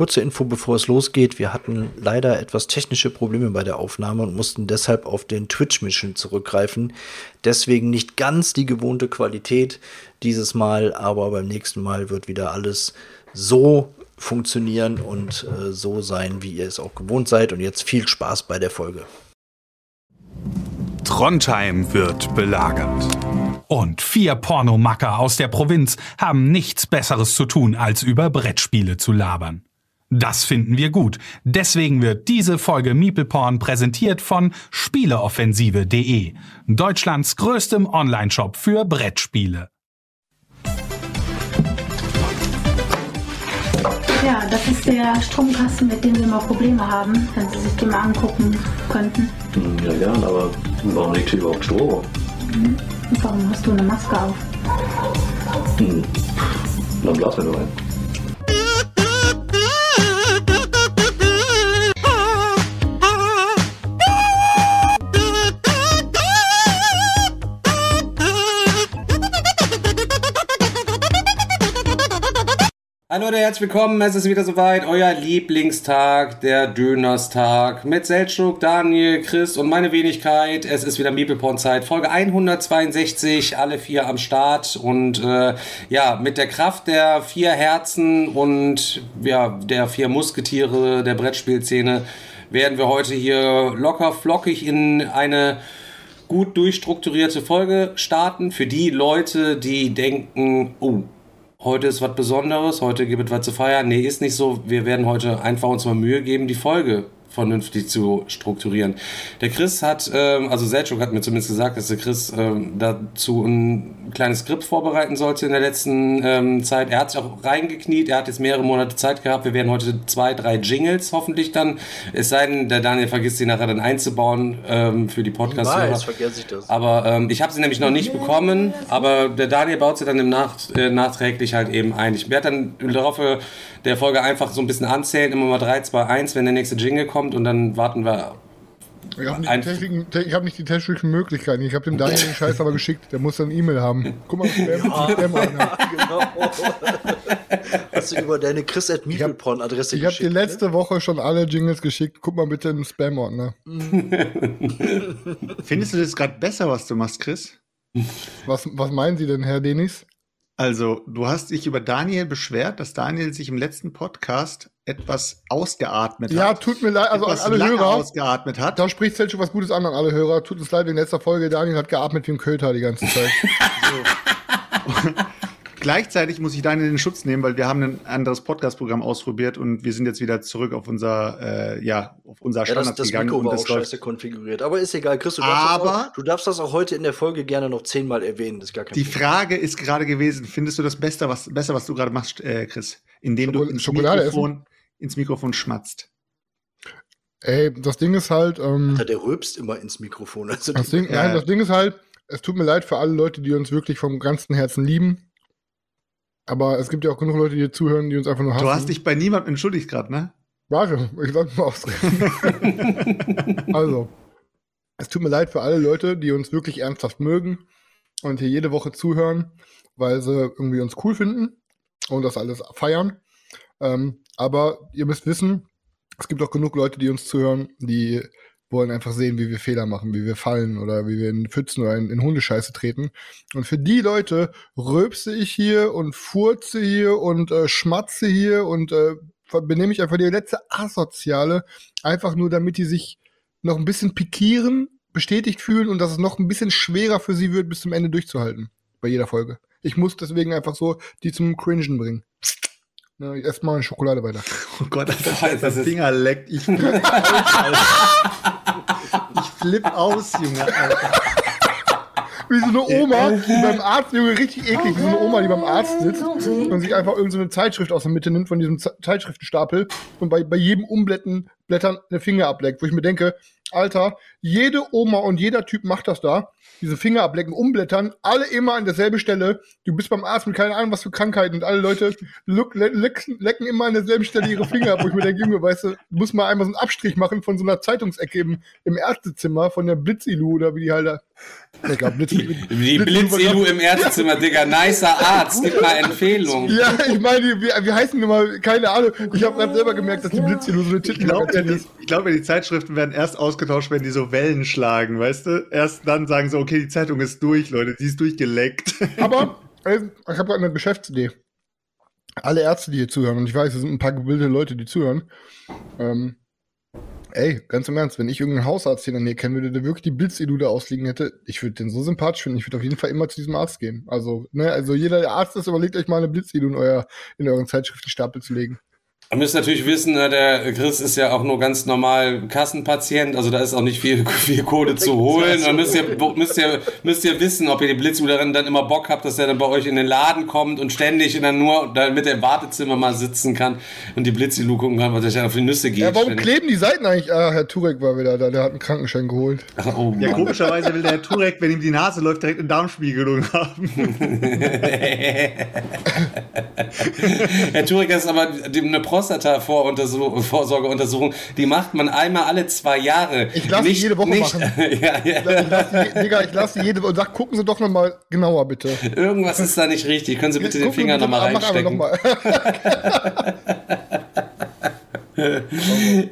Kurze Info, bevor es losgeht. Wir hatten leider etwas technische Probleme bei der Aufnahme und mussten deshalb auf den Twitch-Mission zurückgreifen. Deswegen nicht ganz die gewohnte Qualität dieses Mal, aber beim nächsten Mal wird wieder alles so funktionieren und so sein, wie ihr es auch gewohnt seid. Und jetzt viel Spaß bei der Folge. Trondheim wird belagert. Und 4 Pornomacker aus der Provinz haben nichts Besseres zu tun, als über Brettspiele zu labern. Das finden wir gut. Deswegen wird diese Folge Meepleporn präsentiert von Spieleoffensive.de, Deutschlands größtem Online-Shop für Brettspiele. Ja, das ist der Stromkasten, mit dem wir immer Probleme haben, wenn Sie sich den mal angucken könnten. Ja, gern, aber warum liegt hier überhaupt Strom? Mhm. Warum hast du eine Maske auf? Hm. Dann blas mir doch ein. Hallo und herzlich willkommen, es ist wieder soweit, euer Lieblingstag, der Dönerstag, mit Selçuk, Daniel, Chris und meine Wenigkeit. Es ist wieder Meepleporn-Zeit, Folge 162, alle 4 am Start und ja, mit der Kraft der 4 Herzen und ja, der 4 Musketiere der Brettspielszene werden wir heute hier locker flockig in eine gut durchstrukturierte Folge starten. Für die Leute, die denken, oh, heute ist was Besonderes, heute gibt es was zu feiern. Nee, ist nicht so. Wir werden heute einfach uns mal Mühe geben, die Folge vernünftig zu strukturieren. Der Chris hat, also Selçuk hat mir zumindest gesagt, dass der Chris dazu ein kleines Skript vorbereiten sollte in der letzten Zeit. Er hat sich auch reingekniet, er hat jetzt mehrere Monate Zeit gehabt. Wir werden heute 2, 3 Jingles hoffentlich dann. Es sei denn, der Daniel vergisst, sie nachher dann einzubauen für die Podcast-Hörer. Nice, vergesse ich das. Aber ich habe sie nämlich noch nicht bekommen, aber der Daniel baut sie dann im nachträglich halt eben ein. Ich werde dann im Laufe der Folge einfach so ein bisschen anzählen, immer mal 3, 2, 1, wenn der nächste Jingle kommt und dann warten wir. Ich habe nicht die technischen Möglichkeiten. Ich habe dem Daniel den Scheiß aber geschickt. Der muss dann eine E-Mail haben. Guck mal, Spam an. Genau. Hast du über deine Chris@meepleporn-Adresse geschickt? Ich habe dir letzte Woche schon alle Jingles geschickt. Guck mal bitte im Spam-Ordner. Findest du das gerade besser, was du machst, Chris? Was meinen Sie denn, Herr Denis? Also, du hast dich über Daniel beschwert, dass Daniel sich im letzten Podcast etwas ausgeatmet hat. Ja, tut mir leid, also an alle Hörer. Ausgeatmet hat. Da spricht Selçuk was Gutes an alle Hörer. Tut uns leid, in letzter Folge, Daniel hat geatmet wie ein Köter die ganze Zeit. So. Gleichzeitig muss ich Daniel in den Schutz nehmen, weil wir haben ein anderes Podcast-Programm ausprobiert und wir sind jetzt wieder zurück auf unser, auf unser Standard gegangen. Das Mikro war auch scheiße konfiguriert, aber ist egal, Chris, du darfst das auch heute in der Folge gerne noch 10-mal erwähnen, das ist gar kein Problem. Die Frage ist gerade gewesen, findest du das besser, was du gerade machst, Chris, indem du ins Mikrofon schmatzt? Ey, das Ding ist halt... der rülpst immer ins Mikrofon. Also das Ding ist halt, es tut mir leid für alle Leute, die uns wirklich vom ganzen Herzen lieben. Aber es gibt ja auch genug Leute, die hier zuhören, die uns einfach nur hassen. Du hast dich bei niemandem entschuldigt gerade, ne? Warte, ich wollte mal ausreden. Also, es tut mir leid für alle Leute, die uns wirklich ernsthaft mögen und hier jede Woche zuhören, weil sie irgendwie uns cool finden und das alles feiern. Aber ihr müsst wissen, es gibt auch genug Leute, die uns zuhören, die wollen einfach sehen, wie wir Fehler machen, wie wir fallen oder wie wir in Pfützen oder in Hundescheiße treten. Und für die Leute röpse ich hier und furze hier und schmatze hier und benehme ich einfach die letzte Asoziale, einfach nur, damit die sich noch ein bisschen pikieren, bestätigt fühlen und dass es noch ein bisschen schwerer für sie wird, bis zum Ende durchzuhalten, bei jeder Folge. Ich muss deswegen einfach so die zum Cringen bringen. Na, erstmal eine Schokolade weiter. Oh Gott, das Finger leckt. Ich flippe aus. Junge, Alter. Wie so eine Oma, die beim Arzt, Junge, richtig eklig, wie so eine Oma, die beim Arzt sitzt und sich einfach irgendeine Zeitschrift aus der Mitte nimmt von diesem Zeitschriftenstapel und bei jedem Umblättern den Finger ableckt, wo ich mir denke, Alter, jede Oma und jeder Typ macht das da diese Finger ablecken, umblättern, alle immer an derselben Stelle. Du bist beim Arzt mit keine Ahnung, was für Krankheiten. Und alle Leute lecken immer an derselben Stelle ihre Finger ab. Wo ich mir denke, Junge, weißt du, muss mal einmal so einen Abstrich machen von so einer Zeitungsecke im Ärztezimmer, von der Blitzilu oder wie die halt da. Ich glaube, Blitzilu im Ärztezimmer, Digga, nicer Arzt, gib mal Empfehlungen. Ja, ich meine, wie heißen die mal? Keine Ahnung. Ich habe gerade selber gemerkt, dass die Blitzilu so eine Titelmarke ist. Ich glaube, die Zeitschriften werden erst ausgetauscht, wenn die so Wellen schlagen, weißt du? Erst dann sagen so, okay, die Zeitung ist durch, Leute, die ist durchgeleckt. Aber ich habe gerade eine Geschäftsidee. Alle Ärzte, die hier zuhören, und ich weiß, es sind ein paar gebildete Leute, die zuhören, ey, ganz im Ernst, wenn ich irgendeinen Hausarzt hier in der Nähe kennen würde, der wirklich die Blitz-Edu da ausliegen hätte, ich würde den so sympathisch finden, ich würde auf jeden Fall immer zu diesem Arzt gehen. Also, ne, also jeder, der Arzt ist, überlegt euch mal eine Blitz-Edu in euren Zeitschriftenstapel zu legen. Man müsst natürlich wissen, der Chris ist ja auch nur ganz normal Kassenpatient, also da ist auch nicht viel Kohle zu holen. Dann müsst ihr wissen, ob ihr die Blitzuderin dann immer Bock habt, dass er dann bei euch in den Laden kommt und ständig und dann nur damit er im Wartezimmer mal sitzen kann und die Blitzilu gucken kann, was euch dann auf die Nüsse geht. Ja, warum ständig kleben die Seiten eigentlich? Ah, Herr Turek war wieder da, der hat einen Krankenschein geholt. Oh, ja, komischerweise will der Herr Turek, wenn ihm die Nase läuft, direkt eine Darmspiegelung haben. Herr Turek ist aber eine Prostata-Vorsorgeuntersuchung, die macht man einmal alle 2 Jahre. Ich lasse sie jede Woche machen. Ja. Ich lasse sie jede Woche und sage, gucken Sie doch nochmal genauer, bitte. Irgendwas ist da nicht richtig. Können Sie bitte den Finger nochmal reinstecken? Mach aber nochmal.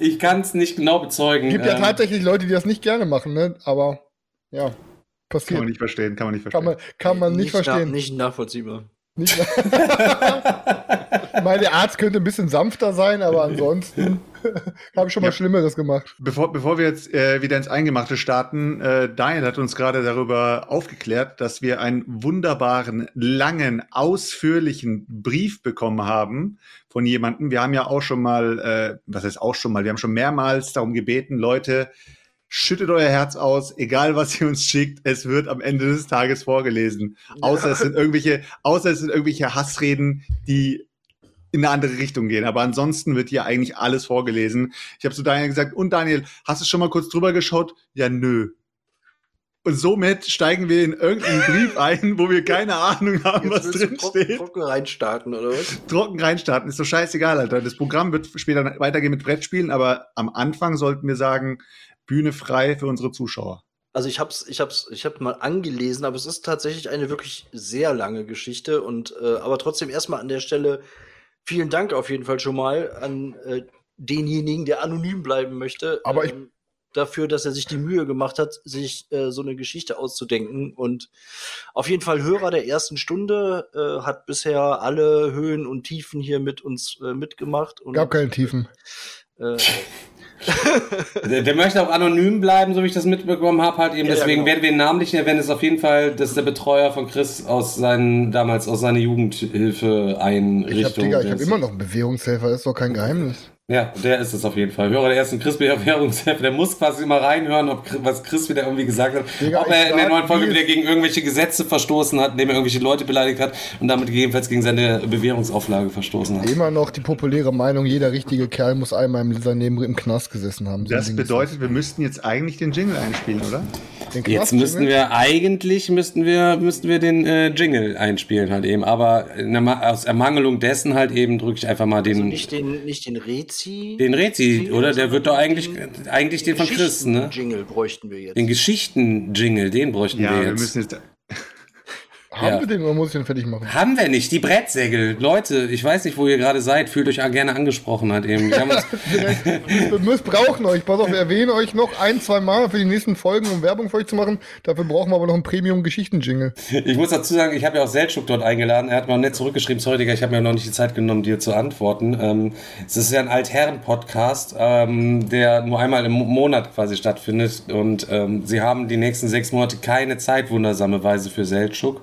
Ich kann es nicht genau bezeugen. Es gibt ja tatsächlich Leute, die das nicht gerne machen, ne? Aber ja, passiert. Kann man nicht verstehen. Kann man nicht verstehen. Nicht nachvollziehbar. Ich meine, der Arzt könnte ein bisschen sanfter sein, aber ansonsten habe ich schon mal Schlimmeres gemacht. Bevor wir jetzt wieder ins Eingemachte starten, Daniel hat uns gerade darüber aufgeklärt, dass wir einen wunderbaren, langen, ausführlichen Brief bekommen haben von jemandem. Wir haben ja auch schon mal, wir haben schon mehrmals darum gebeten, Leute, schüttet euer Herz aus, egal was ihr uns schickt, es wird am Ende des Tages vorgelesen. Außer es sind irgendwelche Hassreden, die in eine andere Richtung gehen. Aber ansonsten wird hier eigentlich alles vorgelesen. Ich habe zu Daniel gesagt, und Daniel, hast du schon mal kurz drüber geschaut? Ja, nö. Und somit steigen wir in irgendeinen Brief ein, wo wir keine Ahnung haben, was drinsteht. Trocken reinstarten, oder was? Trocken reinstarten, ist doch scheißegal, Alter. Das Programm wird später weitergehen mit Brettspielen, aber am Anfang sollten wir sagen, Bühne frei für unsere Zuschauer. Also ich habe mal angelesen, aber es ist tatsächlich eine wirklich sehr lange Geschichte und aber trotzdem erstmal an der Stelle vielen Dank auf jeden Fall schon mal an denjenigen, der anonym bleiben möchte, aber dafür, dass er sich die Mühe gemacht hat, sich so eine Geschichte auszudenken und auf jeden Fall Hörer der ersten Stunde hat bisher alle Höhen und Tiefen hier mit uns mitgemacht. Und gab keine Tiefen. Der möchte auch anonym bleiben, so wie ich das mitbekommen habe, halt eben. Deswegen werden wir ihn namentlich erwähnen. Ist auf jeden Fall, dass der Betreuer von Chris aus seiner Jugendhilfe-Einrichtung. Ich hab immer noch einen Bewährungshelfer, das ist doch kein Geheimnis. Ja, der ist es auf jeden Fall. Hörer der ersten Chris-Bewährungshelfer, der muss quasi immer reinhören, was Chris wieder irgendwie gesagt hat. Digga, ob er in der neuen Folge wieder gegen irgendwelche Gesetze verstoßen hat, indem er irgendwelche Leute beleidigt hat und damit gegebenenfalls gegen seine Bewährungsauflage verstoßen hat. Immer noch die populäre Meinung, jeder richtige Kerl muss einmal im Knast gesessen haben. So das bedeutet, wir müssten jetzt eigentlich den Jingle einspielen, oder? Jetzt müssten wir den Jingle einspielen halt eben. Aber aus Ermangelung dessen halt eben drücke ich einfach mal den... Also nicht den Rezi. Den Rezi, oder? Der wird doch eigentlich den von Chris, ne? Den Geschichten-Jingle bräuchten wir jetzt. Den Geschichten-Jingle, den bräuchten wir jetzt. Ja, wir müssen jetzt... Haben wir den oder muss ich den fertig machen? Haben wir nicht. Die Brettsägel. Leute, ich weiß nicht, wo ihr gerade seid. Fühlt euch gerne angesprochen halt eben. Wir brauchen euch. Pass auf, wir erwähnen euch noch 1-2 Mal für die nächsten Folgen, um Werbung für euch zu machen. Dafür brauchen wir aber noch einen Premium-Geschichten-Jingle. Ich muss dazu sagen, ich habe ja auch Selçuk dort eingeladen. Er hat mir nicht zurückgeschrieben, sorry, Digga, ich habe mir noch nicht die Zeit genommen, dir zu antworten. Es ist ja ein Altherren-Podcast, der nur einmal im Monat quasi stattfindet. Und sie haben die nächsten 6 Monate keine Zeit, wundersame Weise, für Selçuk.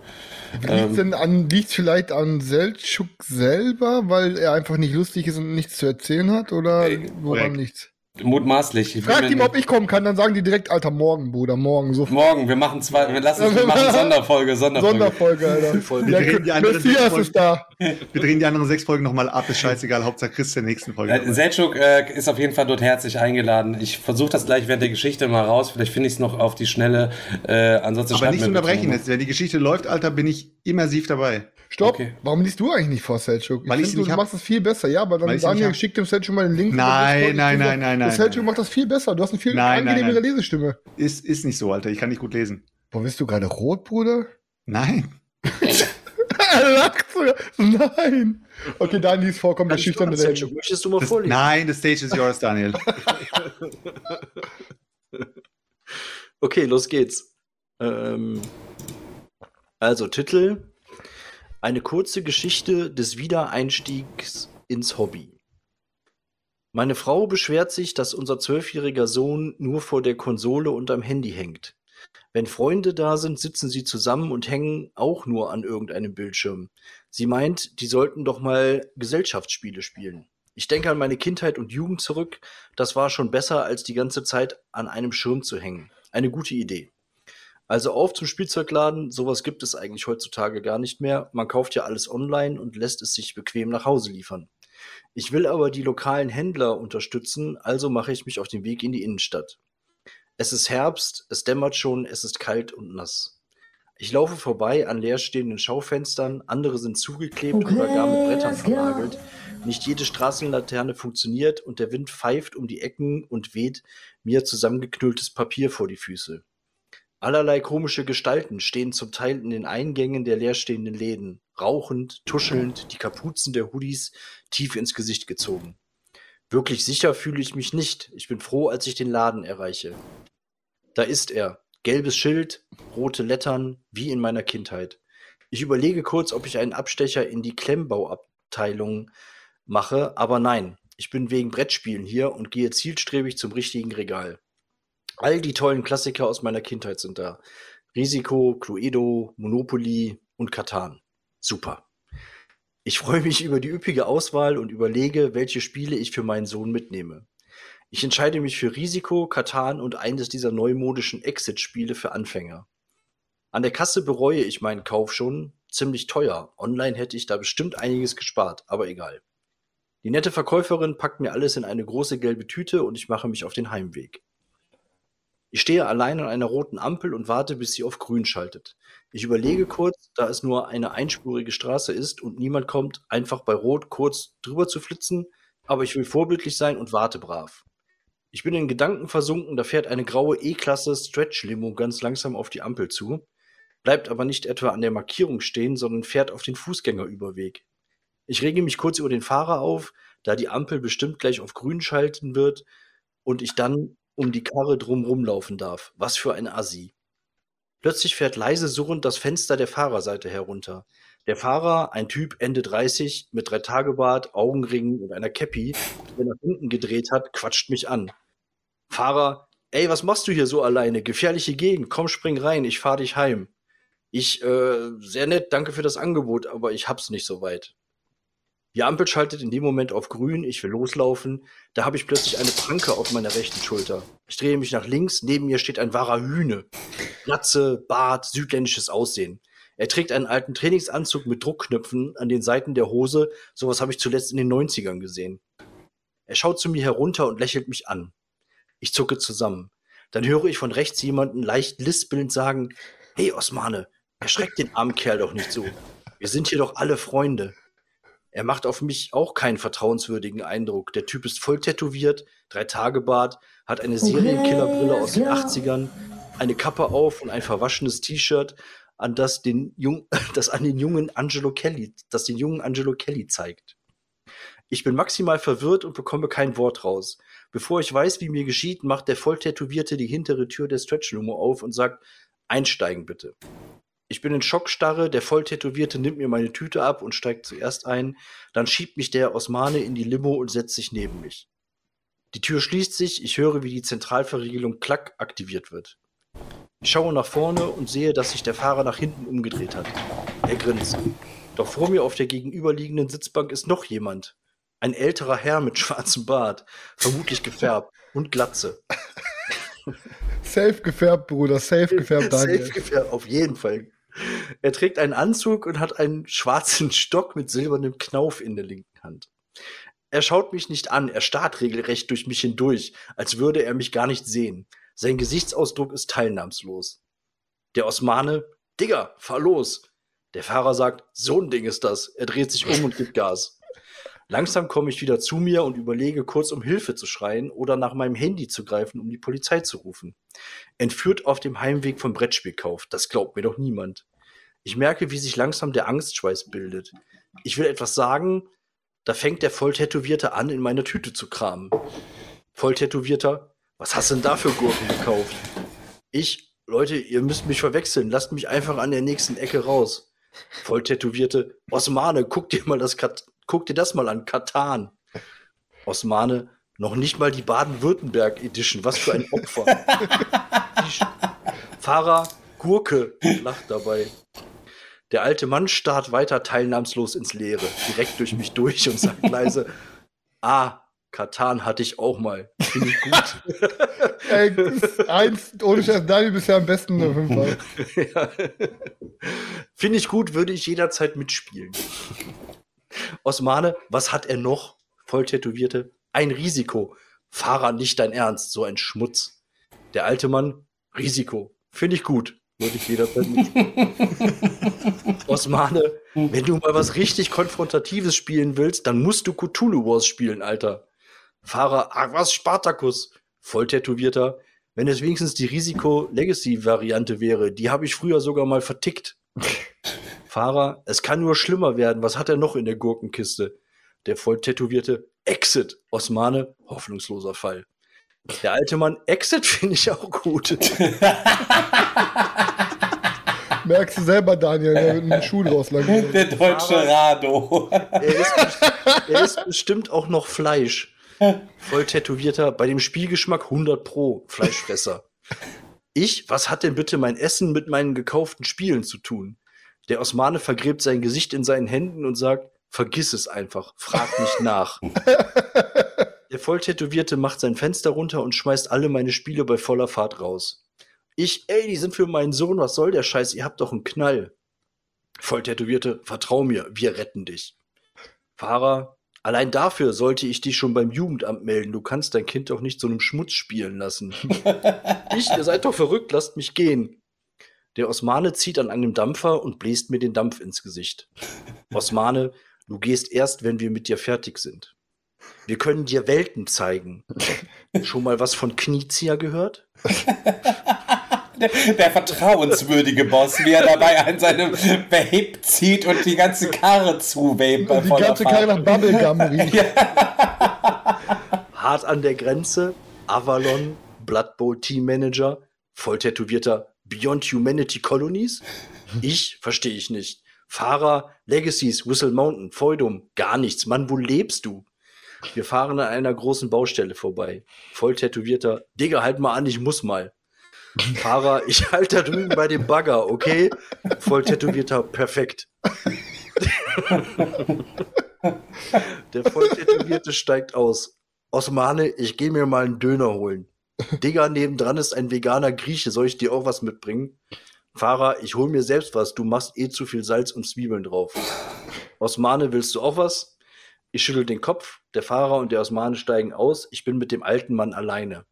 Liegt es vielleicht an Selçuk selber, weil er einfach nicht lustig ist und nichts zu erzählen hat? Oder woran liegt es? Mutmaßlich. Fragt ihm, ob ich kommen kann, dann sagen die direkt, Alter, morgen, Bruder, morgen. So morgen, wir machen zwei, wir lassen es, wir machen Sonderfolge, Alter. Voll. Wir drehen die Messias ist da. Wir drehen die anderen 6 Folgen nochmal ab, ist scheißegal, Hauptsache Christ der nächsten Folge. Selçuk ist auf jeden Fall dort herzlich eingeladen. Ich versuche das gleich während der Geschichte mal raus, vielleicht finde ich es noch auf die Schnelle. Ansonsten aber nicht unterbrechen jetzt, wenn die Geschichte läuft, Alter, bin ich immersiv dabei. Stopp, okay. Warum liest du eigentlich nicht vor, Selçuk? Weil ich finde, du machst das viel besser. Ja, aber dann Daniel schickt dem Selçuk mal den Link. Nein. Selçuk macht das viel besser. Du hast eine viel angenehmere Lesestimme. Ist nicht so, Alter. Ich kann nicht gut lesen. Boah, bist du gerade rot, Bruder? Nein. Er lacht sogar. Nein. Okay, Daniel liest vor, komm, der schüchterne Selçuk. Möchtest du mal vorlesen? Nein, the stage is yours, Daniel. Okay, los geht's. Also, Titel... Eine kurze Geschichte des Wiedereinstiegs ins Hobby. Meine Frau beschwert sich, dass unser 12-jähriger Sohn nur vor der Konsole und am Handy hängt. Wenn Freunde da sind, sitzen sie zusammen und hängen auch nur an irgendeinem Bildschirm. Sie meint, die sollten doch mal Gesellschaftsspiele spielen. Ich denke an meine Kindheit und Jugend zurück. Das war schon besser, als die ganze Zeit an einem Schirm zu hängen. Eine gute Idee. Also auf zum Spielzeugladen, sowas gibt es eigentlich heutzutage gar nicht mehr. Man kauft ja alles online und lässt es sich bequem nach Hause liefern. Ich will aber die lokalen Händler unterstützen, also mache ich mich auf den Weg in die Innenstadt. Es ist Herbst, es dämmert schon, es ist kalt und nass. Ich laufe vorbei an leerstehenden Schaufenstern, andere sind zugeklebt oder gar mit Brettern vernagelt. Nicht jede Straßenlaterne funktioniert und der Wind pfeift um die Ecken und weht mir zusammengeknülltes Papier vor die Füße. Allerlei komische Gestalten stehen zum Teil in den Eingängen der leerstehenden Läden, rauchend, tuschelnd, die Kapuzen der Hoodies tief ins Gesicht gezogen. Wirklich sicher fühle ich mich nicht. Ich bin froh, als ich den Laden erreiche. Da ist er. Gelbes Schild, rote Lettern, wie in meiner Kindheit. Ich überlege kurz, ob ich einen Abstecher in die Klemmbauabteilung mache, aber nein. Ich bin wegen Brettspielen hier und gehe zielstrebig zum richtigen Regal. All die tollen Klassiker aus meiner Kindheit sind da. Risiko, Cluedo, Monopoly und Katan. Super. Ich freue mich über die üppige Auswahl und überlege, welche Spiele ich für meinen Sohn mitnehme. Ich entscheide mich für Risiko, Katan und eines dieser neumodischen Exit-Spiele für Anfänger. An der Kasse bereue ich meinen Kauf schon. Ziemlich teuer. Online hätte ich da bestimmt einiges gespart, aber egal. Die nette Verkäuferin packt mir alles in eine große gelbe Tüte und ich mache mich auf den Heimweg. Ich stehe allein an einer roten Ampel und warte, bis sie auf grün schaltet. Ich überlege kurz, da es nur eine einspurige Straße ist und niemand kommt, einfach bei Rot kurz drüber zu flitzen, aber ich will vorbildlich sein und warte brav. Ich bin in Gedanken versunken, da fährt eine graue E-Klasse Stretch-Limo ganz langsam auf die Ampel zu, bleibt aber nicht etwa an der Markierung stehen, sondern fährt auf den Fußgängerüberweg. Ich rege mich kurz über den Fahrer auf, da die Ampel bestimmt gleich auf grün schalten wird und ich dann um die Karre drumrum laufen darf. Was für ein Assi. Plötzlich fährt leise surrend das Fenster der Fahrerseite herunter. Der Fahrer, ein Typ Ende 30, mit 3-Tage-Bart, Augenringen und einer Käppi, der nach hinten gedreht hat, quatscht mich an. Fahrer, ey, was machst du hier so alleine? Gefährliche Gegend, komm, spring rein, ich fahr dich heim. Ich, sehr nett, danke für das Angebot, aber ich hab's nicht so weit. Die Ampel schaltet in dem Moment auf grün, ich will loslaufen. Da habe ich plötzlich eine Pranke auf meiner rechten Schulter. Ich drehe mich nach links, neben mir steht ein wahrer Hühne. Glatze, Bart, südländisches Aussehen. Er trägt einen alten Trainingsanzug mit Druckknöpfen an den Seiten der Hose. Sowas habe ich zuletzt in den 90ern gesehen. Er schaut zu mir herunter und lächelt mich an. Ich zucke zusammen. Dann höre ich von rechts jemanden leicht lispelnd sagen, hey Osmane, erschreck den armen Kerl doch nicht so. Wir sind hier doch alle Freunde. Er macht auf mich auch keinen vertrauenswürdigen Eindruck. Der Typ ist voll tätowiert, 3-Tage-Bart, hat eine Serienkillerbrille aus den 80ern, eine Kappe auf und ein verwaschenes T-Shirt, das den jungen Angelo Kelly zeigt. Ich bin maximal verwirrt und bekomme kein Wort raus. Bevor ich weiß, wie mir geschieht, macht der Volltätowierte die hintere Tür der Stretch-Limo auf und sagt, einsteigen bitte. Ich bin in Schockstarre, der Volltätowierte nimmt mir meine Tüte ab und steigt zuerst ein, dann schiebt mich der Osmane in die Limo und setzt sich neben mich. Die Tür schließt sich, ich höre, wie die Zentralverriegelung klack aktiviert wird. Ich schaue nach vorne und sehe, dass sich der Fahrer nach hinten umgedreht hat. Er grinst. Doch vor mir auf der gegenüberliegenden Sitzbank ist noch jemand. Ein älterer Herr mit schwarzem Bart, vermutlich gefärbt und Glatze. Safe gefärbt, Bruder, safe gefärbt, Daniel. Safe gefärbt, auf jeden Fall. Er trägt einen Anzug und hat einen schwarzen Stock mit silbernem Knauf in der linken Hand. Er schaut mich nicht an, er starrt regelrecht durch mich hindurch, als würde er mich gar nicht sehen. Sein Gesichtsausdruck ist teilnahmslos. Der Osmane, Digga, fahr los. Der Fahrer sagt, so ein Ding ist das. Er dreht sich um und gibt Gas. Langsam komme ich wieder zu mir und überlege kurz, um Hilfe zu schreien oder nach meinem Handy zu greifen, um die Polizei zu rufen. Entführt auf dem Heimweg vom Brettspielkauf. Das glaubt mir doch niemand. Ich merke, wie sich langsam der Angstschweiß bildet. Ich will etwas sagen, da fängt der Volltätowierte an, in meine Tüte zu kramen. Volltätowierter, was hast du denn da für Gurken gekauft? Ich, Leute, ihr müsst mich verwechseln, lasst mich einfach an der nächsten Ecke raus. Volltätowierte, Osmane, guck dir das mal an, Katan. Osmane, noch nicht mal die Baden-Württemberg-Edition, was für ein Opfer. Fahrer, Gurke, lacht dabei. Der alte Mann starrt weiter teilnahmslos ins Leere, direkt durch mich durch und sagt leise, ah, Katan hatte ich auch mal. Finde ich gut. Ey, ohne Scheiß, Daniel bisher am besten auf jeden Fall. Ja. Finde ich gut, würde ich jederzeit mitspielen. Osmane, was hat er noch? Volltätowierte, ein Risiko. Fahrer, nicht dein Ernst, so ein Schmutz. Der alte Mann, Risiko. Finde ich gut. Würde ich jederzeit mitspielen. Osmane, wenn du mal was richtig Konfrontatives spielen willst, dann musst du Cthulhu Wars spielen, Alter. Fahrer, ach was, Spartacus. Volltätowierter, wenn es wenigstens die Risiko-Legacy-Variante wäre, die habe ich früher sogar mal vertickt. Fahrer, es kann nur schlimmer werden, was hat er noch in der Gurkenkiste? Der Volltätowierte, Exit. Osmane, hoffnungsloser Fall. Der alte Mann, Exit finde ich auch gut. Merkst du selber, Daniel, der mit einem Schuh draus langt. Der deutsche Rado. Er ist bestimmt auch noch Fleisch. Volltätowierter, bei dem Spielgeschmack 100 Pro, Fleischfresser. Ich, was hat denn bitte mein Essen mit meinen gekauften Spielen zu tun? Der Osmane vergräbt sein Gesicht in seinen Händen und sagt, vergiss es einfach, frag nicht nach. Der Volltätowierte macht sein Fenster runter und schmeißt alle meine Spiele bei voller Fahrt raus. Ich, ey, die sind für meinen Sohn, was soll der Scheiß, ihr habt doch einen Knall. Volltätowierte, vertrau mir, wir retten dich. Fahrer, allein dafür sollte ich dich schon beim Jugendamt melden, du kannst dein Kind doch nicht so einem Schmutz spielen lassen. Ich, ihr seid doch verrückt, lasst mich gehen. Der Osmane zieht an einem Dampfer und bläst mir den Dampf ins Gesicht. Osmane, du gehst erst, wenn wir mit dir fertig sind. Wir können dir Welten zeigen. Schon mal was von Knizia gehört? Der vertrauenswürdige Boss, wie er dabei an seinem Vape zieht und die ganze Karre zuwebt. Die ganze Karre nach Bubblegum riecht. Ja. Hart an der Grenze, Avalon, Blood Bowl Team Manager, Volltätowierter Beyond Humanity Colonies? Ich verstehe ich nicht. Fahrer, Legacies, Whistle Mountain, Feudum, gar nichts. Mann, wo lebst du? Wir fahren an einer großen Baustelle vorbei. Volltätowierter, Digga, halt mal an, ich muss mal. Fahrer, ich halte da drüben bei dem Bagger, okay? Volltätowierter, perfekt. Der Volltätowierte steigt aus. Osmane, ich gehe mir mal einen Döner holen. Digga, nebendran ist ein veganer Grieche, soll ich dir auch was mitbringen? Fahrer, ich hol mir selbst was, du machst eh zu viel Salz und Zwiebeln drauf. Osmane, willst du auch was? Ich schüttel den Kopf, der Fahrer und der Osmane steigen aus, ich bin mit dem alten Mann alleine.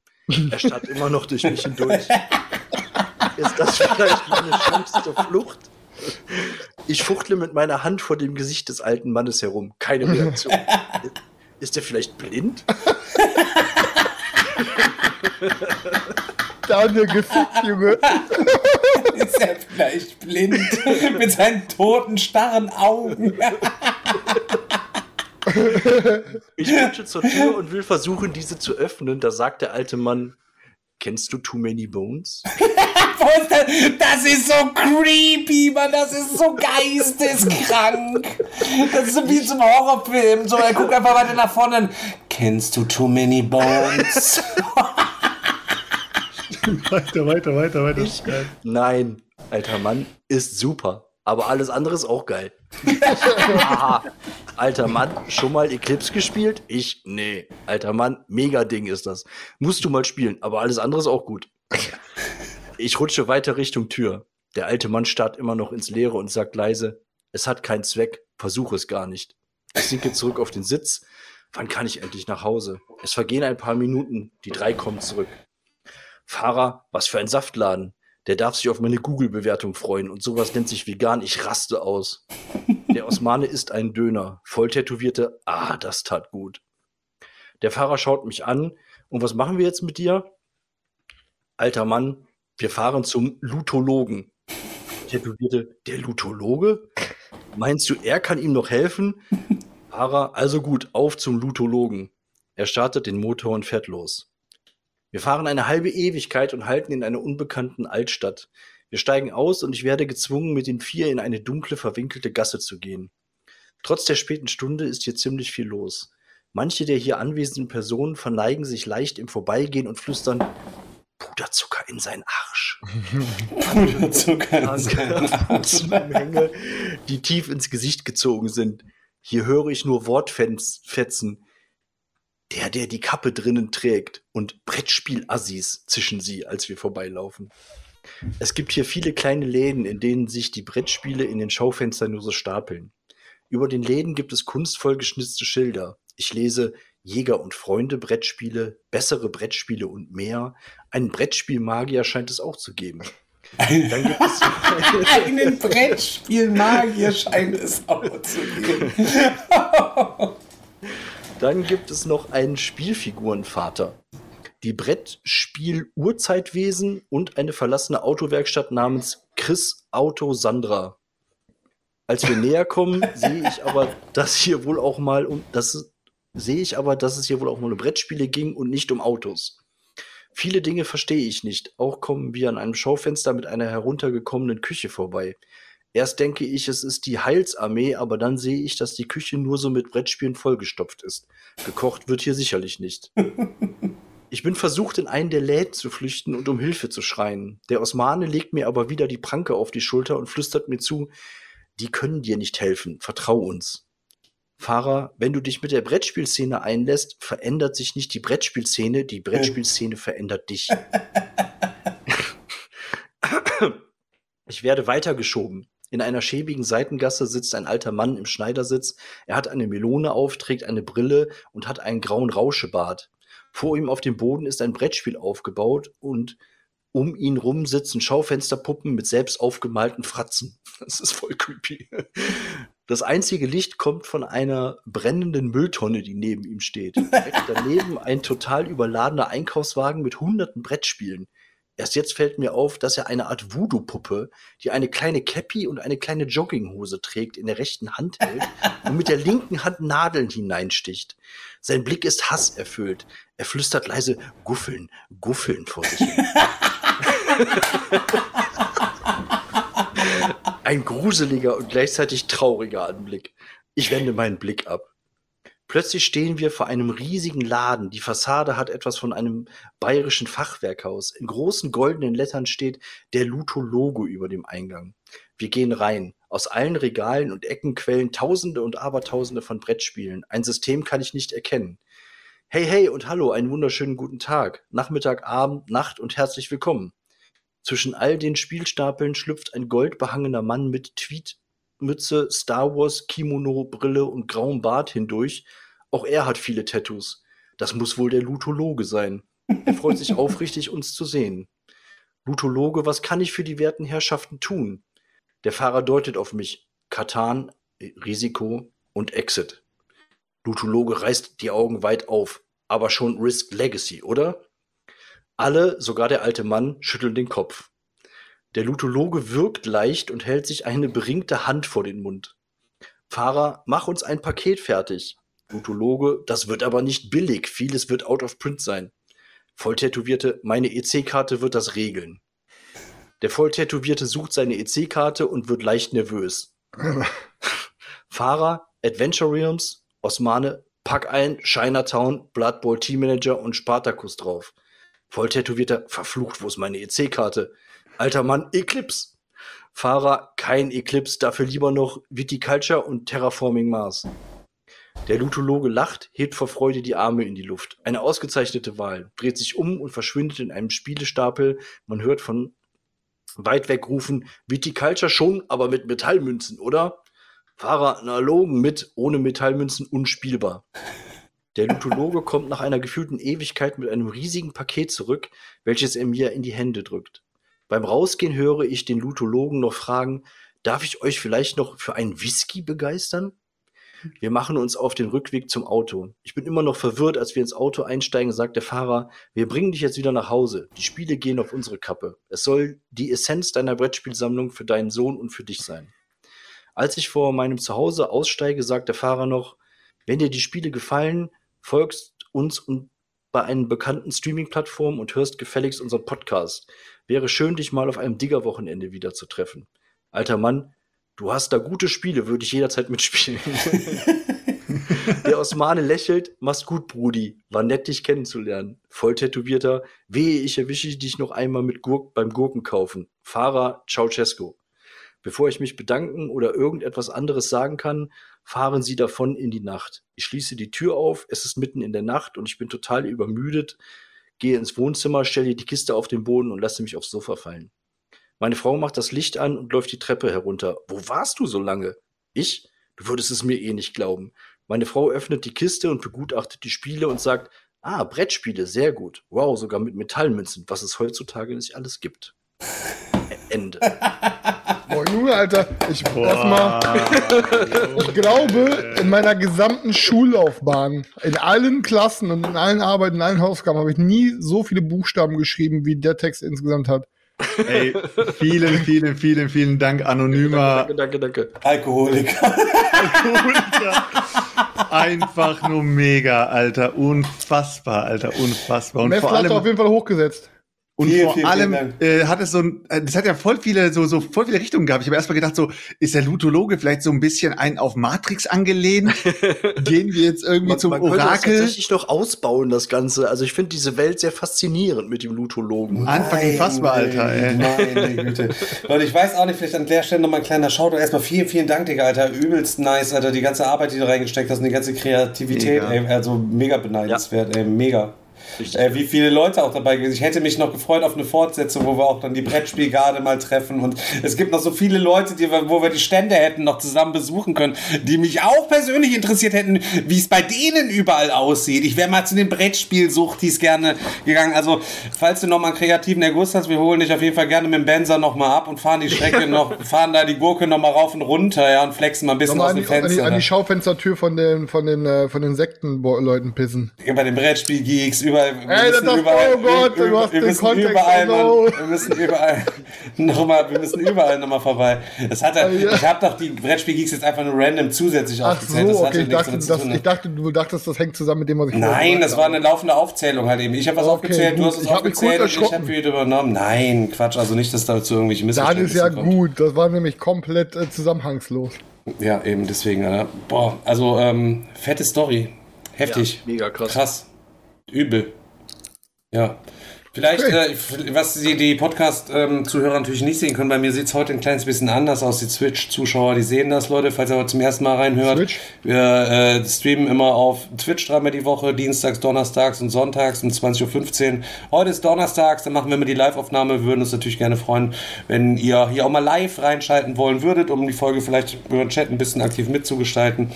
Er starrt immer noch durch mich hindurch. Ist das vielleicht meine Chance zur Flucht? Ich fuchtle mit meiner Hand vor dem Gesicht des alten Mannes herum, keine Reaktion. Ist der vielleicht blind? Daniel gefickt, Junge. Ist er vielleicht blind? Mit seinen toten, starren Augen. Ich rutsche zur Tür und will versuchen, diese zu öffnen. Da sagt der alte Mann, kennst du Too Many Bones? Das ist so creepy, Mann. Das ist so geisteskrank. Das ist so wie zum Horrorfilm. So, er guckt einfach weiter nach vorne. Kennst du Too Many Bones? Weiter. Ich, nein, alter Mann, ist super. Aber alles andere ist auch geil. Alter Mann, schon mal Eclipse gespielt? Ich? Nee. Alter Mann, mega Ding ist das. Musst du mal spielen, aber alles andere ist auch gut. Ich rutsche weiter Richtung Tür. Der alte Mann starrt immer noch ins Leere und sagt leise, es hat keinen Zweck, versuche es gar nicht. Ich sinke zurück auf den Sitz. Wann kann ich endlich nach Hause? Es vergehen ein paar Minuten, die drei kommen zurück. Fahrer, was für ein Saftladen. Der darf sich auf meine Google-Bewertung freuen und sowas nennt sich vegan, ich raste aus. Der Osmane isst einen Döner, voll tätowierte, das tat gut. Der Fahrer schaut mich an und was machen wir jetzt mit dir? Alter Mann, wir fahren zum Lutologen. Tätowierte, der Lutologe? Meinst du, er kann ihm noch helfen? Fahrer, also gut, auf zum Lutologen. Er startet den Motor und fährt los. Wir fahren eine halbe Ewigkeit und halten in einer unbekannten Altstadt. Wir steigen aus und ich werde gezwungen, mit den vier in eine dunkle, verwinkelte Gasse zu gehen. Trotz der späten Stunde ist hier ziemlich viel los. Manche der hier anwesenden Personen verneigen sich leicht im Vorbeigehen und flüstern Puderzucker in seinen Arsch. Puderzucker in seinen Arsch. Menge, die tief ins Gesicht gezogen sind. Hier höre ich nur Wortfetzen. Der die Kappe drinnen trägt und Brettspielassis zischen sie, als wir vorbeilaufen. Es gibt hier viele kleine Läden, in denen sich die Brettspiele in den Schaufenstern nur so stapeln. Über den Läden gibt es kunstvoll geschnitzte Schilder. Ich lese Jäger und Freunde Brettspiele, bessere Brettspiele und mehr. Einen Brettspielmagier scheint es auch zu geben. Dann gibt es einen Brettspielmagier scheint es auch zu geben. Dann gibt es noch einen Spielfigurenvater, die Brettspiel-Urzeitwesen und eine verlassene Autowerkstatt namens Chris Auto Sandra. Als wir näher kommen, sehe ich aber, dass es hier wohl auch mal um Brettspiele ging und nicht um Autos. Viele Dinge verstehe ich nicht. Auch kommen wir an einem Schaufenster mit einer heruntergekommenen Küche vorbei. Erst denke ich, es ist die Heilsarmee, aber dann sehe ich, dass die Küche nur so mit Brettspielen vollgestopft ist. Gekocht wird hier sicherlich nicht. Ich bin versucht, in einen der Läden zu flüchten und um Hilfe zu schreien. Der Osmane legt mir aber wieder die Pranke auf die Schulter und flüstert mir zu, die können dir nicht helfen, vertrau uns. Fahrer, wenn du dich mit der Brettspielszene einlässt, verändert sich nicht die Brettspielszene, die Brettspielszene verändert dich. Ich werde weitergeschoben. In einer schäbigen Seitengasse sitzt ein alter Mann im Schneidersitz. Er hat eine Melone auf, trägt eine Brille und hat einen grauen Rauschebart. Vor ihm auf dem Boden ist ein Brettspiel aufgebaut und um ihn rum sitzen Schaufensterpuppen mit selbst aufgemalten Fratzen. Das ist voll creepy. Das einzige Licht kommt von einer brennenden Mülltonne, die neben ihm steht. Direkt daneben ein total überladener Einkaufswagen mit hunderten Brettspielen. Erst jetzt fällt mir auf, dass er eine Art Voodoo-Puppe, die eine kleine Käppi und eine kleine Jogginghose trägt, in der rechten Hand hält und mit der linken Hand Nadeln hineinsticht. Sein Blick ist hasserfüllt. Er flüstert leise Guffeln, Guffeln vor sich hin. Ein gruseliger und gleichzeitig trauriger Anblick. Ich wende meinen Blick ab. Plötzlich stehen wir vor einem riesigen Laden. Die Fassade hat etwas von einem bayerischen Fachwerkhaus. In großen goldenen Lettern steht der Lutologo über dem Eingang. Wir gehen rein. Aus allen Regalen und Ecken quellen Tausende und Abertausende von Brettspielen. Ein System kann ich nicht erkennen. Hey und hallo, einen wunderschönen guten Tag. Nachmittag, Abend, Nacht und herzlich willkommen. Zwischen all den Spielstapeln schlüpft ein goldbehangener Mann mit Tweed Mütze, Star Wars, Kimono, Brille und grauem Bart hindurch. Auch er hat viele Tattoos. Das muss wohl der Lutologe sein. Er freut sich aufrichtig, uns zu sehen. Lutologe, was kann ich für die werten Herrschaften tun? Der Fahrer deutet auf mich. Katan, Risiko und Exit. Lutologe reißt die Augen weit auf. Aber schon Risk Legacy, oder? Alle, sogar der alte Mann, schütteln den Kopf. Der Lutologe wirkt leicht und hält sich eine beringte Hand vor den Mund. Fahrer, mach uns ein Paket fertig. Lutologe, das wird aber nicht billig, vieles wird out of print sein. Volltätowierte, meine EC-Karte wird das regeln. Der Volltätowierte sucht seine EC-Karte und wird leicht nervös. Fahrer, Adventure Realms, Osmane, pack ein, Chinatown, Blood Bowl Team Manager und Spartacus drauf. Volltätowierter, verflucht, wo ist meine EC-Karte? Alter Mann, Eclipse. Fahrer, kein Eclipse, dafür lieber noch Viticulture und Terraforming Mars. Der Lutologe lacht, hebt vor Freude die Arme in die Luft. Eine ausgezeichnete Wahl, dreht sich um und verschwindet in einem Spielestapel. Man hört von weit weg rufen, Viticulture schon, aber mit Metallmünzen, oder? Fahrer analogen mit, ohne Metallmünzen unspielbar. Der Lutologe kommt nach einer gefühlten Ewigkeit mit einem riesigen Paket zurück, welches er mir in die Hände drückt. Beim Rausgehen höre ich den Lutologen noch fragen, darf ich euch vielleicht noch für einen Whisky begeistern? Wir machen uns auf den Rückweg zum Auto. Ich bin immer noch verwirrt, als wir ins Auto einsteigen, sagt der Fahrer, wir bringen dich jetzt wieder nach Hause. Die Spiele gehen auf unsere Kappe. Es soll die Essenz deiner Brettspielsammlung für deinen Sohn und für dich sein. Als ich vor meinem Zuhause aussteige, sagt der Fahrer noch, wenn dir die Spiele gefallen, folgst uns und bei einer bekannten Streaming-Plattform und hörst gefälligst unseren Podcast. Wäre schön, dich mal auf einem Digger-Wochenende wieder zu treffen. Alter Mann, du hast da gute Spiele, würde ich jederzeit mitspielen. Der Osmane lächelt, mach's gut, Brudi. War nett, dich kennenzulernen. Voll tätowierter, wehe, ich erwische dich noch einmal mit beim Gurkenkaufen. Fahrer, Ceausescu. Bevor ich mich bedanken oder irgendetwas anderes sagen kann, fahren sie davon in die Nacht. Ich schließe die Tür auf, es ist mitten in der Nacht und ich bin total übermüdet, gehe ins Wohnzimmer, stelle die Kiste auf den Boden und lasse mich aufs Sofa fallen. Meine Frau macht das Licht an und läuft die Treppe herunter. Wo warst du so lange? Ich? Du würdest es mir eh nicht glauben. Meine Frau öffnet die Kiste und begutachtet die Spiele und sagt, ah, Brettspiele, sehr gut. Wow, sogar mit Metallmünzen, was es heutzutage nicht alles gibt. Ende. Boah, Junge, Alter, ich glaube, in meiner gesamten Schullaufbahn, in allen Klassen und in allen Arbeiten, in allen Hausaufgaben habe ich nie so viele Buchstaben geschrieben, wie der Text insgesamt hat. Ey, vielen Dank, Anonymer. Danke. Alkoholiker. Einfach nur mega, Alter. Unfassbar. Und vor allem auf jeden Fall hochgesetzt. Und vor allem hat es so ein, das hat ja voll viele Richtungen gehabt. Ich habe erstmal gedacht, so ist der Lutologe vielleicht so ein bisschen einen auf Matrix angelehnt? Gehen wir jetzt irgendwie zum Orakel? Man könnte das tatsächlich noch ausbauen, das Ganze. Also ich finde diese Welt sehr faszinierend mit dem Lutologen. Anfang unfassbar, Alter. Meine Güte. Leute, ich weiß auch nicht, vielleicht an der Stelle nochmal ein kleiner Shoutout. Erstmal vielen Dank, Digga, Alter. Übelst nice, Alter. Die ganze Arbeit, die du reingesteckt hast und die ganze Kreativität, ey, also mega beneidenswert, ey, mega. Wie viele Leute auch dabei gewesen. Ich hätte mich noch gefreut auf eine Fortsetzung, wo wir auch dann die Brettspielgarde mal treffen. Und es gibt noch so viele Leute, wo wir die Stände hätten noch zusammen besuchen können, die mich auch persönlich interessiert hätten, wie es bei denen überall aussieht. Ich wäre mal zu den Brettspielsuchtis gerne gegangen. Also, falls du nochmal einen kreativen Erguss hast, wir holen dich auf jeden Fall gerne mit dem Benzer nochmal ab und fahren die Strecke fahren da die Gurke nochmal rauf und runter, ja, und flexen mal ein bisschen aus dem Fenster. An die Schaufenstertür von den Sektenleuten pissen. Bei den Brettspielgeeks, wir müssen überall nochmal vorbei. Ich habe doch die Brettspielgeeks jetzt einfach nur random zusätzlich aufgezählt. So, okay. Ich dachte, du dachtest, das hängt zusammen mit dem, was ich... Nein, das war eine laufende Aufzählung halt eben. Ich habe was aufgezählt, du hast es aufgezählt und ich habe viel übernommen. Nein, Quatsch, also nicht, dass dazu irgendwelche Missverständnisse kommt. Das ist ja gut, das war nämlich komplett zusammenhangslos. Ja, eben deswegen. Boah, also fette Story. Heftig. Ja, mega krass. Übel. Ja. Vielleicht, was die Podcast-Zuhörer natürlich nicht sehen können, bei mir sieht es heute ein kleines bisschen anders aus. Die Twitch-Zuschauer, die sehen das, Leute, falls ihr aber zum ersten Mal reinhört. Twitch? Wir streamen immer auf Twitch dreimal die Woche, dienstags, donnerstags und sonntags um 20.15 Uhr. Heute ist donnerstags, dann machen wir immer die Live-Aufnahme. Wir würden uns natürlich gerne freuen, wenn ihr hier auch mal live reinschalten wollen würdet, um die Folge vielleicht über den Chat ein bisschen aktiv mitzugestalten.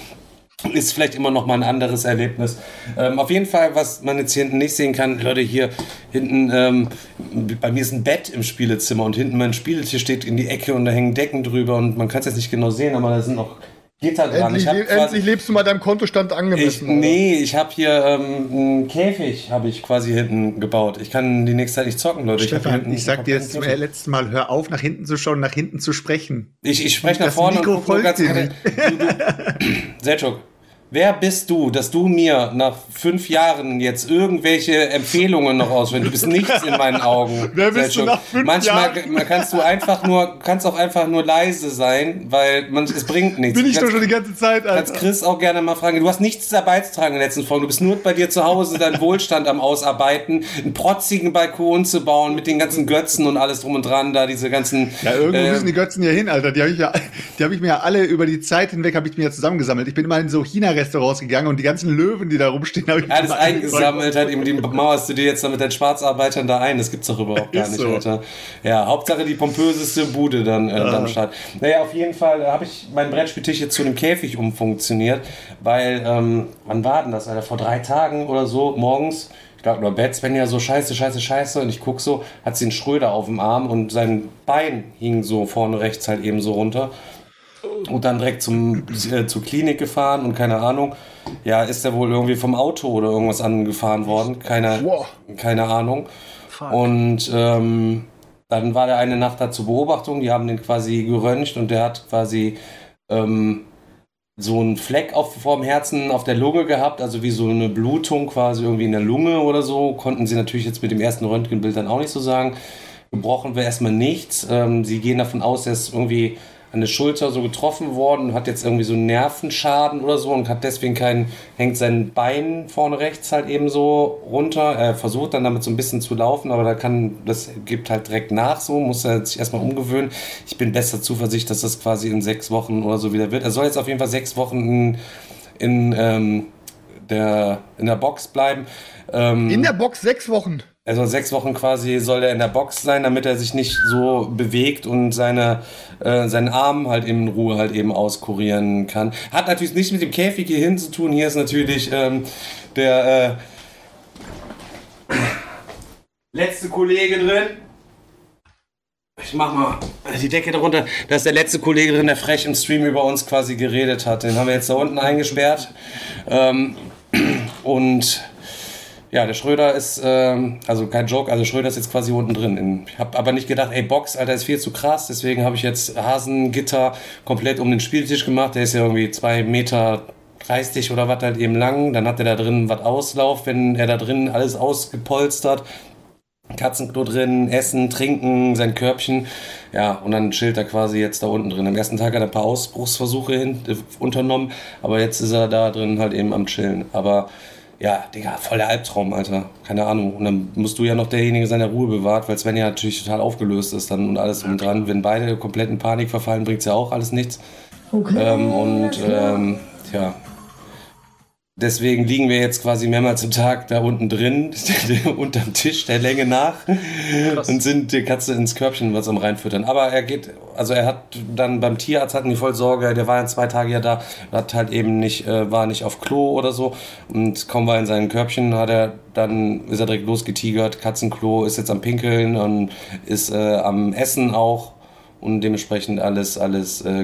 Ist vielleicht immer noch mal ein anderes Erlebnis. Auf jeden Fall, was man jetzt hier hinten nicht sehen kann, Leute, hier hinten, bei mir ist ein Bett im Spielezimmer und hinten mein Spieltisch steht in die Ecke und da hängen Decken drüber und man kann es jetzt nicht genau sehen, aber da sind noch Gitter dran. Endlich lebst du mal deinem Kontostand angemessen. Ich habe hier einen Käfig, habe ich quasi hinten gebaut. Ich kann die nächste Zeit nicht zocken, Leute. Stefan, ich sag dir jetzt zum letzten Mal, hör auf, nach hinten zu schauen, nach hinten zu sprechen. Ich spreche nach vorne und gucke ganz gerne. Selçuk, wer bist du, dass du mir nach 5 Jahren jetzt irgendwelche Empfehlungen noch auswählst? Du bist nichts in meinen Augen. Wer bist du nach 5 Jahren? Manchmal kannst du auch einfach nur leise sein, weil es bringt nichts. Bin ich doch schon die ganze Zeit, Alter. Kannst Chris auch gerne mal fragen. Du hast nichts dabei zu tragen in den letzten Folgen. Du bist nur bei dir zu Hause deinen Wohlstand am Ausarbeiten, einen protzigen Balkon zu bauen mit den ganzen Götzen und alles drum und dran, da diese ganzen... Ja, irgendwo müssen die Götzen ja hin, Alter. Die habe ich mir ja alle über die Zeit hinweg zusammengesammelt. Ich bin immer in so China Dönerrestaurants gegangen und die ganzen Löwen, die da rumstehen, habe ich alles eingesammelt, halt eben die mauerst du dir jetzt da mit deinen Schwarzarbeitern da ein. Das gibt's doch überhaupt gar nicht, so. Alter. Ja, Hauptsache die pompöseste Bude dann am Start. Naja, auf jeden Fall habe ich meinen Brettspieltisch jetzt zu einem Käfig umfunktioniert, weil, wann war denn das, Alter? Vor 3 Tagen oder so, morgens, ich glaube nur Bett, Svenja so scheiße und ich guck so, hat sie einen Schröder auf dem Arm und sein Bein hing so vorne rechts halt eben so runter. Und dann direkt zur Klinik gefahren und keine Ahnung. Ja, ist er wohl irgendwie vom Auto oder irgendwas angefahren worden. Keine Ahnung. Fuck. Und dann war der eine Nacht da zur Beobachtung. Die haben den quasi geröntgt und der hat quasi so einen Fleck vorm Herzen auf der Lunge gehabt. Also wie so eine Blutung quasi irgendwie in der Lunge oder so. Konnten sie natürlich jetzt mit dem ersten Röntgenbild dann auch nicht so sagen. Gebrochen wäre erstmal nichts. Sie gehen davon aus, dass irgendwie an der Schulter so getroffen worden, hat jetzt irgendwie so einen Nervenschaden oder so und hat deswegen hängt sein Bein vorne rechts halt eben so runter. Er versucht dann damit so ein bisschen zu laufen, aber das gibt halt direkt nach so, muss er sich erstmal umgewöhnen. Ich bin bester Zuversicht, dass das quasi in 6 Wochen oder so wieder wird. Er soll jetzt auf jeden Fall 6 Wochen in der Box bleiben. In der Box 6 Wochen? Also 6 Wochen quasi soll er in der Box sein, damit er sich nicht so bewegt und seinen Arm halt in Ruhe halt eben auskurieren kann. Hat natürlich nichts mit dem Käfig hier hin zu tun. Hier ist natürlich der letzte Kollege drin. Ich mach mal die Decke darunter. Das ist der letzte Kollege drin, der frech im Stream über uns quasi geredet hat. Den haben wir jetzt da unten eingesperrt. Und ja, der Schröder ist, also kein Joke, also Schröder ist jetzt quasi unten drin. Ich habe aber nicht gedacht, ey, Box, Alter, ist viel zu krass. Deswegen habe ich jetzt Hasengitter komplett um den Spieltisch gemacht. Der ist ja irgendwie 2,30 Meter oder was halt eben lang. Dann hat er da drin was Auslauf, wenn er da drin alles ausgepolstert. Katzenklo drin, Essen, Trinken, sein Körbchen. Ja, und dann chillt er quasi jetzt da unten drin. Am ersten Tag hat er ein paar Ausbruchsversuche unternommen, aber jetzt ist er da drin halt eben am Chillen. Aber ja, Digga, voll der Albtraum, Alter. Keine Ahnung. Und dann musst du ja noch derjenige sein, der Ruhe bewahrt, weil Svenja natürlich total aufgelöst ist dann und alles drum dran. Wenn beide komplett in Panik verfallen, bringt's ja auch alles nichts. Okay. Deswegen liegen wir jetzt quasi mehrmals am Tag da unten drin, unterm Tisch der Länge nach. Krass. Und sind die Katze ins Körbchen was am reinfüttern. Aber er hat dann beim Tierarzt hatten die voll Sorge, der war ja 2 Tage ja da, hat halt eben war nicht auf Klo oder so und kaum war er in seinem Körbchen, ist er direkt losgetigert, Katzenklo, ist jetzt am Pinkeln und ist am Essen auch. Und dementsprechend alles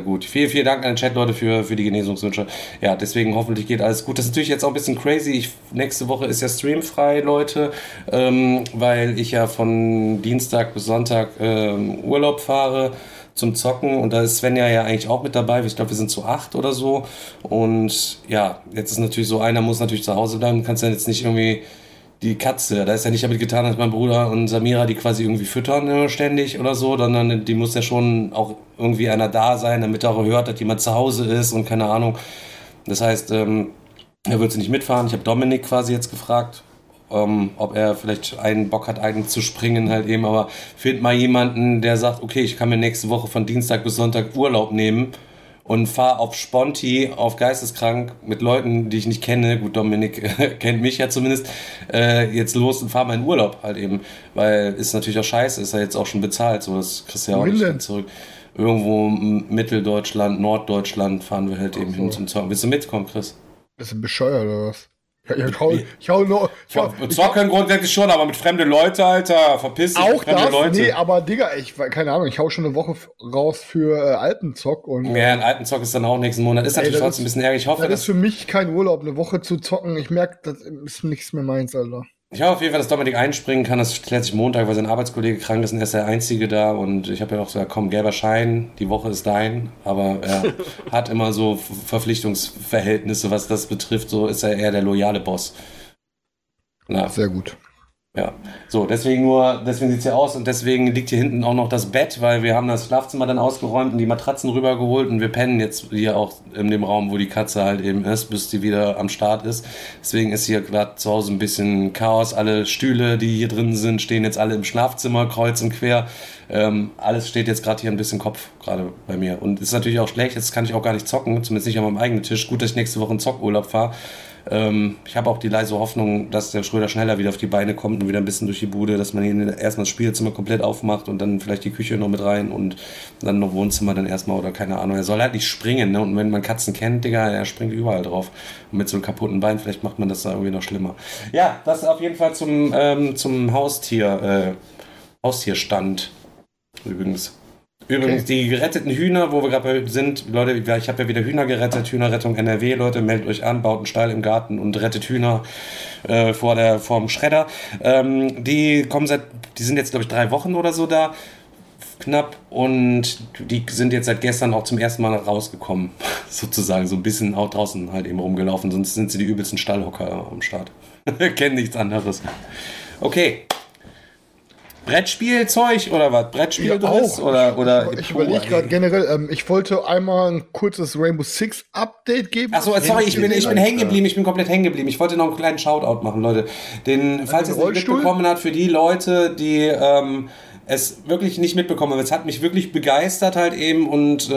gut. Vielen, vielen Dank an den Chat, Leute, für die Genesungswünsche. Ja, deswegen hoffentlich geht alles gut. Das ist natürlich jetzt auch ein bisschen crazy. Nächste Woche ist ja streamfrei, Leute, weil ich ja von Dienstag bis Sonntag Urlaub fahre zum Zocken. Und da ist Svenja ja eigentlich auch mit dabei. Ich glaube, wir sind zu 8 oder so. Und ja, jetzt ist natürlich so, einer muss natürlich zu Hause bleiben. Du kannst ja jetzt nicht irgendwie die Katze, da ist ja nicht damit getan, dass mein Bruder und Samira die quasi irgendwie füttern ständig oder so, sondern die muss ja schon auch irgendwie einer da sein, damit er auch hört, dass jemand zu Hause ist und keine Ahnung. Das heißt, er wird sie nicht mitfahren. Ich habe Dominik quasi jetzt gefragt, ob er vielleicht einen Bock hat, eigentlich zu springen halt eben, aber find mal jemanden, der sagt, okay, ich kann mir nächste Woche von Dienstag bis Sonntag Urlaub nehmen und fahr auf Sponti, auf Geisteskrank, mit Leuten, die ich nicht kenne, gut, Dominik kennt mich ja zumindest, jetzt los und fahr meinen Urlaub halt eben, weil ist natürlich auch scheiße, ist ja jetzt auch schon bezahlt, so das kriegst du ja auch nicht zurück. Irgendwo im Mitteldeutschland, Norddeutschland fahren wir halt eben hin zum Zocken. Willst du mitkommen, Chris? Bisschen bescheuert oder was? Ja, Zocken grundsätzlich schon, aber mit fremden Leuten, Alter, verpiss dich, auch fremde Leute. Nee, aber Digga, keine Ahnung, ich hau schon eine Woche raus für Alpenzock. Und ja, ein Alpenzock ist dann auch nächsten Monat. Ist natürlich trotzdem ein bisschen ärgerlich. Ich hoffe, das ist für mich kein Urlaub, eine Woche zu zocken. Ich merke, das ist nichts mehr meins, Alter. Ich hoffe auf jeden Fall, dass Dominik einspringen kann. Das klärt sich Montag, weil sein Arbeitskollege krank ist und er ist der Einzige da. Und ich habe ja auch gesagt, komm, gelber Schein, die Woche ist dein. Aber er hat immer so Verpflichtungsverhältnisse, was das betrifft. So ist er eher der loyale Boss. Na. Sehr gut. Ja, so, deswegen nur, deswegen sieht's hier aus und deswegen liegt hier hinten auch noch das Bett, weil wir haben das Schlafzimmer dann ausgeräumt und die Matratzen rübergeholt und wir pennen jetzt hier auch in dem Raum, wo die Katze halt eben ist, bis die wieder am Start ist. Deswegen ist hier gerade zu Hause ein bisschen Chaos. Alle Stühle, die hier drin sind, stehen jetzt alle im Schlafzimmer, kreuz und quer. Alles steht jetzt gerade hier ein bisschen Kopf, gerade bei mir. Und ist natürlich auch schlecht, jetzt kann ich auch gar nicht zocken, zumindest nicht an meinem eigenen Tisch. Gut, dass ich nächste Woche einen Zockurlaub fahre. Ich habe auch die leise Hoffnung, dass der Schröder schneller wieder auf die Beine kommt und wieder ein bisschen durch die Bude, dass man hier erstmal das Spielzimmer komplett aufmacht und dann vielleicht die Küche noch mit rein und dann noch Wohnzimmer dann erstmal oder keine Ahnung. Er soll halt nicht springen, ne? Und wenn man Katzen kennt, Digga, er springt überall drauf. Und mit so einem kaputten Bein, vielleicht macht man das da irgendwie noch schlimmer. Ja, das auf jeden Fall zum Haustierstand übrigens. Übrigens, okay. Die geretteten Hühner, wo wir gerade sind, Leute, ich habe ja wieder Hühner gerettet, Hühnerrettung NRW, Leute, meldet euch an, baut einen Stall im Garten und rettet Hühner vorm Schredder. Die sind jetzt, glaube ich, 3 Wochen oder so da, knapp, und die sind jetzt seit gestern auch zum ersten Mal rausgekommen, sozusagen, so ein bisschen auch draußen halt eben rumgelaufen, sonst sind sie die übelsten Stallhocker am Start. Kennen nichts anderes. Okay. Brettspielzeug oder was? Brettspieldriss ja, oder ich überlege gerade generell, ich wollte einmal ein kurzes Rainbow Six Update geben. Achso, sorry, ich bin hängen geblieben, ich bin komplett hängen geblieben. Ich wollte noch einen kleinen Shoutout machen, Leute. Falls ihr es nicht mitbekommen habt, für die Leute, die es wirklich nicht mitbekommen haben, es hat mich wirklich begeistert halt eben und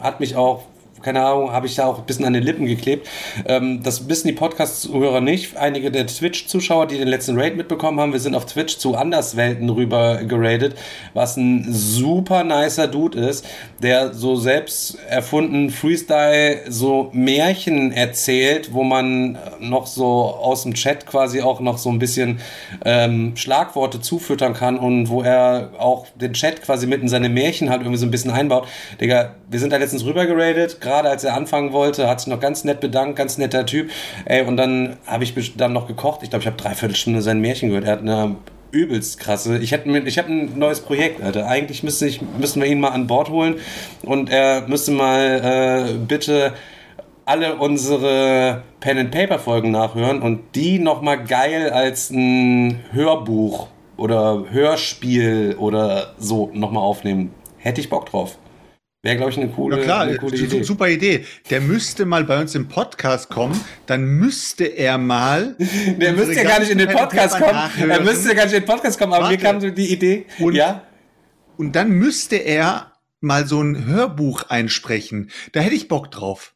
hat mich auch, keine Ahnung, habe ich da auch ein bisschen an den Lippen geklebt. Das wissen die Podcast-Hörer nicht. Einige der Twitch-Zuschauer, die den letzten Raid mitbekommen haben, wir sind auf Twitch zu Anderswelten rüber geradet, was ein super nicer Dude ist, der so selbst erfunden Freestyle so Märchen erzählt, wo man noch so aus dem Chat quasi auch noch so ein bisschen Schlagworte zufüttern kann und wo er auch den Chat quasi mitten seine Märchen halt irgendwie so ein bisschen einbaut. Digga, wir sind da letztens rüber geradet, gerade als er anfangen wollte, hat sich noch ganz nett bedankt, ganz netter Typ. Ey, und dann habe ich dann noch gekocht. Ich glaube, ich habe 3/4 Stunde sein Märchen gehört. Er hat eine übelst krasse. Ich hab ein neues Projekt, Alter. Eigentlich müssen wir ihn mal an Bord holen und er müsste mal bitte alle unsere Pen-and-Paper-Folgen nachhören und die nochmal geil als ein Hörbuch oder Hörspiel oder so nochmal aufnehmen. Hätte ich Bock drauf. Wäre, glaube ich, eine coole Idee. Super Idee. Der müsste mal bei uns im Podcast kommen, dann müsste er mal... Der müsste ja gar nicht in den Podcast kommen, aber mir kam so die Idee. Und dann müsste er mal so ein Hörbuch einsprechen. Da hätte ich Bock drauf.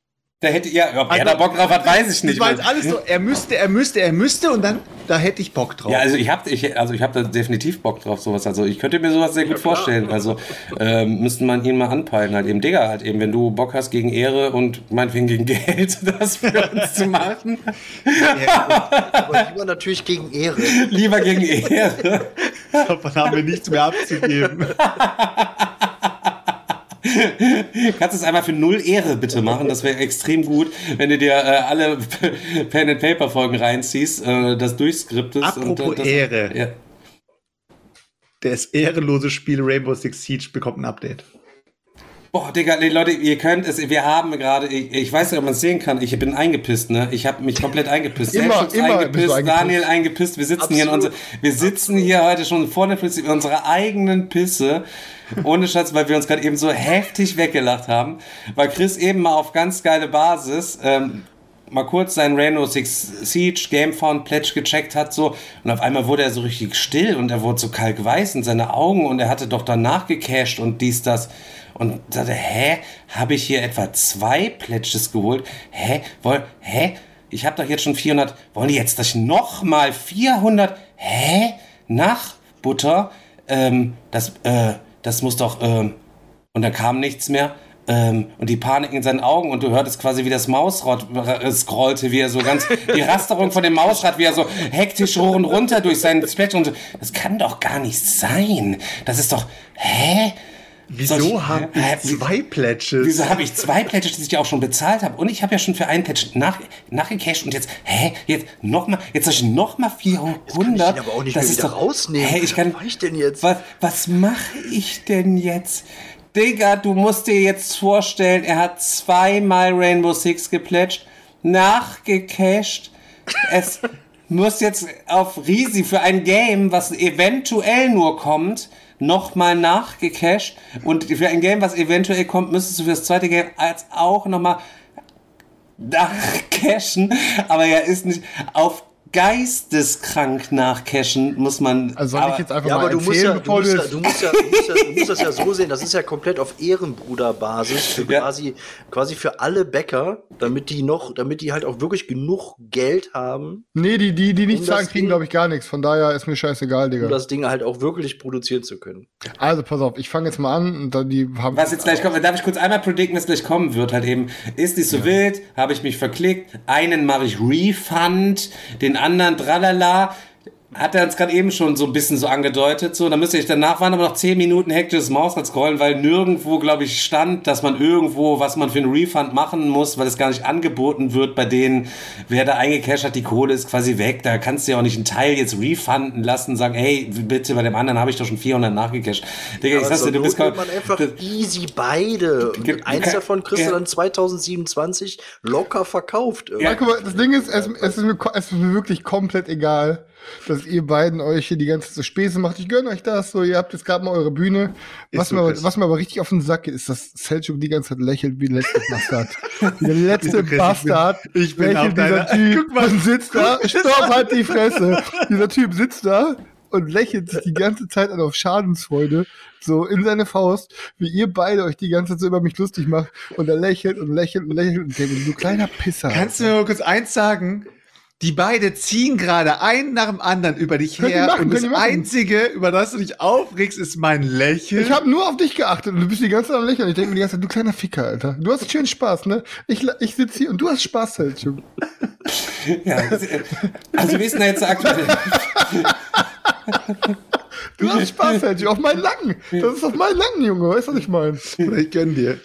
Ob er da Bock drauf hat, weiß ich nicht. Alles so, er müsste und dann, da hätte ich Bock drauf. Ja, also ich hab da definitiv Bock drauf, sowas. Also ich könnte mir sowas sehr gut vorstellen. Also müsste man ihn mal anpeilen halt eben. Digga, halt eben, wenn du Bock hast gegen Ehre und meinetwegen gegen Geld, das für uns zu machen. Ja, aber lieber natürlich gegen Ehre. Lieber gegen Ehre. Davon haben wir nichts mehr abzugeben. Kannst du es einmal für 0 Ehre bitte machen? Das wäre extrem gut, wenn du dir alle Pen-and-Paper-Folgen reinziehst, das durchskriptest. Apropos und, Ehre. Ja. Das ehrenlose Spiel Rainbow Six Siege bekommt ein Update. Boah, Digga, Leute, ihr könnt es, wir haben gerade, ich weiß nicht, ob man es sehen kann, ich bin eingepisst, ne? Ich habe mich komplett eingepisst. Immer eingepisst, Daniel eingepisst. Wir sitzen hier heute schon vor der Flüssigkeit in unserer eigenen Pisse. Ohne Schatz, weil wir uns gerade eben so heftig weggelacht haben. Weil Chris eben mal auf ganz geile Basis mal kurz sein Rainbow Six Siege Gamefound Pledge gecheckt hat so und auf einmal wurde er so richtig still und er wurde so kalkweiß in seine Augen und er hatte doch danach gecasht und dies, das. Und sagte, hä, habe ich hier etwa 2 Pledges geholt? Ich habe doch jetzt schon 400, wollen die jetzt, dass ich nochmal 400, nach Butter, das muss doch, und da kam nichts mehr, und die Panik in seinen Augen und du hörtest quasi, wie das Mausrad scrollte, wie er so ganz, die Rasterung von dem Mausrad, wie er so hektisch hoch und runter durch seinen Splash und so, das kann doch gar nicht sein, das ist doch, Wieso habe ich 2 Pledges? Wieso habe ich 2 Pledges, die ich ja auch schon bezahlt habe? Und ich habe ja schon für einen Pledge nachgecasht und jetzt, jetzt soll ich nochmal 400. Das kann ich den aber auch nicht mehr wieder rausnehmen. Was mache ich denn jetzt? Was mache ich denn jetzt? Digga, du musst dir jetzt vorstellen, er hat 2-mal Rainbow Six gepledged, nachgecasht, muss jetzt auf Risi für ein Game, was eventuell nur kommt, nochmal nachgecached. Und für ein Game, was eventuell kommt, müsstest du für das zweite Game als auch nochmal nachcashen. Aber ja, ist nicht auf geisteskrank nachcashen, muss man... Also soll ich jetzt einfach mal erzählen, bevor du... Du musst das ja so sehen, das ist ja komplett auf Ehrenbruderbasis, für quasi für alle Bäcker, damit die halt auch wirklich genug Geld haben. Nee, die nicht zahlen, kriegen, glaube ich, gar nichts. Von daher ist mir scheißegal, Digga. Um das Ding halt auch wirklich produzieren zu können. Also, pass auf, ich fange jetzt mal an. Und dann was jetzt gleich kommt, darf ich kurz einmal predikten, was gleich kommen wird, halt eben. Ist nicht so wild, habe ich mich verklickt, einen mache ich Refund, den anderen tralala, hat er uns gerade eben schon so ein bisschen so angedeutet, so, da müsste ich danach waren, aber noch 10 Minuten hektisches Mausradscrollen, weil nirgendwo, glaube ich, stand, dass man irgendwo, was man für einen Refund machen muss, weil es gar nicht angeboten wird bei denen, wer da eingecashed hat, die Kohle ist quasi weg, da kannst du ja auch nicht einen Teil jetzt refunden lassen, sagen, hey, bitte, bei dem anderen habe ich doch schon 400 nachgecashed. Digga, ich sag's dir, du bist kaum... man einfach easy beide. Eins davon kriegst du dann 2027 locker verkauft. Ja, guck mal, das Ding ist, es ist mir wirklich komplett egal, dass ihr beiden euch hier die ganze Späße macht. Ich gönne euch das. So, ihr habt jetzt gerade mal eure Bühne. Was mir aber richtig auf den Sack geht, ist, dass Selçuk die ganze Zeit lächelt wie der letzte Bastard. Der letzte Bastard. Ich bin auch dieser Typ. Guck mal. Und sitzt da. Stopp, halt die Fresse. Dieser Typ sitzt da und lächelt sich die ganze Zeit an auf Schadensfreude, so in seine Faust, wie ihr beide euch die ganze Zeit so über mich lustig macht. Und er lächelt und lächelt und lächelt und denkt, du kleiner Pisser. Kannst du mir mal kurz eins sagen? Die beiden ziehen gerade einen nach dem anderen über dich her. Und das Einzige, über das du dich aufregst, ist mein Lächeln. Ich habe nur auf dich geachtet und du bist die ganze Zeit am Lächeln. Ich denke mir die ganze Zeit, du kleiner Ficker, Alter. Du hast schön Spaß, ne? Ich sitze hier und du hast Spaß, Selçuk. Ja, also wie ist denn da jetzt aktuell? Du hast Spaß, Selçuk, auf meinen Nacken. Das ist auf meinen Nacken, Junge. Weißt du, was ich meine? Ich gönn dir.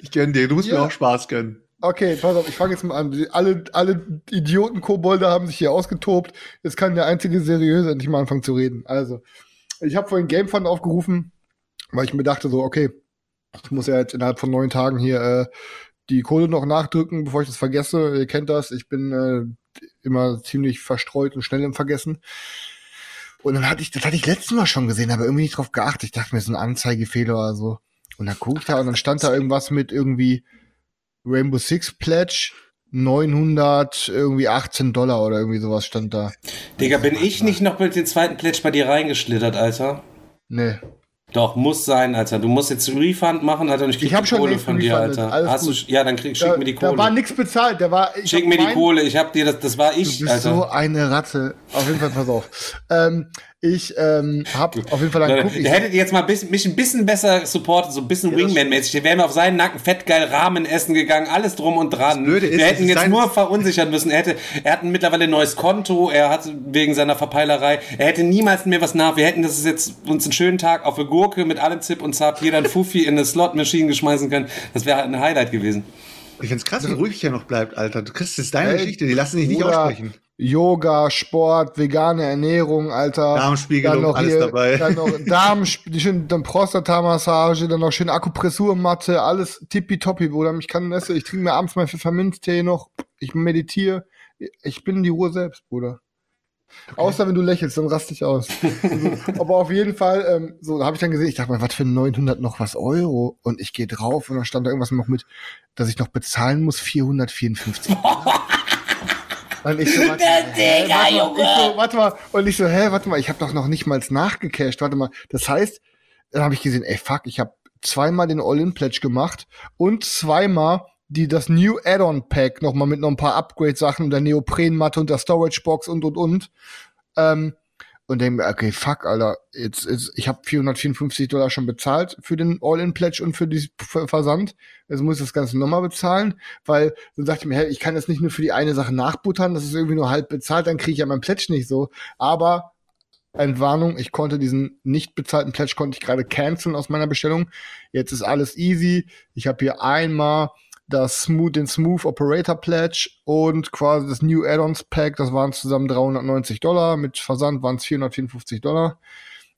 Du musst mir auch Spaß gönnen. Okay, pass auf, ich fange jetzt mal an. Alle Idioten-Kobolde haben sich hier ausgetobt. Jetzt kann der einzige Seriöse endlich mal anfangen zu reden. Also, ich habe vorhin GameFund aufgerufen, weil ich mir dachte so, okay, ich muss ja jetzt innerhalb von 9 Tagen hier die Kohle noch nachdrücken, bevor ich das vergesse. Ihr kennt das, ich bin immer ziemlich verstreut und schnell im Vergessen. Und dann das hatte ich letztes Mal schon gesehen, aber irgendwie nicht drauf geachtet. Ich dachte mir, so ein Anzeigefehler oder so. Und dann gucke ich da und dann stand da irgendwas mit irgendwie Rainbow Six Pledge, $918 oder irgendwie sowas stand da. Digga, bin ich nicht noch mit dem zweiten Pledge bei dir reingeschlittert, Alter? Nee. Doch, muss sein, Alter. Du musst jetzt Refund machen, Alter, und ich krieg die Kohle von dir, Alter. Hast du, ja, dann schick mir die Kohle. Da war nichts bezahlt, schick mir die Kohle, ich hab dir das war ich, du bist Alter. So eine Ratte. Auf jeden Fall, pass auf. Ich hab auf jeden Fall dann geguckt. Hättet ihr jetzt mal mich ein bisschen besser supportet, so ein bisschen Wingman-mäßig. Wir wären wir auf seinen Nacken fettgeil Ramen essen gegangen, alles drum und dran. Das Blöde ist, wir hätten jetzt nur verunsichern müssen. Er hat mittlerweile ein neues Konto, er hat wegen seiner Verpeilerei, er hätte niemals mehr was nach. Wir hätten das jetzt uns einen schönen Tag auf eine Gurke mit allem Zip und Zap, jeder ein Fuffi in eine Slot-Maschine geschmeißen können. Das wäre halt ein Highlight gewesen. Ich find's krass, wie ruhig hier noch bleibt, Alter. Du kriegst jetzt deine Geschichte, die lassen dich nicht aussprechen. Yoga, Sport, vegane Ernährung, Alter. Darmspiegelung, dann noch alles dabei. Dann noch dann Prostata-Massage, dann noch schön Akupressurmatte, alles tippitoppi, Bruder. Ich kann essen, ich trinke mir abends mal Pfefferminztee noch, ich meditiere. Ich bin in die Ruhe selbst, Bruder. Okay. Außer wenn du lächelst, dann raste ich aus. Also, aber auf jeden Fall, so habe ich dann gesehen, ich dachte mal, was für 900 noch was Euro? Und ich gehe drauf und dann stand da irgendwas noch mit, dass ich noch bezahlen muss, 454. Und ich so, warte mal, ich habe doch noch nicht mal nachgecashed, warte mal. Das heißt, dann habe ich gesehen, ey, fuck, ich habe zweimal den All-In-Pledge gemacht und zweimal das New Add-on-Pack nochmal mit noch ein paar Upgrade-Sachen und der Neoprenmatte und der Storage-Box und. Und denke mir, okay, fuck, Alter, jetzt, ich habe $454 schon bezahlt für den All-In-Pledge und für den Versand. Also muss ich das Ganze nochmal bezahlen, weil dann dachte ich mir, hey, ich kann das nicht nur für die eine Sache nachbuttern, das ist irgendwie nur halb bezahlt, dann kriege ich ja meinen Pledge nicht so. Aber, Entwarnung, ich konnte diesen nicht bezahlten Pledge, konnte ich gerade canceln aus meiner Bestellung. Jetzt ist alles easy. Ich habe hier einmal den Smooth Operator Pledge und quasi das New Add-ons Pack, das waren zusammen $390, mit Versand waren es $454.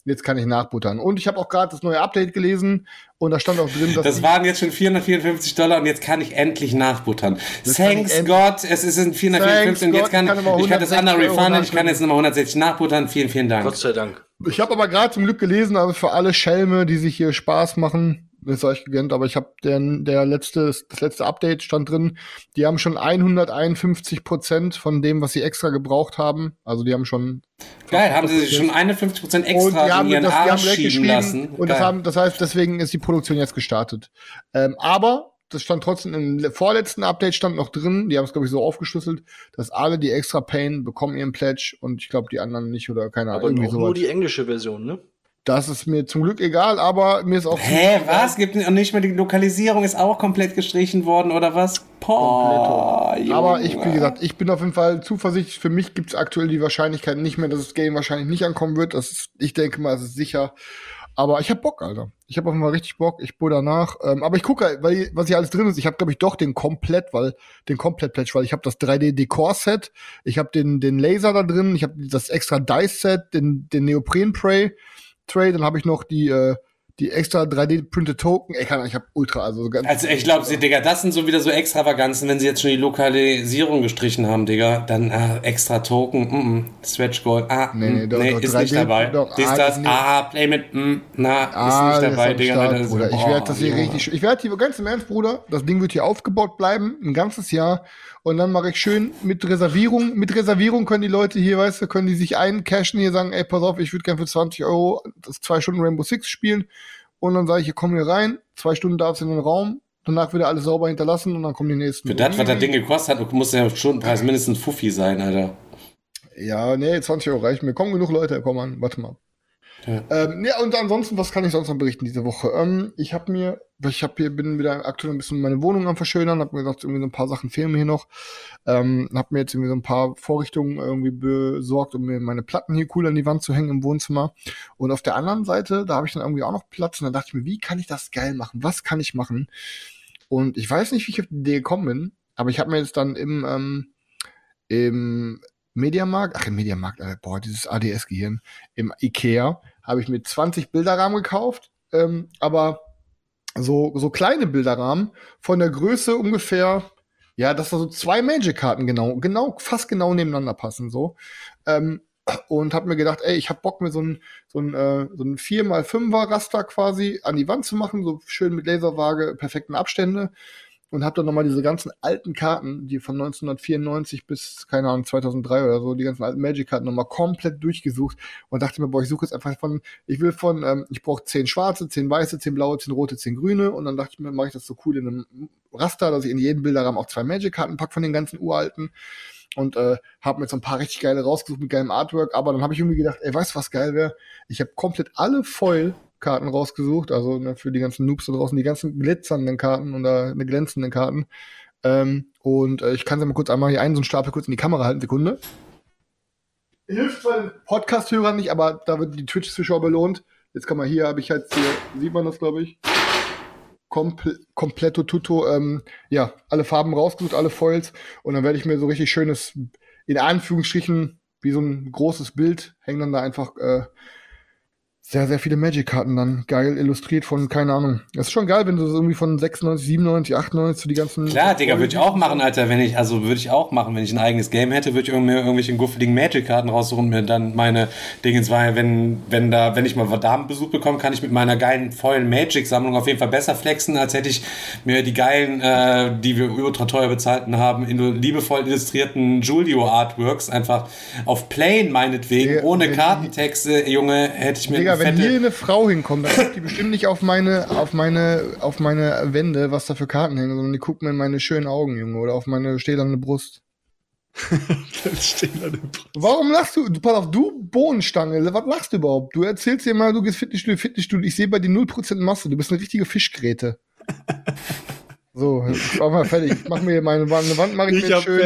jetzt kann ich nachbuttern. Und ich habe auch gerade das neue Update gelesen und da stand auch drin, dass... Das waren jetzt schon $454 und jetzt kann ich endlich nachbuttern. Thanks Gott, es ist in 450 und jetzt kann ich das andere refunden, ich kann jetzt nochmal 160 nachbuttern. Vielen, vielen Dank. Gott sei Dank. Ich habe aber gerade zum Glück gelesen, aber für alle Schelme, die sich hier Spaß machen... Das habe ich gegönnt, aber ich habe das letzte Update stand drin. Die haben schon 151% von dem, was sie extra gebraucht haben. Also die haben schon... Geil, haben sie sich schon 51% extra in ihren Arsch schieben lassen. Und das heißt, deswegen ist die Produktion jetzt gestartet. Aber das stand trotzdem im vorletzten Update stand noch drin. Die haben es, glaube ich, so aufgeschlüsselt, dass alle, die extra payen, bekommen ihren Pledge. Und ich glaube, die anderen nicht oder keine Ahnung. Aber nur die englische Version, ne? Das ist mir zum Glück egal, aber mir ist auch... Hä, was? Gibt nicht mehr die Lokalisierung ist auch komplett gestrichen worden, oder was? Boah, Junge. Aber wie gesagt, ich bin auf jeden Fall zuversichtlich. Für mich gibt es aktuell die Wahrscheinlichkeit nicht mehr, dass das Game wahrscheinlich nicht ankommen wird. Ich denke mal, es ist sicher. Aber ich hab Bock, Alter. Ich hab auf jeden Fall richtig Bock. Ich bohre danach. Aber ich gucke, weil was hier alles drin ist. Ich habe, glaube ich, doch den Komplett-Pledge, weil ich habe das 3D-Dekor-Set, ich habe den Laser da drin, ich habe das extra Dice-Set, den Neopren-Tray, dann habe ich noch die extra 3D-printed Token. Ich habe Ultra, also ganz... Also ich glaube, Digga, das sind so wieder so Extravaganzen, wenn sie jetzt schon die Lokalisierung gestrichen haben, Digga. Dann extra Token, Stretch Gold, nee, ist nicht dabei. Ist nicht dabei, Digga. Alter, Bruder. Ich werde das hier richtig... Ich werde hier ganz im Ernst, Bruder, das Ding wird hier aufgebaut bleiben, ein ganzes Jahr. Und dann mache ich schön mit Reservierung. Mit Reservierung können die Leute hier, weißt du, können die sich eincashen, hier sagen, ey, pass auf, ich würde gerne für 20 Euro das 2 Stunden Rainbow Six spielen. Und dann sage ich, komm hier rein, 2 Stunden darfst du in den Raum, danach wieder alles sauber hinterlassen und dann kommen die nächsten. Für das, was das Ding gekostet hat, muss der Stundenpreis mindestens Fuffi sein, Alter. Ja, nee, 20 Euro reichen mir. Kommen genug Leute, komm an, warte mal. Ja. Und ansonsten, was kann ich sonst noch berichten diese Woche? Ich bin wieder aktuell ein bisschen meine Wohnung am Verschönern, hab mir gesagt, irgendwie so ein paar Sachen fehlen mir hier noch, hab mir jetzt irgendwie so ein paar Vorrichtungen irgendwie besorgt, um mir meine Platten hier cool an die Wand zu hängen im Wohnzimmer. Und auf der anderen Seite, da habe ich dann irgendwie auch noch Platz und dann dachte ich mir, wie kann ich das geil machen? Was kann ich machen? Und ich weiß nicht, wie ich auf die Idee gekommen bin, aber ich habe mir jetzt dann im Ikea habe ich mir 20 Bilderrahmen gekauft, aber so kleine Bilderrahmen von der Größe ungefähr, ja, dass da so 2 Magic-Karten fast genau nebeneinander passen, so. Und habe mir gedacht, ey, ich hab Bock, mir so ein 4x5er Raster quasi an die Wand zu machen, so schön mit Laserwaage, perfekten Abstände. Und hab dann nochmal diese ganzen alten Karten, die von 1994 bis, keine Ahnung, 2003 oder so, die ganzen alten Magic-Karten nochmal komplett durchgesucht und dachte mir, boah, ich suche jetzt einfach ich brauche 10 schwarze, 10 weiße, 10 blaue, 10 rote, 10 grüne und dann dachte ich mir, mache ich das so cool in einem Raster, dass ich in jedem Bilderrahmen auch 2 Magic-Karten packe von den ganzen uralten und hab mir jetzt so ein paar richtig geile rausgesucht mit geilem Artwork, aber dann habe ich irgendwie gedacht, ey, weißt du, was geil wäre? Ich habe komplett alle Foil-Karten rausgesucht, also ne, für die ganzen Noobs da draußen, die ganzen glitzernden Karten oder ne, glänzenden Karten. Ich kann es ja mal kurz einmal hier so einen Stapel kurz in die Kamera halten, Sekunde. Hilft meinen Podcast-Hörern nicht, aber da wird die Twitch-Zuschauer belohnt. Jetzt kann man hier, sieht man das, glaube ich, kompletto tutto, alle Farben rausgesucht, alle Foils. Und dann werde ich mir so richtig schönes, in Anführungsstrichen, wie so ein großes Bild, hängen dann da einfach, sehr, sehr viele Magic-Karten dann. Geil illustriert von, keine Ahnung. Das ist schon geil, wenn du das irgendwie von 96, 97, 98 zu die ganzen... Klar, Digga, würde ich auch machen, Alter. Wenn ich ein eigenes Game hätte, würde ich mir irgendwelche guffeligen Magic-Karten raussuchen und mir dann meine Dingens, weil wenn ich mal Damenbesuch bekomme, kann ich mit meiner geilen vollen Magic-Sammlung auf jeden Fall besser flexen, als hätte ich mir die geilen, die wir ultra teuer bezahlten haben, in liebevoll illustrierten Julio-Artworks einfach auf Plain meinetwegen, ohne Kartentexte, Junge, hätte ich mir... Digga, wenn hier eine Frau hinkommt, dann guckt die bestimmt nicht auf meine Wände, was da für Karten hängen, sondern die guckt mir in meine schönen Augen, Junge, oder auf meine stählerne Brust. Warum lachst du? Pass auf, du Bohnenstange, was lachst du überhaupt? Du erzählst dir mal, du gehst Fitnessstudio, ich sehe bei dir 0% Masse, du bist eine richtige Fischgräte. So, ich mach mal fertig. Ich mach mir meine Wand mache ich mir schön.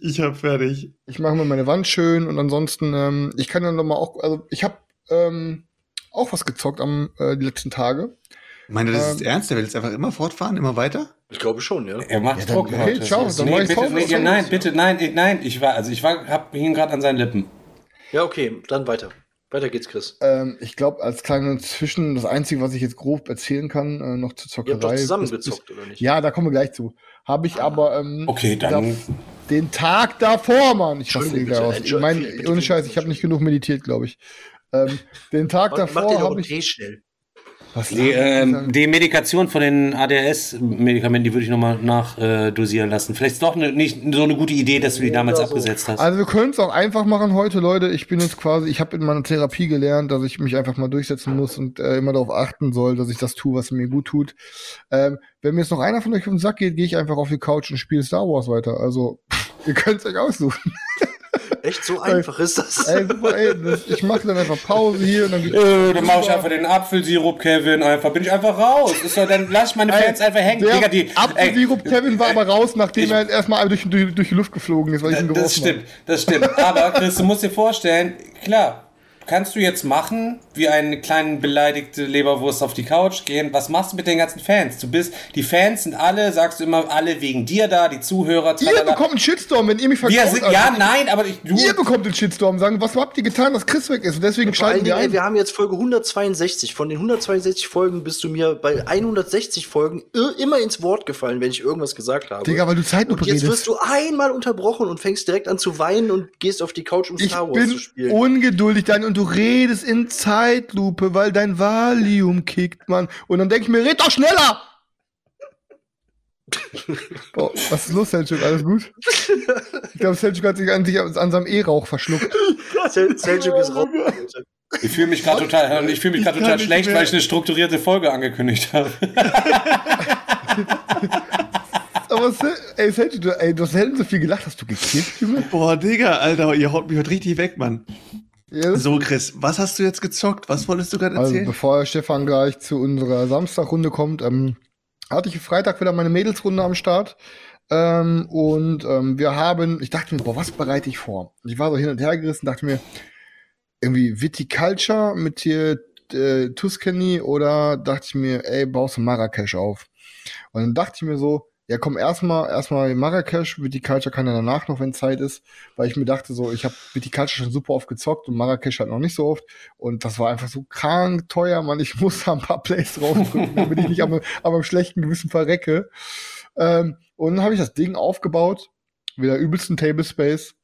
Ich hab fertig. Ich mache mir meine Wand schön und ansonsten, ich kann dann nochmal auch, also ich hab auch was gezockt am die letzten Tage. Ich meine, das ist ernst, der will jetzt einfach immer fortfahren, immer weiter? Ich glaube schon, ja. Er macht Druck. Okay, ciao, dann mach ich Pause. Nein, ich war, hab ihn gerade an seinen Lippen. Ja, okay, dann weiter. Weiter geht's, Chris. Ich glaube, als kleine Zwischen, das Einzige, was ich jetzt grob erzählen kann, noch zur Zockerei. Ihr habt doch zusammengezockt, oder nicht? Ja, da kommen wir gleich zu. Habe ich aber okay, dann den Tag davor, Mann. Ich raste wieder raus. Ich meine, ohne Scheiß, ich habe nicht genug meditiert, glaube ich. Den Tag davor habe ich... Schnell. Die Medikation von den ADHS-Medikamenten, die würde ich nochmal nachdosieren lassen. Vielleicht ist doch nicht so eine gute Idee, dass du die damals abgesetzt hast. Also wir können es auch einfach machen heute, Leute. Ich bin jetzt quasi, ich habe in meiner Therapie gelernt, dass ich mich einfach mal durchsetzen muss und immer darauf achten soll, dass ich das tue, was mir gut tut. Wenn mir jetzt noch einer von euch auf den Sack geht, gehe ich einfach auf die Couch und spiele Star Wars weiter. Also, ihr könnt es euch aussuchen. Echt, so einfach ist das. Ich mache dann einfach Pause hier und dann geht dann mache ich einfach den Apfelsirup, Kevin, einfach. Bin ich einfach raus. Ist doch, dann lass ich meine Fans einfach hängen. Der Digga, Apfelsirup, Kevin, war aber raus, nachdem er jetzt erstmal durch die Luft geflogen ist, weil ich ihn gerufen habe. Das stimmt. Aber, Chris, du musst dir vorstellen, klar, kannst du jetzt machen, wie eine kleine beleidigte Leberwurst auf die Couch gehen? Was machst du mit den ganzen Fans? Die Fans sind alle, sagst du immer, alle wegen dir da, die Zuhörer. Ihr bekommt einen Shitstorm, wenn ihr mich verkauft. Ihr bekommt den Shitstorm, sagen, was habt ihr getan, dass Chris weg ist? Und deswegen schalten wir ein. Wir haben jetzt Folge 162. Von den 162 Folgen bist du mir bei 160 Folgen immer ins Wort gefallen, wenn ich irgendwas gesagt habe. Digga, weil du Zeit noch redest. Jetzt wirst du einmal unterbrochen und fängst direkt an zu weinen und gehst auf die Couch, um Star Wars zu spielen. Ich bin ungeduldig, du redest in Zeitlupe, weil dein Valium kickt, Mann. Und dann denke ich mir, red doch schneller! Boah, was ist los, Selçuk? Alles gut? Ich glaube, Selçuk hat sich an seinem E-Rauch verschluckt. Selçuk ist raus. Ich fühle mich gerade total schlecht, weil ich eine strukturierte Folge angekündigt habe. Aber Selçuk, du hast selten so viel gelacht. Hast du gekippt, Junge? Boah, Digga, Alter, ihr haut mich heute richtig weg, Mann. Yes. So, Chris, was hast du jetzt gezockt? Was wolltest du gerade erzählen? Also, bevor Stefan gleich zu unserer Samstagrunde kommt, hatte ich Freitag wieder meine Mädelsrunde am Start. Wir haben, ich dachte mir, boah, was bereite ich vor? Ich war so hin und her gerissen, dachte mir, irgendwie Viticulture mit hier Tuscany oder dachte ich mir, ey, baust du Marrakesch auf? Und dann dachte ich mir so, ja, komm, erstmal Marrakesch, Viticulture kann ja danach noch, wenn Zeit ist, weil ich mir dachte so, ich habe Viticulture schon super oft gezockt und Marrakesch halt noch nicht so oft und das war einfach so krank teuer, Mann, ich muss da ein paar Plays draufdrücken, damit ich nicht am schlechten Gewissen verrecke. Und dann habe ich das Ding aufgebaut, wieder übelsten Tablespace.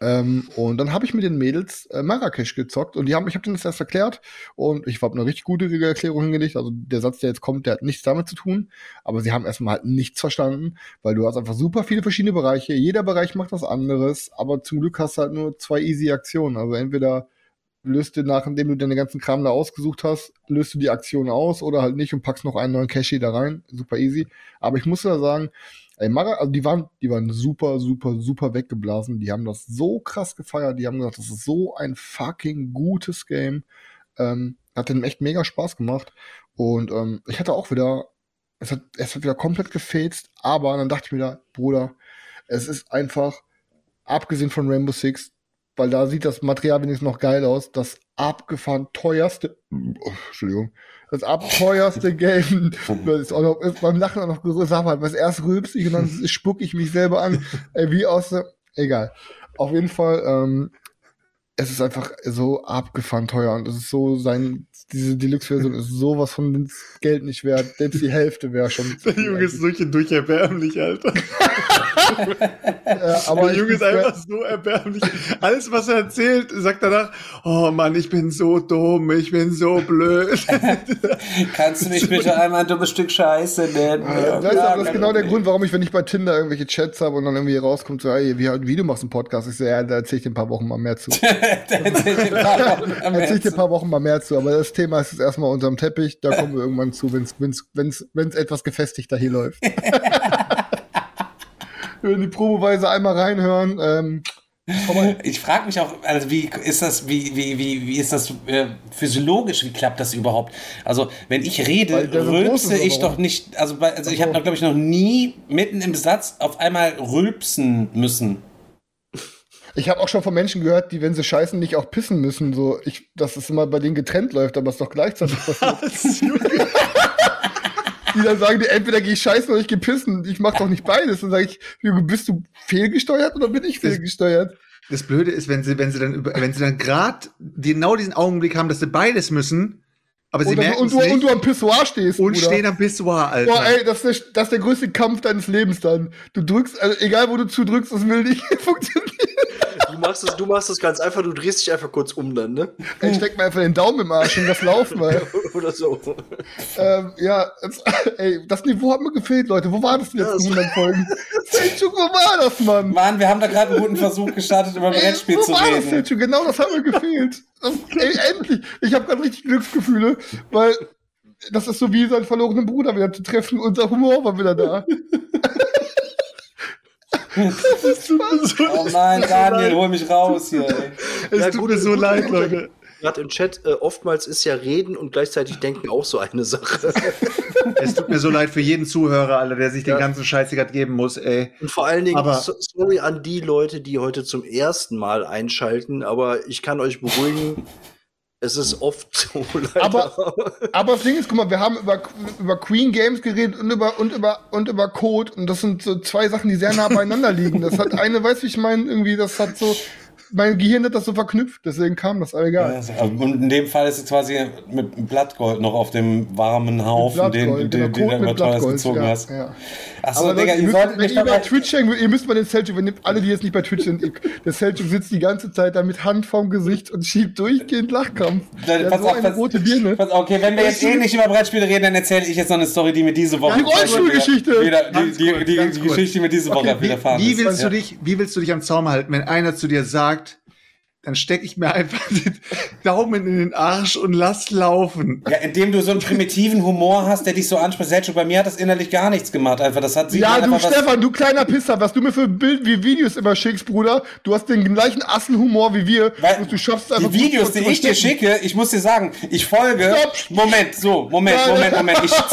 Und dann habe ich mit den Mädels Marrakesch gezockt und ich habe denen das erst erklärt und ich habe eine richtig gute Erklärung hingelegt, also der Satz, der jetzt kommt, der hat nichts damit zu tun, aber sie haben erstmal halt nichts verstanden, weil du hast einfach super viele verschiedene Bereiche, jeder Bereich macht was anderes, aber zum Glück hast du halt nur zwei easy Aktionen, also entweder löst du, nachdem du deine ganzen Kram da ausgesucht hast, löst du die Aktion aus oder halt nicht und packst noch einen neuen Cashy da rein, super easy, aber ich muss da sagen, also die waren super, super, super weggeblasen. Die haben das so krass gefeiert. Die haben gesagt, das ist so ein fucking gutes Game. Hat denen echt mega Spaß gemacht. Und ich hatte auch wieder, es hat wieder komplett gefetzt. Aber dann dachte ich mir da, Bruder, es ist einfach, abgesehen von Rainbow Six, weil da sieht das Material wenigstens noch geil aus, das abgefahren teuerste, das abteuerste Game, das ist auch noch, ist beim Lachen auch noch gesagt hat, weil erst rülpse ich und dann spucke ich mich selber an, wie aus der, egal. Auf jeden Fall, es ist einfach so abgefahren teuer und es ist so diese Deluxe-Version ist sowas von das Geld nicht wert, selbst die Hälfte wäre schon. Der Junge ist durch erbärmlich, Alter. Aber der Junge ist einfach so erbärmlich. Alles, was er erzählt, sagt danach, oh Mann, ich bin so dumm, ich bin so blöd. Kannst du mich bitte einmal ein dummes Stück Scheiße nennen? Das ist genau der Grund, warum ich, wenn ich bei Tinder irgendwelche Chats habe und dann irgendwie rauskommt, so, hey, wie du machst einen Podcast? Ich so, ja, da erzähle ich dir ein paar Wochen mal mehr zu. Aber das Thema ist jetzt erstmal unterm Teppich, da kommen wir irgendwann zu, wenn es etwas gefestigter hier läuft. Wenn die Probeweise einmal reinhören. Ich frage mich auch, also wie ist das physiologisch, wie klappt das überhaupt? Also wenn ich rede, rülpse ich doch nicht, also ich habe, glaube ich, noch nie mitten im Satz auf einmal rülpsen müssen. Ich habe auch schon von Menschen gehört, die, wenn sie scheißen, nicht auch pissen müssen. So, dass es immer bei denen getrennt läuft, aber es doch gleichzeitig passiert. Die dann sagen, entweder gehe ich scheißen oder ich gehe pissen. Ich mache doch nicht beides. Dann sage ich, bist du fehlgesteuert oder bin ich fehlgesteuert? Das Blöde ist, wenn sie dann gerade genau diesen Augenblick haben, dass sie beides müssen, aber sie merken es nicht. Und du am Pissoir stehst, und Bruder. Stehen am Pissoir, Alter. Boah, ey, das ist der größte Kampf deines Lebens dann. Du drückst, also egal wo du zudrückst, es will nicht funktionieren. Du machst das ganz einfach, du drehst dich einfach kurz um dann, ne? Ich steck mir einfach den Daumen im Arsch und das laufen mal. Oder so. Das Niveau hat mir gefehlt, Leute. Wo war das denn jetzt in 100 Folgen? Selchuk, wo war das, Mann? Mann, wir haben da gerade einen guten Versuch gestartet, über ein Brettspiel zu reden. Wo war das, Selchuk? Genau, das hat mir gefehlt. Endlich. Ich habe gerade richtig Glücksgefühle, weil das ist so wie seinen verlorenen Bruder wieder zu treffen. Unser Humor war wieder da. Das ist oh nein, Daniel, hol mich raus hier. Es tut mir so leid, Leute. Gerade im Chat, oftmals ist ja Reden und gleichzeitig Denken auch so eine Sache. Es tut mir so leid für jeden Zuhörer, Alter, der sich den ganzen Scheiß gerade geben muss, ey. Und vor allen Dingen, sorry an die Leute, die heute zum ersten Mal einschalten, aber ich kann euch beruhigen, es ist oft so leider. Aber das Ding ist, guck mal, wir haben über Queen Games geredet und über Code. Und das sind so zwei Sachen, die sehr nah beieinander liegen. Das hat eine, weißt du, ich meine, irgendwie, das hat so, mein Gehirn hat das so verknüpft, deswegen kam das, aber egal. Und in dem Fall ist es quasi mit Blattgold noch auf dem warmen Haufen, den du immer teuer gezogen hast. Ja. Achso, Digga, ihr müsst mal den Selchuk, alle, die jetzt nicht bei Twitch sind, der Selchuk sitzt die ganze Zeit da mit Hand vorm Gesicht und schiebt durchgehend Lachkampf. Okay, wenn wir jetzt nicht über Brettspiele reden, dann erzähle ich jetzt noch eine Story, die mir diese Woche... Die Rollstuhlgeschichte! Die Geschichte, die mir diese Woche widerfahren ist. Wie willst du dich am Zaum halten, wenn einer zu dir sagt, dann stecke ich mir einfach den Daumen in den Arsch und lass laufen. Ja, indem du so einen primitiven Humor hast, der dich so anspricht. Selchuk, bei mir hat das innerlich gar nichts gemacht. Einfach, das hat sie Stefan, du kleiner Pisser, was du mir für Bild wie Videos immer schickst, Bruder, du hast den gleichen Assenhumor wie wir. Und du schaffst einfach die Videos, die ich dir schicke, ich muss dir sagen, ich folge... Stopp. Moment. Ich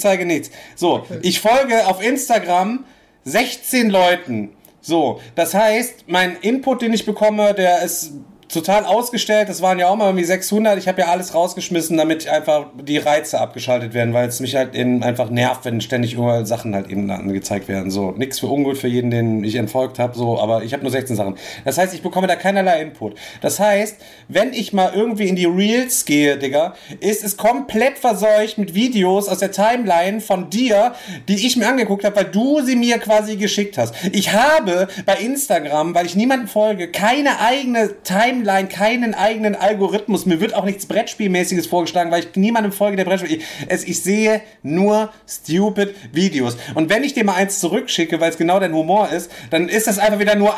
zeige nichts. So, okay. Ich folge auf Instagram 16 Leuten. So, das heißt, mein Input, den ich bekomme, der ist total ausgestellt. Das waren ja auch mal irgendwie 600. Ich habe ja alles rausgeschmissen, damit einfach die Reize abgeschaltet werden, weil es mich halt eben einfach nervt, wenn ständig überall Sachen halt eben angezeigt werden. So, nix für ungut für jeden, den ich entfolgt habe, so, aber ich habe nur 16 Sachen. Das heißt, ich bekomme da keinerlei Input. Das heißt, wenn ich mal irgendwie in die Reels gehe, Digga, ist es komplett verseucht mit Videos aus der Timeline von dir, die ich mir angeguckt habe, weil du sie mir quasi geschickt hast. Ich habe bei Instagram, weil ich niemanden folge, keine eigene Timeline, keinen eigenen Algorithmus. Mir wird auch nichts Brettspielmäßiges vorgeschlagen, weil ich niemandem folge, der Brettspiel... Ich sehe nur stupid Videos. Und wenn ich dir mal eins zurückschicke, weil es genau dein Humor ist, dann ist das einfach wieder nur,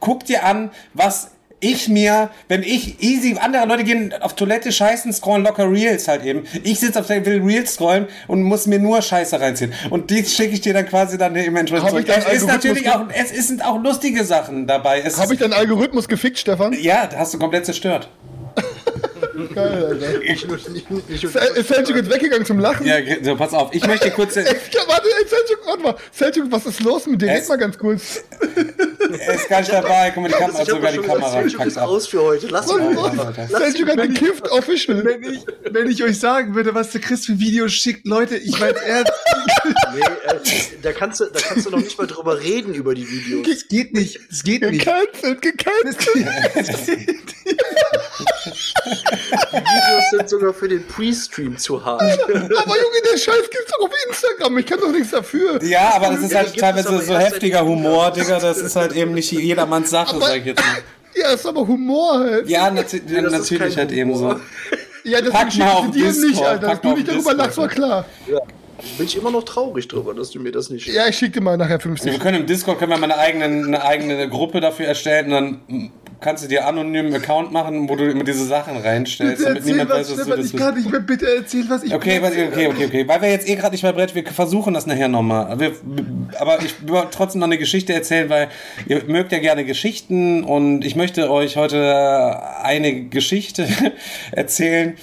guck dir an, was ich mir, wenn ich easy, andere Leute gehen auf Toilette, scheißen, scrollen locker Reels halt eben. Ich sitze auf der, will Reels scrollen und muss mir nur Scheiße reinziehen. Und die schicke ich dir dann quasi dann im Entsprechend zurück. Es sind auch lustige Sachen dabei. Habe ich deinen Algorithmus gefickt, Stefan? Ja, da hast du komplett zerstört. Geil, Alter. Selchuk ist weggegangen zum Lachen. Ja, so, pass auf. Ich möchte kurz... Warte mal. Selchuk, was ist los mit dir? Red mal ganz kurz. Er ist gar nicht dabei. Guck mal, die Kamera. Selchuk ist aus für heute. Lass mal los. Selchuk hat gekifft, official. Wenn ich euch sagen würde, was der Chris für Videos schickt, Leute, ich weiß ernst. Nee, da kannst du noch nicht mal drüber reden, über die Videos. Es geht nicht. Gecancelt. Die Videos sind sogar für den Pre-Stream zu hart. Aber Junge, der Scheiß gibt's doch auf Instagram. Ich kann doch nichts dafür. Ja, aber das ist halt teilweise so heftiger Humor, Digga. Das ist halt eben nicht jedermanns Sache, sag ich jetzt mal. Ja, ist aber Humor halt. Ja, natürlich halt eben so. Ja, das pack mal auf Discord, nicht, Alter. Dass du nicht darüber lachst, war klar. Ja. Bin ich immer noch traurig drüber, dass du mir das nicht schickst. Ja, ich schicke dir mal nachher 50. Wir können im Discord mal eine eigene Gruppe dafür erstellen, und dann kannst du dir anonymen Account machen, wo du immer diese Sachen reinstellst, damit niemand weiß, was du das bist. Ich kann nicht mehr, bitte erzähl, was ich okay. Weil wir jetzt gerade nicht mehr Brett, wir versuchen das nachher nochmal. Aber ich will trotzdem noch eine Geschichte erzählen, weil ihr mögt ja gerne Geschichten, und ich möchte euch heute eine Geschichte erzählen.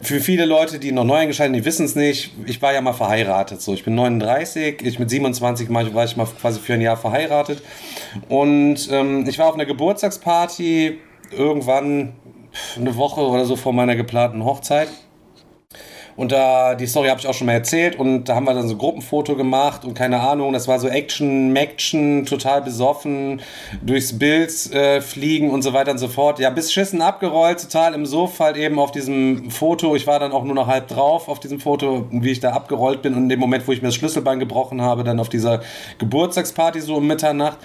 Für viele Leute, die noch neu eingeschaltet sind, die wissen es nicht. Ich war ja mal verheiratet. So, ich bin 39, mit 27 war ich mal quasi für ein Jahr verheiratet. Und ich war auf einer Geburtstagsparty irgendwann eine Woche oder so vor meiner geplanten Hochzeit. Und da, die Story habe ich auch schon mal erzählt, und da haben wir dann so ein Gruppenfoto gemacht und keine Ahnung, das war so Action, total besoffen, durchs Bild fliegen und so weiter und so fort. Ja, bis Schissen abgerollt, total im Suff halt eben auf diesem Foto. Ich war dann auch nur noch halb drauf auf diesem Foto, wie ich da abgerollt bin, und in dem Moment, wo ich mir das Schlüsselbein gebrochen habe, dann auf dieser Geburtstagsparty so um Mitternacht.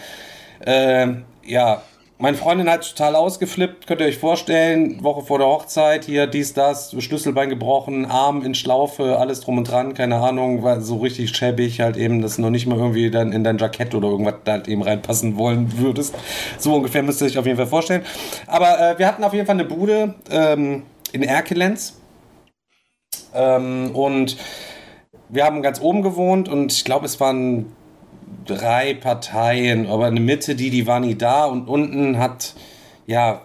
Ja, meine Freundin hat total ausgeflippt, könnt ihr euch vorstellen, Woche vor der Hochzeit, hier dies, das, Schlüsselbein gebrochen, Arm in Schlaufe, alles drum und dran, keine Ahnung, war so richtig schäbig halt eben, dass noch nicht mal irgendwie dann in dein Jackett oder irgendwas da halt eben reinpassen wollen würdest. So ungefähr müsst ihr euch auf jeden Fall vorstellen. Aber wir hatten auf jeden Fall eine Bude in Erkelenz, und wir haben ganz oben gewohnt, und ich glaube, es waren 3 Parteien, aber in der Mitte, die war nie da, und unten hat, ja,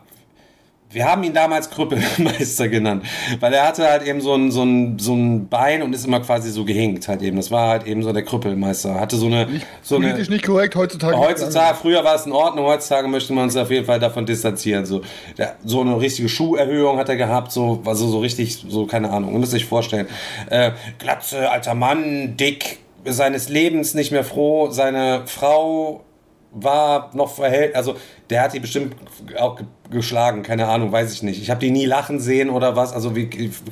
wir haben ihn damals Krüppelmeister genannt, weil er hatte halt eben so ein Bein und ist immer quasi so gehinkt halt eben. Das war halt eben so der Krüppelmeister. Hatte so eine politisch nicht korrekt heutzutage. Heutzutage, früher war es in Ordnung, heutzutage möchte man uns auf jeden Fall davon distanzieren. So, ja, so eine richtige Schuherhöhung hat er gehabt, so, war so richtig, so keine Ahnung, ihr müsst euch vorstellen. Glatze, alter Mann, dick, seines Lebens nicht mehr froh, seine Frau war noch also der hat die bestimmt auch geschlagen, keine Ahnung, weiß ich nicht. Ich habe die nie lachen sehen oder was, also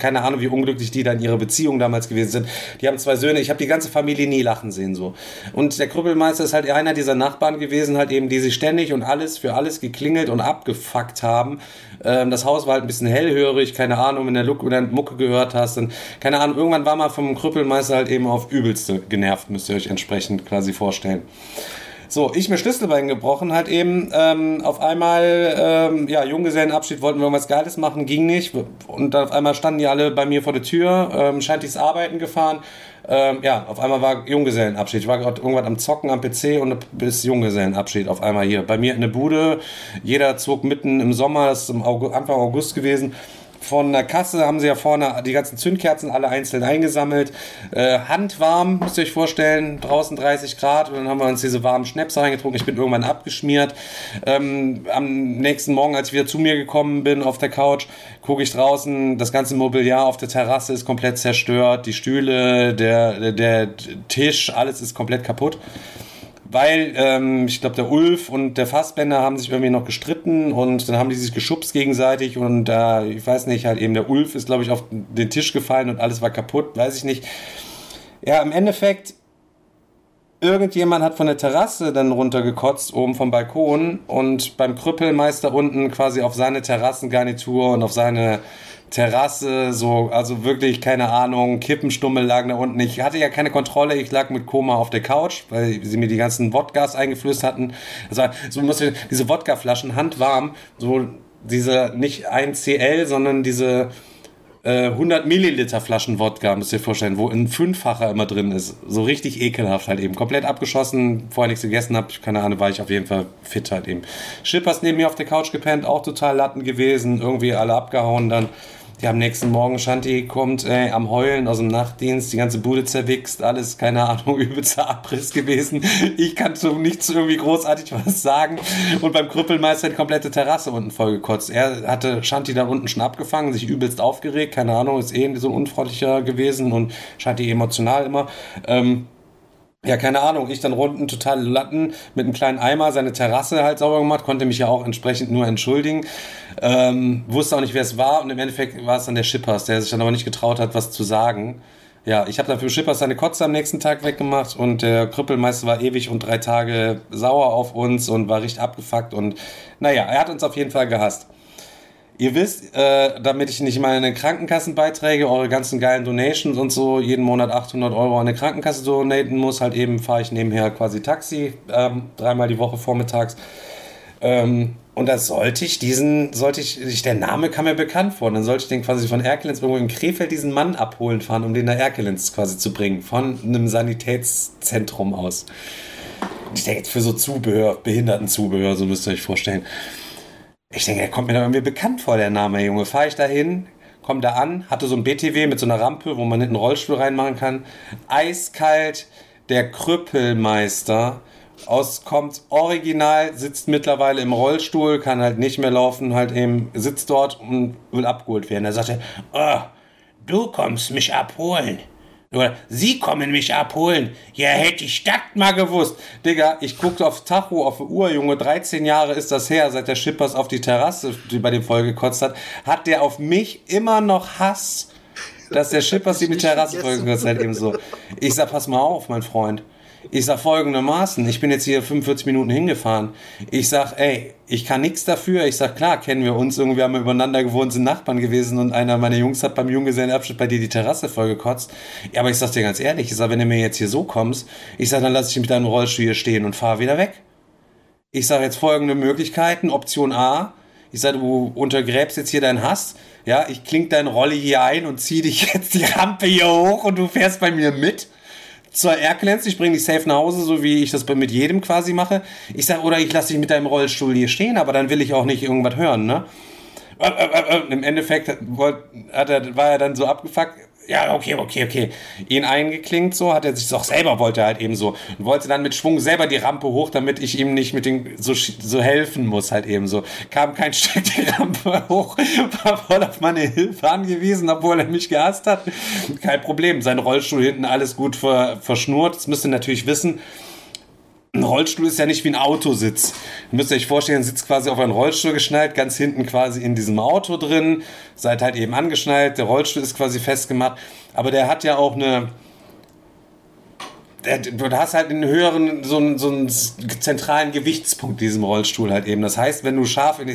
keine Ahnung, wie unglücklich die dann ihre Beziehung damals gewesen sind. Die haben 2 Söhne, ich habe die ganze Familie nie lachen sehen, so. Und der Krüppelmeister ist halt einer dieser Nachbarn gewesen, halt eben, die sich ständig und alles für alles geklingelt und abgefuckt haben. Das Haus war halt ein bisschen hellhörig, keine Ahnung, wenn du Mucke gehört hast, dann, keine Ahnung, irgendwann war man vom Krüppelmeister halt eben auf Übelste genervt, müsst ihr euch entsprechend quasi vorstellen. So, ich mir Schlüsselbein gebrochen, halt eben, auf einmal, ja, Junggesellenabschied, wollten wir irgendwas Geiles machen, ging nicht, und dann auf einmal standen die alle bei mir vor der Tür, scheint dies Arbeiten gefahren, ja, auf einmal war Junggesellenabschied, ich war gerade irgendwas am Zocken am PC und bis Junggesellenabschied auf einmal hier, bei mir in der Bude, jeder zog mitten im Sommer, das ist Anfang August gewesen. Von der Kasse haben sie ja vorne die ganzen Zündkerzen alle einzeln eingesammelt. Handwarm, müsst ihr euch vorstellen, draußen 30 Grad. Und dann haben wir uns diese warmen Schnäpse reingetrunken. Ich bin irgendwann abgeschmiert. Am nächsten Morgen, als ich wieder zu mir gekommen bin auf der Couch, gucke ich draußen, das ganze Mobiliar auf der Terrasse ist komplett zerstört. Die Stühle, der Tisch, alles ist komplett kaputt. Weil, ich glaube, der Ulf und der Fassbender haben sich irgendwie noch gestritten, und dann haben die sich geschubst gegenseitig, und ich weiß nicht, halt eben der Ulf ist, glaube ich, auf den Tisch gefallen und alles war kaputt, weiß ich nicht. Ja, im Endeffekt, irgendjemand hat von der Terrasse dann runtergekotzt, oben vom Balkon, und beim Krüppelmeister unten quasi auf seine Terrassengarnitur und auf seine Terrasse, so, also wirklich, keine Ahnung, Kippenstummel lagen da unten. Ich hatte ja keine Kontrolle, ich lag mit Koma auf der Couch, weil sie mir die ganzen Wodkas eingeflößt hatten. Also, so musst du diese Wodkaflaschen handwarm, so diese, nicht 1 cl, sondern diese 100 Milliliter Flaschen Wodka, müsst ihr euch vorstellen, wo ein 5-facher immer drin ist. So richtig ekelhaft halt eben. Komplett abgeschossen, vorher nichts gegessen habe, keine Ahnung, war ich auf jeden Fall fit halt eben. Schippers neben mir auf der Couch gepennt, auch total Latten gewesen, irgendwie alle abgehauen dann. Ja, am nächsten Morgen, Shanti kommt am Heulen aus dem Nachtdienst, die ganze Bude zerwichst, alles, keine Ahnung, übelster Abriss gewesen. Ich kann so nichts irgendwie großartig was sagen. Und beim Krüppelmeister die komplette Terrasse unten vollgekotzt. Er hatte Shanti da unten schon abgefangen, sich übelst aufgeregt, keine Ahnung, ist eh so ein unfreundlicher gewesen und Shanti emotional immer. Ja, keine Ahnung, ich dann runden, total Latten, mit einem kleinen Eimer seine Terrasse halt sauber gemacht, konnte mich ja auch entsprechend nur entschuldigen, wusste auch nicht, wer es war, und im Endeffekt war es dann der Schippers, der sich dann aber nicht getraut hat, was zu sagen. Ja, ich habe dann für Schippers seine Kotze am nächsten Tag weggemacht, und der Krüppelmeister war ewig und 3 Tage sauer auf uns und war richtig abgefuckt, und naja, er hat uns auf jeden Fall gehasst. Ihr wisst, damit ich nicht meine Krankenkassenbeiträge, eure ganzen geilen Donations und so, jeden Monat 800 € an eine Krankenkasse donaten muss, halt eben fahre ich nebenher quasi Taxi, 3-mal die Woche vormittags. Und da der Name kam mir bekannt vor, dann sollte ich den quasi von Erkelenz irgendwo in Krefeld diesen Mann abholen fahren, um den nach Erkelenz quasi zu bringen, von einem Sanitätszentrum aus. Ich denke, für so Zubehör, Behindertenzubehör, so müsst ihr euch vorstellen. Ich denke, der kommt mir da irgendwie bekannt vor, der Name, Junge. Fahre ich da hin, komme da an, hatte so ein BTW mit so einer Rampe, wo man hinten einen Rollstuhl reinmachen kann. Eiskalt, der Krüppelmeister kommt original, sitzt mittlerweile im Rollstuhl, kann halt nicht mehr laufen, halt eben, sitzt dort und will abgeholt werden. Da sagt er, Du kommst mich abholen. Oder sie kommen mich abholen. Ja, hätte ich das mal gewusst. Digga, ich guckte aufs Tacho, auf die Uhr, Junge. 13 Jahre ist das her, seit der Schippers auf die Terrasse, die bei dem Folge gekotzt hat, hat der auf mich immer noch Hass, dass der Schippers die mit Terrasse folgen gekotzt hat, ebenso. Ich sag, pass mal auf, mein Freund. Ich sag folgendermaßen, ich bin jetzt hier 45 Minuten hingefahren. Ich sag, ey, ich kann nichts dafür. Ich sag, klar, kennen wir uns. Irgendwie haben wir übereinander gewohnt, sind Nachbarn gewesen und einer meiner Jungs hat beim Junggesellenabschied bei dir die Terrasse vollgekotzt. Ja, aber ich sag dir ganz ehrlich, ich sag, wenn du mir jetzt hier so kommst, ich sag, dann lass ich dich mit deinem Rollstuhl hier stehen und fahr wieder weg. Ich sag jetzt folgende Möglichkeiten. Option A. Ich sag, du untergräbst jetzt hier deinen Hass. Ja, ich kling deinen Rolli hier ein und zieh dich jetzt die Rampe hier hoch und du fährst bei mir mit. Zur Erkelenz, ich bringe dich safe nach Hause, so wie ich das mit jedem quasi mache. Ich sag, oder ich lasse dich mit deinem Rollstuhl hier stehen, aber dann will ich auch nicht irgendwas hören, ne? Im Endeffekt war er dann so abgefuckt. Ja, okay. Ihn eingeklingt so, hat er sich doch selber, wollte er halt eben so. Und wollte dann mit Schwung selber die Rampe hoch, damit ich ihm nicht mit den so helfen muss halt eben so. Kam kein Stück die Rampe hoch, war voll auf meine Hilfe angewiesen, obwohl er mich gehasst hat. Kein Problem, sein Rollstuhl hinten alles gut verschnurrt. Das müsst ihr natürlich wissen. Ein Rollstuhl ist ja nicht wie ein Autositz. Müsst ihr euch vorstellen, sitzt quasi auf einen Rollstuhl geschnallt, ganz hinten quasi in diesem Auto drin, seid halt eben angeschnallt, der Rollstuhl ist quasi festgemacht, aber der hat ja auch eine... Du hast halt einen höheren, so einen zentralen Gewichtspunkt in diesem Rollstuhl halt eben. Das heißt, wenn du scharf in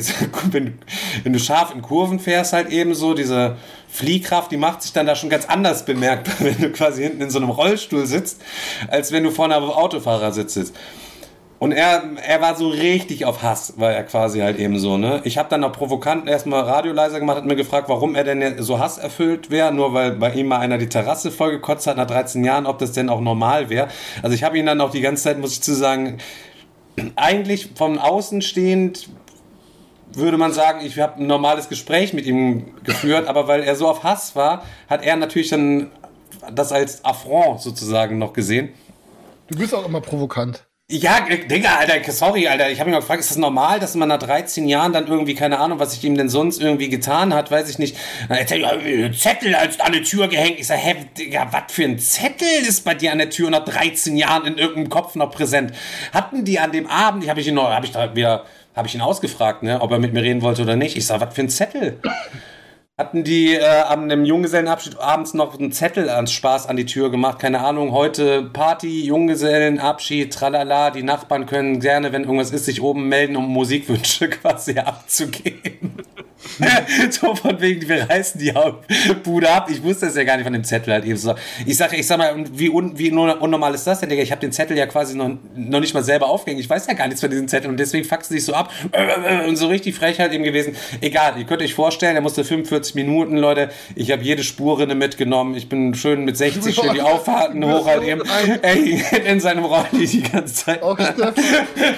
Kurven fährst halt eben so, diese Fliehkraft, die macht sich dann da schon ganz anders bemerkbar, wenn du quasi hinten in so einem Rollstuhl sitzt, als wenn du vorne auf dem Autofahrersitz sitzt. Und er war so richtig auf Hass, war er quasi halt eben so, ne? Ich habe dann auch provokant erstmal Radio leiser gemacht, hat mir gefragt, warum er denn so hasserfüllt wäre, nur weil bei ihm mal einer die Terrasse vollgekotzt hat nach 13 Jahren, ob das denn auch normal wäre. Also ich habe ihn dann auch die ganze Zeit, muss ich zu sagen, eigentlich von außen stehend würde man sagen, ich habe ein normales Gespräch mit ihm geführt, aber weil er so auf Hass war, hat er natürlich dann das als Affront sozusagen noch gesehen. Du bist auch immer provokant. Ja, Digga, Alter, sorry, Alter, ich habe mich mal gefragt, ist das normal, dass man nach 13 Jahren dann irgendwie, keine Ahnung, was ich ihm denn sonst irgendwie getan hat, weiß ich nicht, einen Zettel an die Tür gehängt. Ich sage, hä, Digga, was für ein Zettel ist bei dir an der Tür nach 13 Jahren in irgendeinem Kopf noch präsent? Hatten die an dem Abend, habe ich ihn ausgefragt, ne, ob er mit mir reden wollte oder nicht. Ich sage, was für ein Zettel? Hatten die an einem Junggesellenabschied abends noch einen Zettel ans Spaß an die Tür gemacht? Keine Ahnung, heute Party, Junggesellenabschied, tralala. Die Nachbarn können gerne, wenn irgendwas ist, sich oben melden, um Musikwünsche quasi abzugeben. So von wegen, wir reißen die Bude ab. Ich wusste das ja gar nicht von dem Zettel halt eben so. Ich sag mal, wie unnormal ist das denn, Digga? Ich habe den Zettel ja quasi noch nicht mal selber aufgehängt. Ich weiß ja gar nichts von diesem Zettel und deswegen faxen sie sich so ab. Und so richtig frech halt eben gewesen. Egal, ihr könnt euch vorstellen, der musste 45 Minuten, Leute. Ich habe jede Spurrinne mitgenommen. Ich bin schön mit 60 schön die Auffahrten hoch halt eben. Ey, in seinem Rolli die ganze Zeit.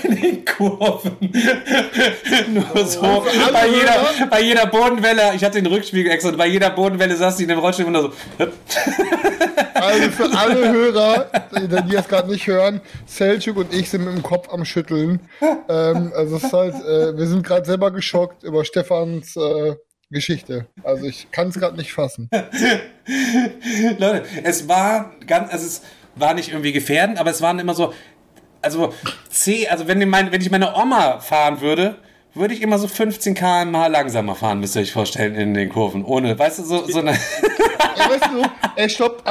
In den Kurven. Nur so. Bei jeder Bodenwelle, ich hatte den Rückspiegel extra, und bei jeder Bodenwelle saß ich in dem Rollstuhl und so. Also für alle Hörer, die das gerade nicht hören, Selçuk und ich sind mit dem Kopf am Schütteln. Also es ist halt, wir sind gerade selber geschockt über Stefans Geschichte. Also ich kann es gerade nicht fassen. Leute, es war nicht irgendwie gefährdend, aber es waren immer so, wenn ich meine Oma fahren würde ich immer so 15 km/h langsamer fahren, müsst ihr euch vorstellen, in den Kurven. Ohne, weißt du, so eine... stopp.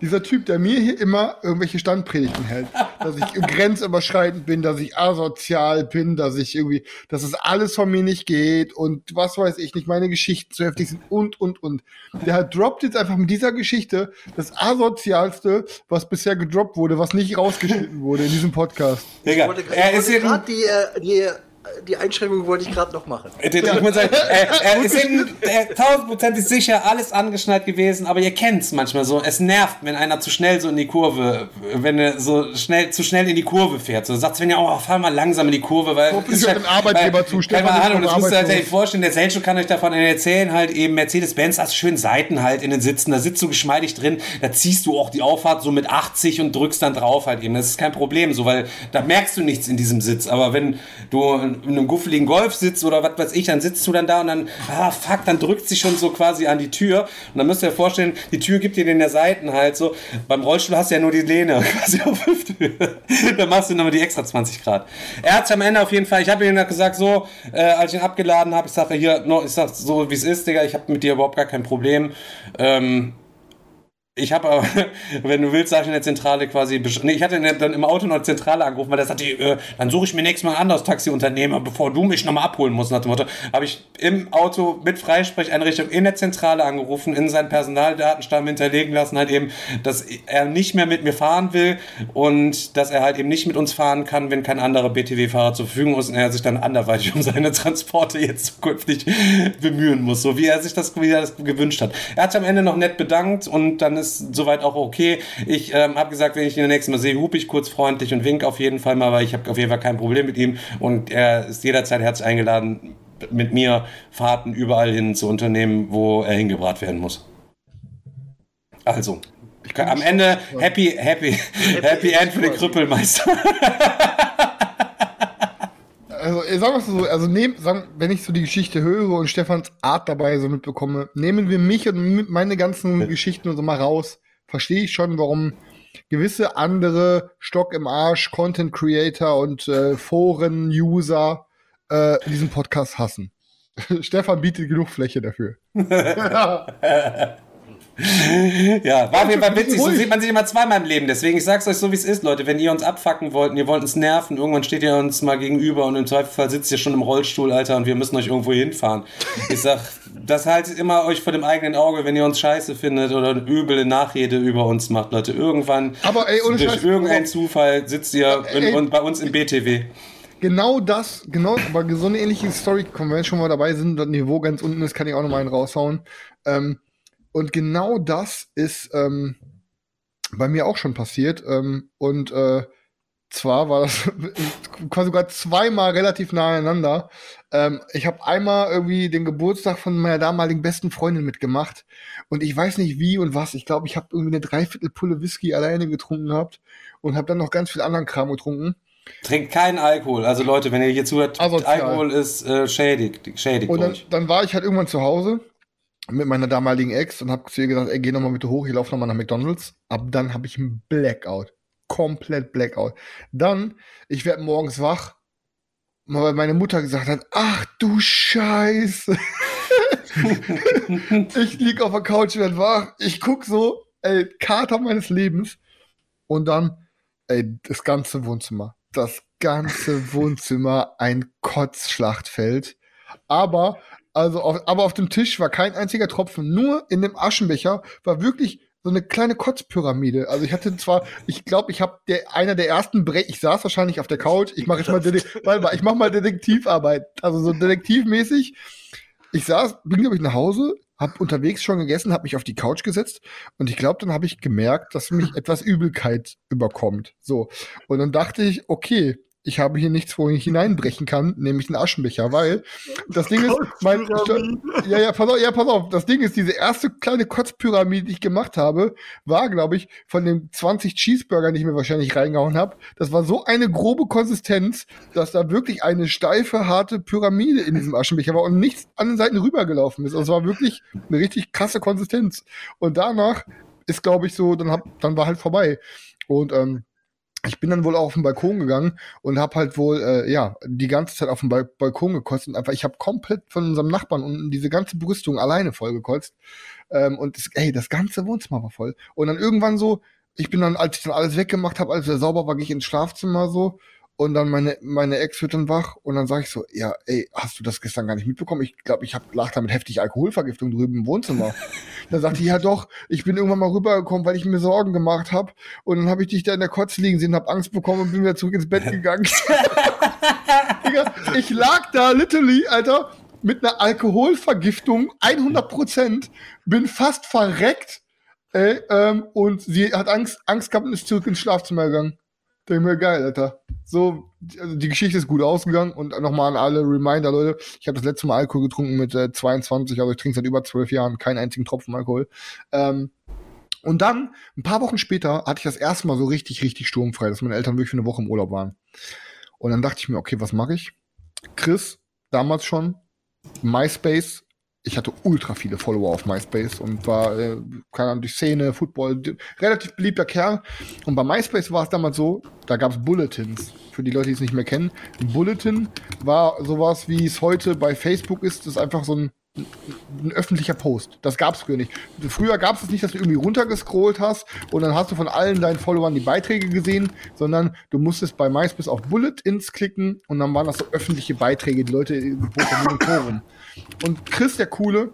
Dieser Typ, der mir hier immer irgendwelche Standpredigten hält, dass ich grenzüberschreitend bin, dass ich asozial bin, dass ich irgendwie, dass es alles von mir nicht geht und was weiß ich nicht, meine Geschichten zu heftig sind und. Der halt droppt jetzt einfach mit dieser Geschichte das asozialste, was bisher gedroppt wurde, was nicht rausgeschnitten wurde in diesem Podcast. Digga, die Einschränkung wollte ich gerade noch machen. Ich muss sagen, er ist 1000% sicher alles angeschnallt gewesen, aber ihr kennt es manchmal so. Es nervt, wenn einer zu schnell in die Kurve fährt. So sagt Sven ja auch, fahr mal langsam in die Kurve, weil es ist halt, Arbeitgeber zuständig. Keine Ahnung, das müsst ihr halt vorstellen. Der Selçuk kann euch davon erzählen, halt eben Mercedes-Benz hast schön Seiten halt in den Sitzen, da sitzt du geschmeidig drin, da ziehst du auch die Auffahrt so mit 80 und drückst dann drauf halt eben. Das ist kein Problem so, weil da merkst du nichts in diesem Sitz. Aber wenn du in einem guffeligen Golf sitzt oder was weiß ich, dann sitzt du dann da und dann, fuck, dann drückt sich schon so quasi an die Tür. Und dann müsst ihr euch vorstellen, die Tür gibt dir den der Seiten halt so. Beim Rollstuhl hast du ja nur die Lehne quasi auf Hüfthöhe. Dann machst du nochmal die extra 20 Grad. Er hat es am Ende auf jeden Fall, ich habe ihm dann gesagt, so, als ich ihn abgeladen habe, ich sage hier, no, ich sag so, wie es ist, Digga, ich habe mit dir überhaupt gar kein Problem. Ich habe aber, wenn du willst, sag ich in der Zentrale quasi... Nee, ich hatte dann im Auto noch eine Zentrale angerufen, weil der sagte, dann suche ich mir nächstes Mal ein anderes Taxiunternehmer, bevor du mich nochmal abholen musst. Nach dem Motto, habe ich im Auto mit Freisprecheinrichtung in der Zentrale angerufen, in seinen Personaldatenstamm hinterlegen lassen, halt eben, dass er nicht mehr mit mir fahren will und dass er halt eben nicht mit uns fahren kann, wenn kein anderer BTW-Fahrer zur Verfügung ist und er sich dann anderweitig um seine Transporte jetzt zukünftig bemühen muss, so wie er das gewünscht hat. Er hat sich am Ende noch nett bedankt und dann ist soweit auch okay. Ich habe gesagt, wenn ich ihn das nächste Mal sehe, hupe ich kurz freundlich und wink auf jeden Fall mal, weil ich habe auf jeden Fall kein Problem mit ihm und er ist jederzeit herzlich eingeladen, mit mir Fahrten überall hin zu unternehmen, wo er hingebracht werden muss. Also, am Ende happy End für den Krüppelmeister. Also, sagen wir es so, wenn ich so die Geschichte höre und Stefans Art dabei so mitbekomme, nehmen wir mich und meine ganzen Geschichten und so mal raus, verstehe ich schon, warum gewisse andere Stock im Arsch, Content-Creator und Foren-User diesen Podcast hassen. Stefan bietet genug Fläche dafür. Ja, war auf jeden Fall witzig, so sieht man sich immer zweimal im Leben, deswegen, ich sag's euch so, wie es ist, Leute, wenn ihr uns abfacken wollt und ihr wollt uns nerven, irgendwann steht ihr uns mal gegenüber und im Zweifelsfall sitzt ihr schon im Rollstuhl, Alter, und wir müssen euch irgendwo hinfahren. Ich sag, das haltet immer euch vor dem eigenen Auge, wenn ihr uns scheiße findet oder eine üble Nachrede über uns macht, Leute, irgendwann, aber, ey, durch Scheiß, irgendeinen Zufall sitzt ihr bei uns im BTW. Genau, aber so eine ähnliche Story, wenn wir schon mal dabei sind, das Niveau ganz unten ist, kann ich auch nochmal einen raushauen, und genau das ist bei mir auch schon passiert. Zwar war das quasi sogar zweimal relativ nah aneinander. Ich habe einmal irgendwie den Geburtstag von meiner damaligen besten Freundin mitgemacht. Und ich weiß nicht wie und was. Ich glaube, ich habe irgendwie eine 3/4 Pulle Whisky alleine getrunken gehabt und habe dann noch ganz viel anderen Kram getrunken. Trinkt keinen Alkohol. Also Leute, wenn ihr hier zuhört, Alkohol ist schädigt. Und dann war ich halt irgendwann zu Hause mit meiner damaligen Ex und hab zu ihr gesagt, ey, geh nochmal bitte hoch, ich lauf nochmal nach McDonald's. Ab dann habe ich einen Blackout. Komplett Blackout. Dann, ich werde morgens wach, weil meine Mutter gesagt hat, ach du Scheiße. Ich lieg auf der Couch, werd wach, ich guck so, ey, Kater meines Lebens. Und dann, ey, das ganze Wohnzimmer, ein Kotzschlachtfeld. Aber auf dem Tisch war kein einziger Tropfen, nur in dem Aschenbecher war wirklich so eine kleine Kotzpyramide. Also ich saß wahrscheinlich auf der Couch, ich mach mal Detektivarbeit, also so detektivmäßig. Bin glaube ich nach Hause, hab unterwegs schon gegessen, hab mich auf die Couch gesetzt und ich glaube, dann habe ich gemerkt, dass mich etwas Übelkeit überkommt. So. Und dann dachte ich, okay, ich habe hier nichts, wo ich hineinbrechen kann, nämlich einen Aschenbecher, weil das Ding ist, pass auf, das Ding ist, diese erste kleine Kotzpyramide, die ich gemacht habe, war, glaube ich, von den 20 Cheeseburgern, die ich mir wahrscheinlich reingehauen habe, das war so eine grobe Konsistenz, dass da wirklich eine steife, harte Pyramide in diesem Aschenbecher war und nichts an den Seiten rübergelaufen ist. Also es war wirklich eine richtig krasse Konsistenz. Und danach ist, glaube ich, so, dann war halt vorbei. Und, ich bin dann wohl auch auf den Balkon gegangen und habe halt wohl, die ganze Zeit auf dem Balkon gekotzt und einfach, ich habe komplett von unserem Nachbarn unten diese ganze Brüstung alleine voll gekotzt. Das ganze Wohnzimmer war voll. Und dann irgendwann so, als ich dann alles weggemacht habe, alles wieder sauber war, gehe ich ins Schlafzimmer so und dann meine Ex wird dann wach und dann sage ich so, ja, ey, hast du das gestern gar nicht mitbekommen? Ich glaube, ich lag da mit heftig Alkoholvergiftung drüben im Wohnzimmer. Dann sagte ich, ja doch, ich bin irgendwann mal rübergekommen, weil ich mir Sorgen gemacht habe. Und dann habe ich dich da in der Kotze liegen sehen, habe Angst bekommen und bin wieder zurück ins Bett gegangen. Ich lag da literally, Alter, mit einer Alkoholvergiftung, 100%, bin fast verreckt. Ey, und sie hat Angst gehabt und ist zurück ins Schlafzimmer gegangen. Denke mir, geil, Alter. So, also die Geschichte ist gut ausgegangen und nochmal an alle Reminder, Leute, ich habe das letzte Mal Alkohol getrunken mit 22, also ich trinke seit über 12 Jahren keinen einzigen Tropfen Alkohol. Und dann, ein paar Wochen später, hatte ich das erste Mal so richtig, richtig sturmfrei, dass meine Eltern wirklich für eine Woche im Urlaub waren. Und dann dachte ich mir, okay, was mache ich? Chris, damals schon, MySpace. Ich hatte ultra viele Follower auf MySpace und war, keine Ahnung, durch Szene, Football, relativ beliebter Kerl. Und bei MySpace war es damals so, da gab es Bulletins. Für die Leute, die es nicht mehr kennen. Ein Bulletin war sowas, wie es heute bei Facebook ist. Das ist einfach so ein öffentlicher Post. Das gab es früher nicht. Früher gab es das nicht, dass du irgendwie runtergescrollt hast und dann hast du von allen deinen Followern die Beiträge gesehen, sondern du musstest bei MySpace auf Bulletins klicken und dann waren das so öffentliche Beiträge, die Leute im Forum. Und Chris, der Coole,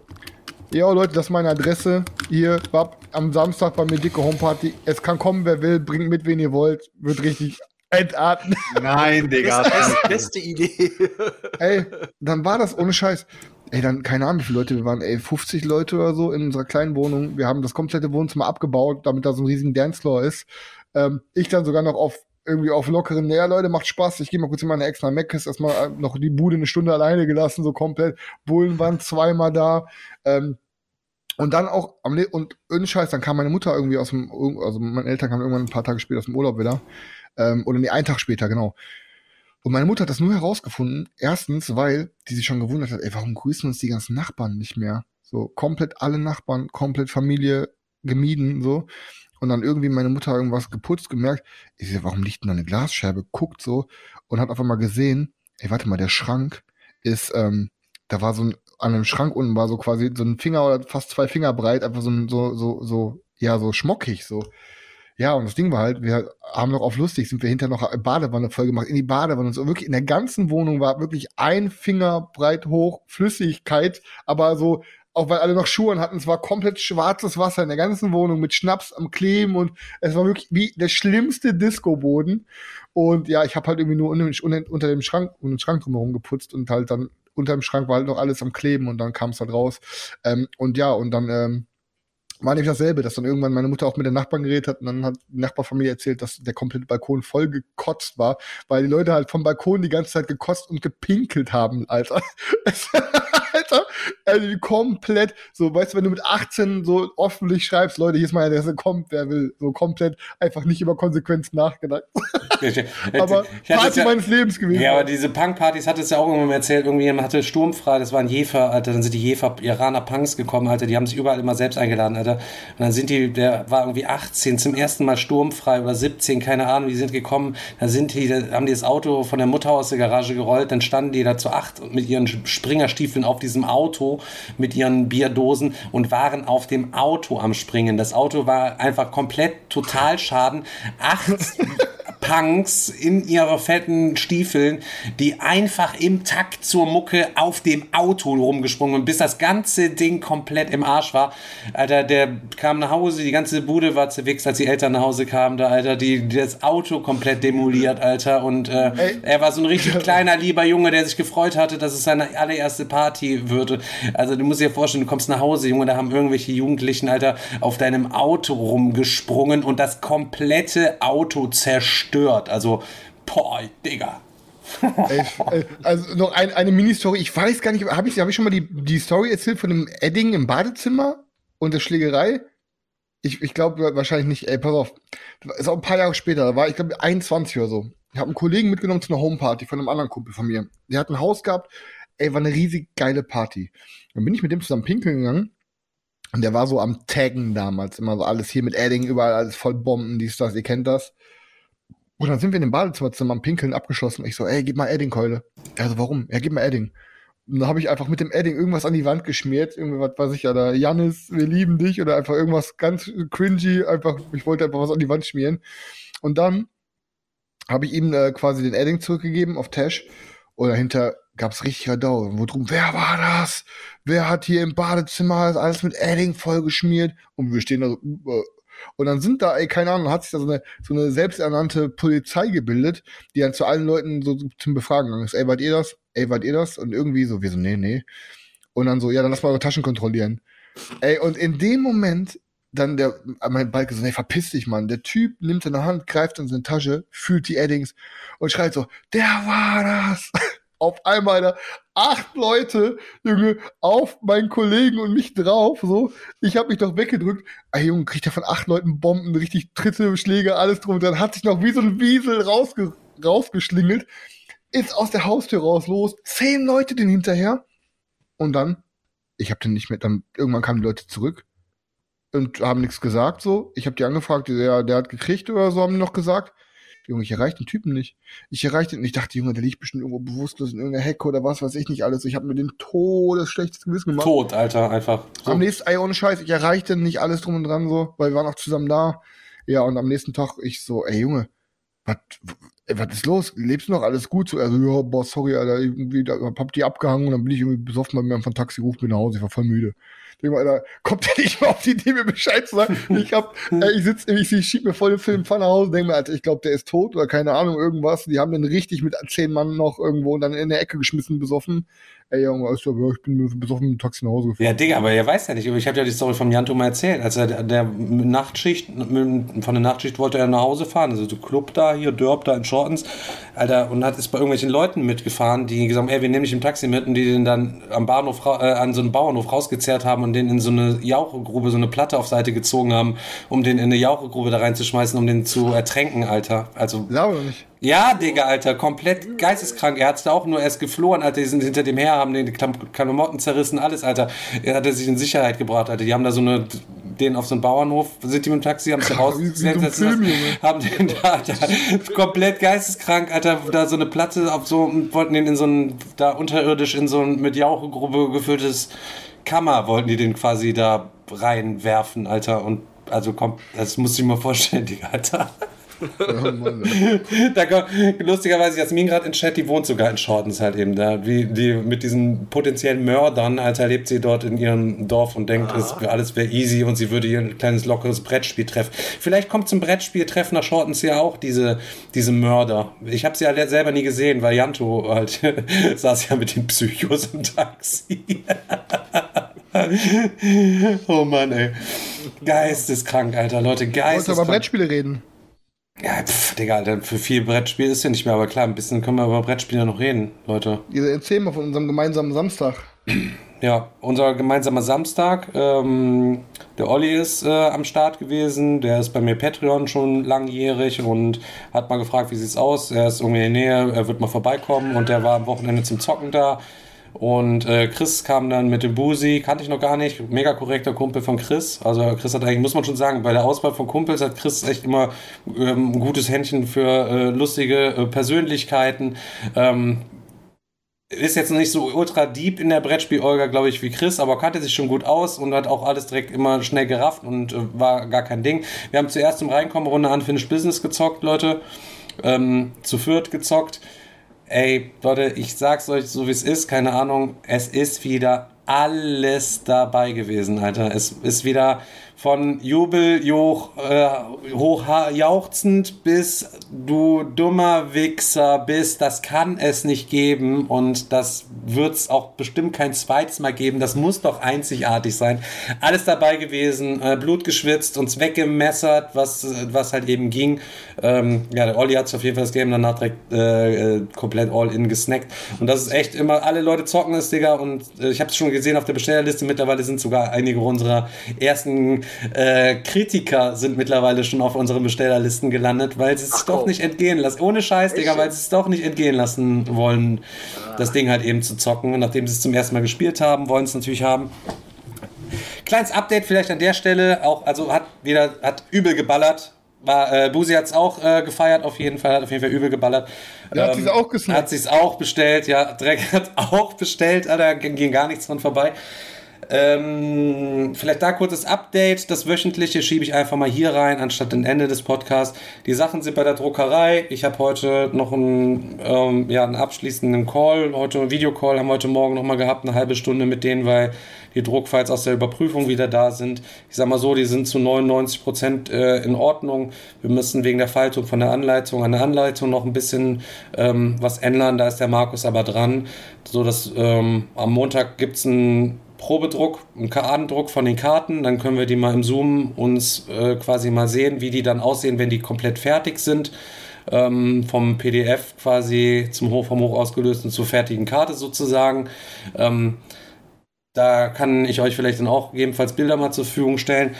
ja Leute, das ist meine Adresse, hier, bab, am Samstag bei mir dicke Homeparty, es kann kommen, wer will, bringt mit, wen ihr wollt, wird richtig entarten. Nein, Digga. Das ist die beste Idee. Ey, dann war das ohne Scheiß. Ey, dann, keine Ahnung, wie viele Leute wir waren, ey, 50 Leute oder so in unserer kleinen Wohnung. Wir haben das komplette Wohnzimmer abgebaut, damit da so ein riesigen Dancefloor ist. Ich dann sogar noch auf lockeren, naja, Leute, macht Spaß, ich gehe mal kurz in meine extra Meckes, erstmal noch die Bude eine Stunde alleine gelassen, so komplett, Bullen waren zweimal da, und dann auch, und ohne Scheiß, dann kam meine Mutter irgendwie also meine Eltern kamen irgendwann ein paar Tage später aus dem Urlaub wieder, oder nee, einen Tag später, genau. Und meine Mutter hat das nur herausgefunden, erstens, weil die sich schon gewundert hat, ey, warum grüßen uns die ganzen Nachbarn nicht mehr? So, komplett alle Nachbarn, komplett Familie gemieden, so. Und dann irgendwie meine Mutter irgendwas geputzt, gemerkt, ich sehe, warum liegt denn da eine Glasscherbe? Guckt so und hat auf einmal gesehen, ey, warte mal, der Schrank ist, da war so ein, an dem Schrank unten war so quasi so ein Finger oder fast 2 Finger breit, einfach so schmockig, so. Ja, und das Ding war halt, wir haben noch auf lustig, sind wir hinterher noch Badewanne voll gemacht, in die Badewanne und so. Wirklich in der ganzen Wohnung war wirklich 1 Finger breit hoch Flüssigkeit, aber so, auch weil alle noch Schuhe hatten, es war komplett schwarzes Wasser in der ganzen Wohnung mit Schnaps am Kleben und es war wirklich wie der schlimmste Disco-Boden. Und ja, ich habe halt irgendwie nur unter dem Schrank drumherum geputzt und halt dann unter dem Schrank war halt noch alles am Kleben und dann kam es halt raus. War nämlich dasselbe, dass dann irgendwann meine Mutter auch mit den Nachbarn geredet hat und dann hat die Nachbarfamilie erzählt, dass der komplette Balkon voll gekotzt war, weil die Leute halt vom Balkon die ganze Zeit gekotzt und gepinkelt haben, Alter. Alter, also komplett, so, weißt du, wenn du mit 18 so öffentlich schreibst, Leute, hier ist meine Adresse, kommt, wer will, so komplett einfach nicht über Konsequenzen nachgedacht. Aber Party meines Lebens gewesen. Ja, aber diese Punk-Partys, hat es ja auch irgendwann erzählt, irgendjemand hatte sturmfrei, das waren Jefer, Alter, dann sind die Jefer Iraner Punks gekommen, Alter, die haben sich überall immer selbst eingeladen, Alter, und dann sind die, der war irgendwie 18, zum ersten Mal sturmfrei oder 17, keine Ahnung, die sind gekommen, da haben die das Auto von der Mutter aus der Garage gerollt, dann standen die da zu 8 und mit ihren Springerstiefeln auf diesem Auto mit ihren Bierdosen und waren auf dem Auto am Springen. Das Auto war einfach komplett Totalschaden. 8 Punks in ihre fetten Stiefeln, die einfach im Takt zur Mucke auf dem Auto rumgesprungen sind, bis das ganze Ding komplett im Arsch war. Alter, der kam nach Hause, die ganze Bude war zerwichst, als die Eltern nach Hause kamen, da, Alter, die das Auto komplett demoliert, Alter, und er war so ein richtig kleiner, lieber Junge, der sich gefreut hatte, dass es seine allererste Party würde. Also du musst dir vorstellen, du kommst nach Hause, Junge, da haben irgendwelche Jugendlichen, Alter, auf deinem Auto rumgesprungen und das komplette Auto zerstört. Also, boah, Digga. Also noch eine Mini-Story. Ich weiß gar nicht, hab ich schon mal die Story erzählt von dem Edding im Badezimmer und der Schlägerei? Ich glaube wahrscheinlich nicht. Ey, pass auf. Das ist auch ein paar Jahre später. Da war ich, glaube 21 oder so. Ich habe einen Kollegen mitgenommen zu einer Homeparty von einem anderen Kumpel von mir. Der hat ein Haus gehabt. Ey, war eine riesig geile Party. Dann bin ich mit dem zusammen pinkeln gegangen. Und der war so am Taggen damals. Immer so alles hier mit Edding, überall alles voll Bomben, dies, das, ihr kennt das. Und dann sind wir in dem Badezimmer am Pinkeln abgeschlossen. Und ich so, ey, gib mal Eddingkeule. Also warum? Ja, gib mal Edding. Und dann habe ich einfach mit dem Edding irgendwas an die Wand geschmiert. Irgendwas, weiß ich, oder Jannis, wir lieben dich. Oder einfach irgendwas ganz cringy. Einfach, ich wollte einfach was an die Wand schmieren. Und dann habe ich ihm quasi den Edding zurückgegeben auf Tash. Und dahinter gab's richtig Radau. Und wo drum, wer war das? Wer hat hier im Badezimmer alles mit Edding vollgeschmiert? Und wir stehen da so, und dann sind da, ey, keine Ahnung, hat sich da so eine selbsternannte Polizei gebildet, die dann zu allen Leuten so zum Befragen gegangen ist. Ey, wart ihr das? Ey, wart ihr das? Und irgendwie so, wir so, nee. Und dann so, ja, dann lass mal eure Taschen kontrollieren. Ey, und in dem Moment, dann mein Balken so, ey, verpiss dich, Mann. Der Typ nimmt seine Hand, greift in seine Tasche, fühlt die Eddings und schreit so, der war das. Auf einmal da 8 Leute, Junge, auf meinen Kollegen und mich drauf, so. Ich hab mich doch weggedrückt. Ey, Junge, kriegt er von 8 Leuten Bomben, richtig Tritte, Schläge, alles drum. Dann hat sich noch wie so ein Wiesel rausgeschlingelt. ist aus der Haustür raus los, 10 Leute den hinterher. Und dann, ich hab den nicht mehr, dann irgendwann kamen die Leute zurück und haben nichts gesagt, so. Ich hab die angefragt, der hat gekriegt oder so, haben die noch gesagt. Junge, ich erreiche den Typen nicht. Ich dachte, Junge, der liegt bestimmt irgendwo bewusstlos in irgendeiner Hecke oder was weiß ich nicht alles. Ich habe mir den todesschlechtes Gewissen gemacht. Tot, Alter, einfach. So. Am nächsten, ohne Scheiß, ich erreichte den nicht, alles drum und dran so, weil wir waren auch zusammen da. Ja, und am nächsten Tag, ich so, ey Junge, was ist los? Lebst du noch? Alles gut? So, also, ja, boah, sorry, Alter, irgendwie, da hab die abgehangen und dann bin ich irgendwie besoffen bei mir am Taxi, ruft mir nach Hause, ich war voll müde. Alter, kommt der nicht mal auf die Idee, mir Bescheid zu sagen? Ich schieb mir voll den Film vor nach Hause, denke mir, Alter, ich glaube, der ist tot oder keine Ahnung, irgendwas. Die haben den richtig mit 10 Mann noch irgendwo dann in der Ecke geschmissen, besoffen. Ey, Junge, ich bin besoffen mit dem Taxi nach Hause gefahren. Ja, Digga, aber er weiß ja nicht. Ich habe ja die Story vom Janto mal erzählt. Als er von der Nachtschicht wollte er nach Hause fahren. Also so Club da, hier, Dörp da in Shortens. Alter, und ist bei irgendwelchen Leuten mitgefahren, die gesagt haben, ey, wir nehmen dich im Taxi mit, und die den dann am Bahnhof, an so einem Bauernhof rausgezerrt haben und den in so eine Jauchegrube, so eine Platte auf Seite gezogen haben, um den in eine Jauchegrube da reinzuschmeißen, um den zu ertränken, Alter. Also. Glaube nicht. Ja, Digga, Alter, komplett geisteskrank. Er hat's da auch nur erst geflohen, Alter. Die sind hinter dem her, haben den Klamotten zerrissen, alles, Alter. Er hat sich in Sicherheit gebracht, Alter. Die haben da den auf so einen Bauernhof, sind die mit dem Taxi, haben sie rausgesetzt, haben den da, Alter, komplett geisteskrank, Alter, da so eine Platte auf so, und wollten den in so ein, da unterirdisch in so ein mit Jauchegrube gefülltes Kammer, wollten die den quasi da reinwerfen, Alter. Und, also, komm, das musst du dir mal vorstellen, Digga, Alter. Oh Mann, da kommt, lustigerweise, Jasmin gerade in Chat, die wohnt sogar in Shortens halt eben da. Wie die mit diesen potenziellen Mördern, Alter, lebt sie dort in ihrem Dorf und denkt, alles wäre easy und sie würde hier ein kleines lockeres Brettspiel treffen. Vielleicht kommt zum Brettspieltreffen nach Shortens ja auch diese Mörder. Ich habe sie ja selber nie gesehen, weil Janto halt saß ja mit den Psychos im Taxi. Oh Mann, ey. Geisteskrank, Alter, Leute, geisteskrank. Ich wollte über Brettspiele reden. Ja, Digga, für viel Brettspiel ist ja nicht mehr, aber klar, ein bisschen können wir über Brettspiele noch reden, Leute. Ihr erzählt mal von unserem gemeinsamen Samstag. Ja, unser gemeinsamer Samstag. Der Olli ist am Start gewesen, der ist bei mir Patreon schon langjährig und hat mal gefragt, wie sieht's aus, er ist irgendwie in der Nähe, er wird mal vorbeikommen und der war am Wochenende zum Zocken da. Und Chris kam dann mit dem Busi, kannte ich noch gar nicht, mega korrekter Kumpel von Chris. Also Chris hat eigentlich, muss man schon sagen, bei der Auswahl von Kumpels hat Chris echt immer ein gutes Händchen für lustige Persönlichkeiten. Ist jetzt nicht so ultra deep in der Brettspiel-Olga, glaube ich, wie Chris, aber kannte sich schon gut aus und hat auch alles direkt immer schnell gerafft und war gar kein Ding. Wir haben zuerst im Reinkommen Runde Unfinished Business gezockt, Leute, zu viert gezockt. Ey, Leute, ich sag's euch so, wie es ist, keine Ahnung, es ist wieder alles dabei gewesen, Alter. Es ist wieder von Jubeljoch hochjauchzend bis du dummer Wichser bist, das kann es nicht geben und das wird's auch bestimmt kein zweites Mal geben, das muss doch einzigartig sein. Alles dabei gewesen, Blut geschwitzt, uns weggemessert, was halt eben ging. Ja, der Olli hat's auf jeden Fall das Game danach direkt komplett all in gesnackt und das ist echt immer, alle Leute zocken das, Digga, und ich hab's schon gesehen auf der Bestellerliste, mittlerweile sind sogar einige unserer ersten Kritiker sind mittlerweile schon auf unseren Bestellerlisten gelandet, weil sie es doch nicht entgehen lassen. Ohne Scheiß, Digga, weil sie es doch nicht entgehen lassen wollen, das Ding halt eben zu zocken. Und nachdem sie es zum ersten Mal gespielt haben, wollen es natürlich haben. Kleines Update vielleicht an der Stelle. Auch, also hat übel geballert. Busi hat es auch gefeiert, hat auf jeden Fall übel geballert. Ja, hat sich's auch gesnackt. Hat sich's auch bestellt, ja, Dreck hat auch bestellt, da ging gar nichts dran vorbei. Vielleicht da kurzes Update, das wöchentliche schiebe ich einfach mal hier rein, anstatt den Ende des Podcasts. Die Sachen sind bei der Druckerei, ich habe heute noch einen abschließenden Call, einen Videocall haben wir heute Morgen nochmal gehabt, eine halbe Stunde mit denen, weil die Druckfiles aus der Überprüfung wieder da sind. Ich sag mal so, die sind zu 99% in Ordnung. Wir müssen wegen der Faltung von der Anleitung an der Anleitung noch ein bisschen was ändern, da ist der Markus aber dran, sodass am Montag gibt es ein Probedruck, einen Kartendruck von den Karten, dann können wir die mal im Zoom uns quasi mal sehen, wie die dann aussehen, wenn die komplett fertig sind, vom PDF quasi vom hoch ausgelösten zur fertigen Karte sozusagen. Da kann ich euch vielleicht dann auch gegebenenfalls Bilder mal zur Verfügung stellen.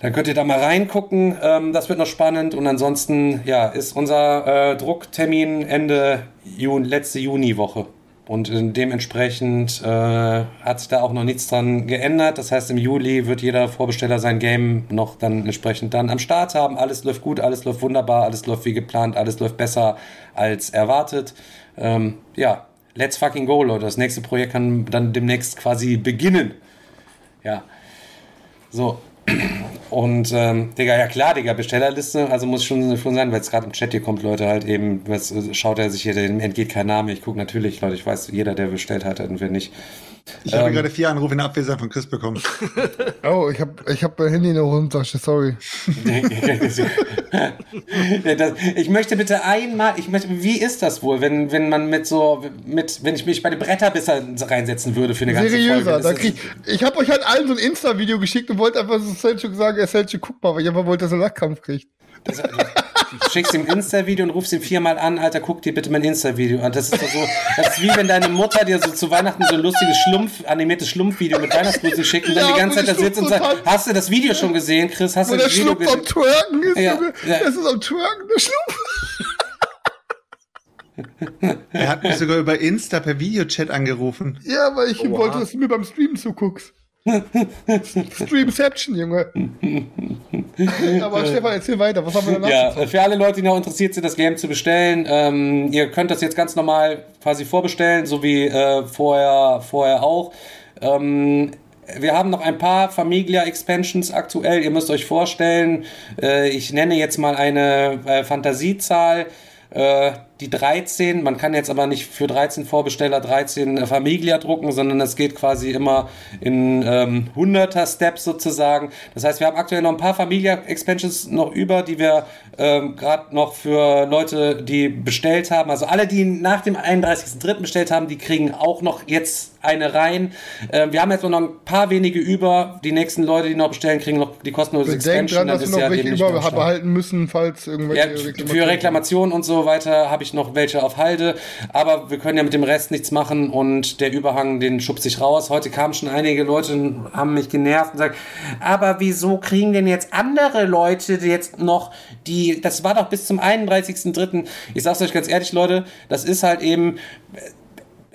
Dann könnt ihr da mal reingucken, das wird noch spannend. Und ansonsten ja, ist unser Drucktermin Ende Juni, letzte Juniwoche. Und dementsprechend hat sich da auch noch nichts dran geändert. Das heißt, im Juli wird jeder Vorbesteller sein Game noch dann entsprechend dann am Start haben. Alles läuft gut, alles läuft wunderbar, alles läuft wie geplant, alles läuft besser als erwartet. Ja, let's fucking go, Leute. Das nächste Projekt kann dann demnächst quasi beginnen. Ja, so. Und, Digga, ja klar, Digga, Bestellerliste, also muss schon sein, weil es gerade im Chat hier kommt, Leute, halt eben, was schaut er sich hier, dem entgeht kein Name, ich gucke natürlich, Leute, ich weiß, jeder, der bestellt hat, und wer nicht. Ich habe gerade 4 Anrufe in der Abwesenheit von Chris bekommen. Oh, ich hab mein Handy in der Hosentasche, sorry. Ich möchte bitte einmal, wie ist das wohl, wenn man wenn ich mich bei den Bretterbissern reinsetzen würde für eine ganze Seriöser, Folge? Ich habe euch halt allen so ein Insta-Video geschickt und wollte einfach so Selchuk sagen, Selchuk, guck mal, weil ich einfach wollte, dass er Lachkampf kriegt. Also, du schickst ihm Insta-Video und rufst ihm 4-mal an, Alter, guck dir bitte mein Insta-Video an. Das ist doch so, das ist wie wenn deine Mutter dir so zu Weihnachten so ein lustiges animiertes Schlumpfvideo mit Weihnachtsgrüßen schickt und dann die ganze Zeit da sitzt und sagt, hast du das Video schon gesehen, Chris? Hast du das Video gesehen? Der Schlumpf am Twerken ist. Ja, ja. Das ist am Twerken, der Schlumpf. Er hat mich sogar über Insta per Videochat angerufen. Ja, weil ich wollte, dass du mir beim Stream zuguckst. Streamception, Junge. Aber Stefan, erzähl weiter. Was haben wir danach? Ja, für alle Leute, die noch interessiert sind, das Game zu bestellen, ihr könnt das jetzt ganz normal quasi vorbestellen, so wie vorher auch. Wir haben noch ein paar Familia-Expansions aktuell. Ihr müsst euch vorstellen, ich nenne jetzt mal eine Fantasiezahl. Die 13, man kann jetzt aber nicht für 13 Vorbesteller 13 Familia drucken, sondern das geht quasi immer in 100er Steps sozusagen. Das heißt, wir haben aktuell noch ein paar Familia-Expansions noch über, die wir gerade noch für Leute, die bestellt haben, also alle, die nach dem 31.03. bestellt haben, die kriegen auch noch jetzt eine rein. Wir haben jetzt noch ein paar wenige über. Die nächsten Leute, die noch bestellen, kriegen noch die kostenlose Expansion. Bedenkt dran, dass wir noch welche über behalten müssen, falls irgendwelche Reklamationen. Für Reklamationen und so weiter habe ich noch welche auf Halde. Aber wir können ja mit dem Rest nichts machen und der Überhang, den schubst sich raus. Heute kamen schon einige Leute und haben mich genervt und gesagt, aber wieso kriegen denn jetzt andere Leute jetzt noch die, das war doch bis zum 31.03. Ich sag's euch ganz ehrlich, Leute, das ist halt eben...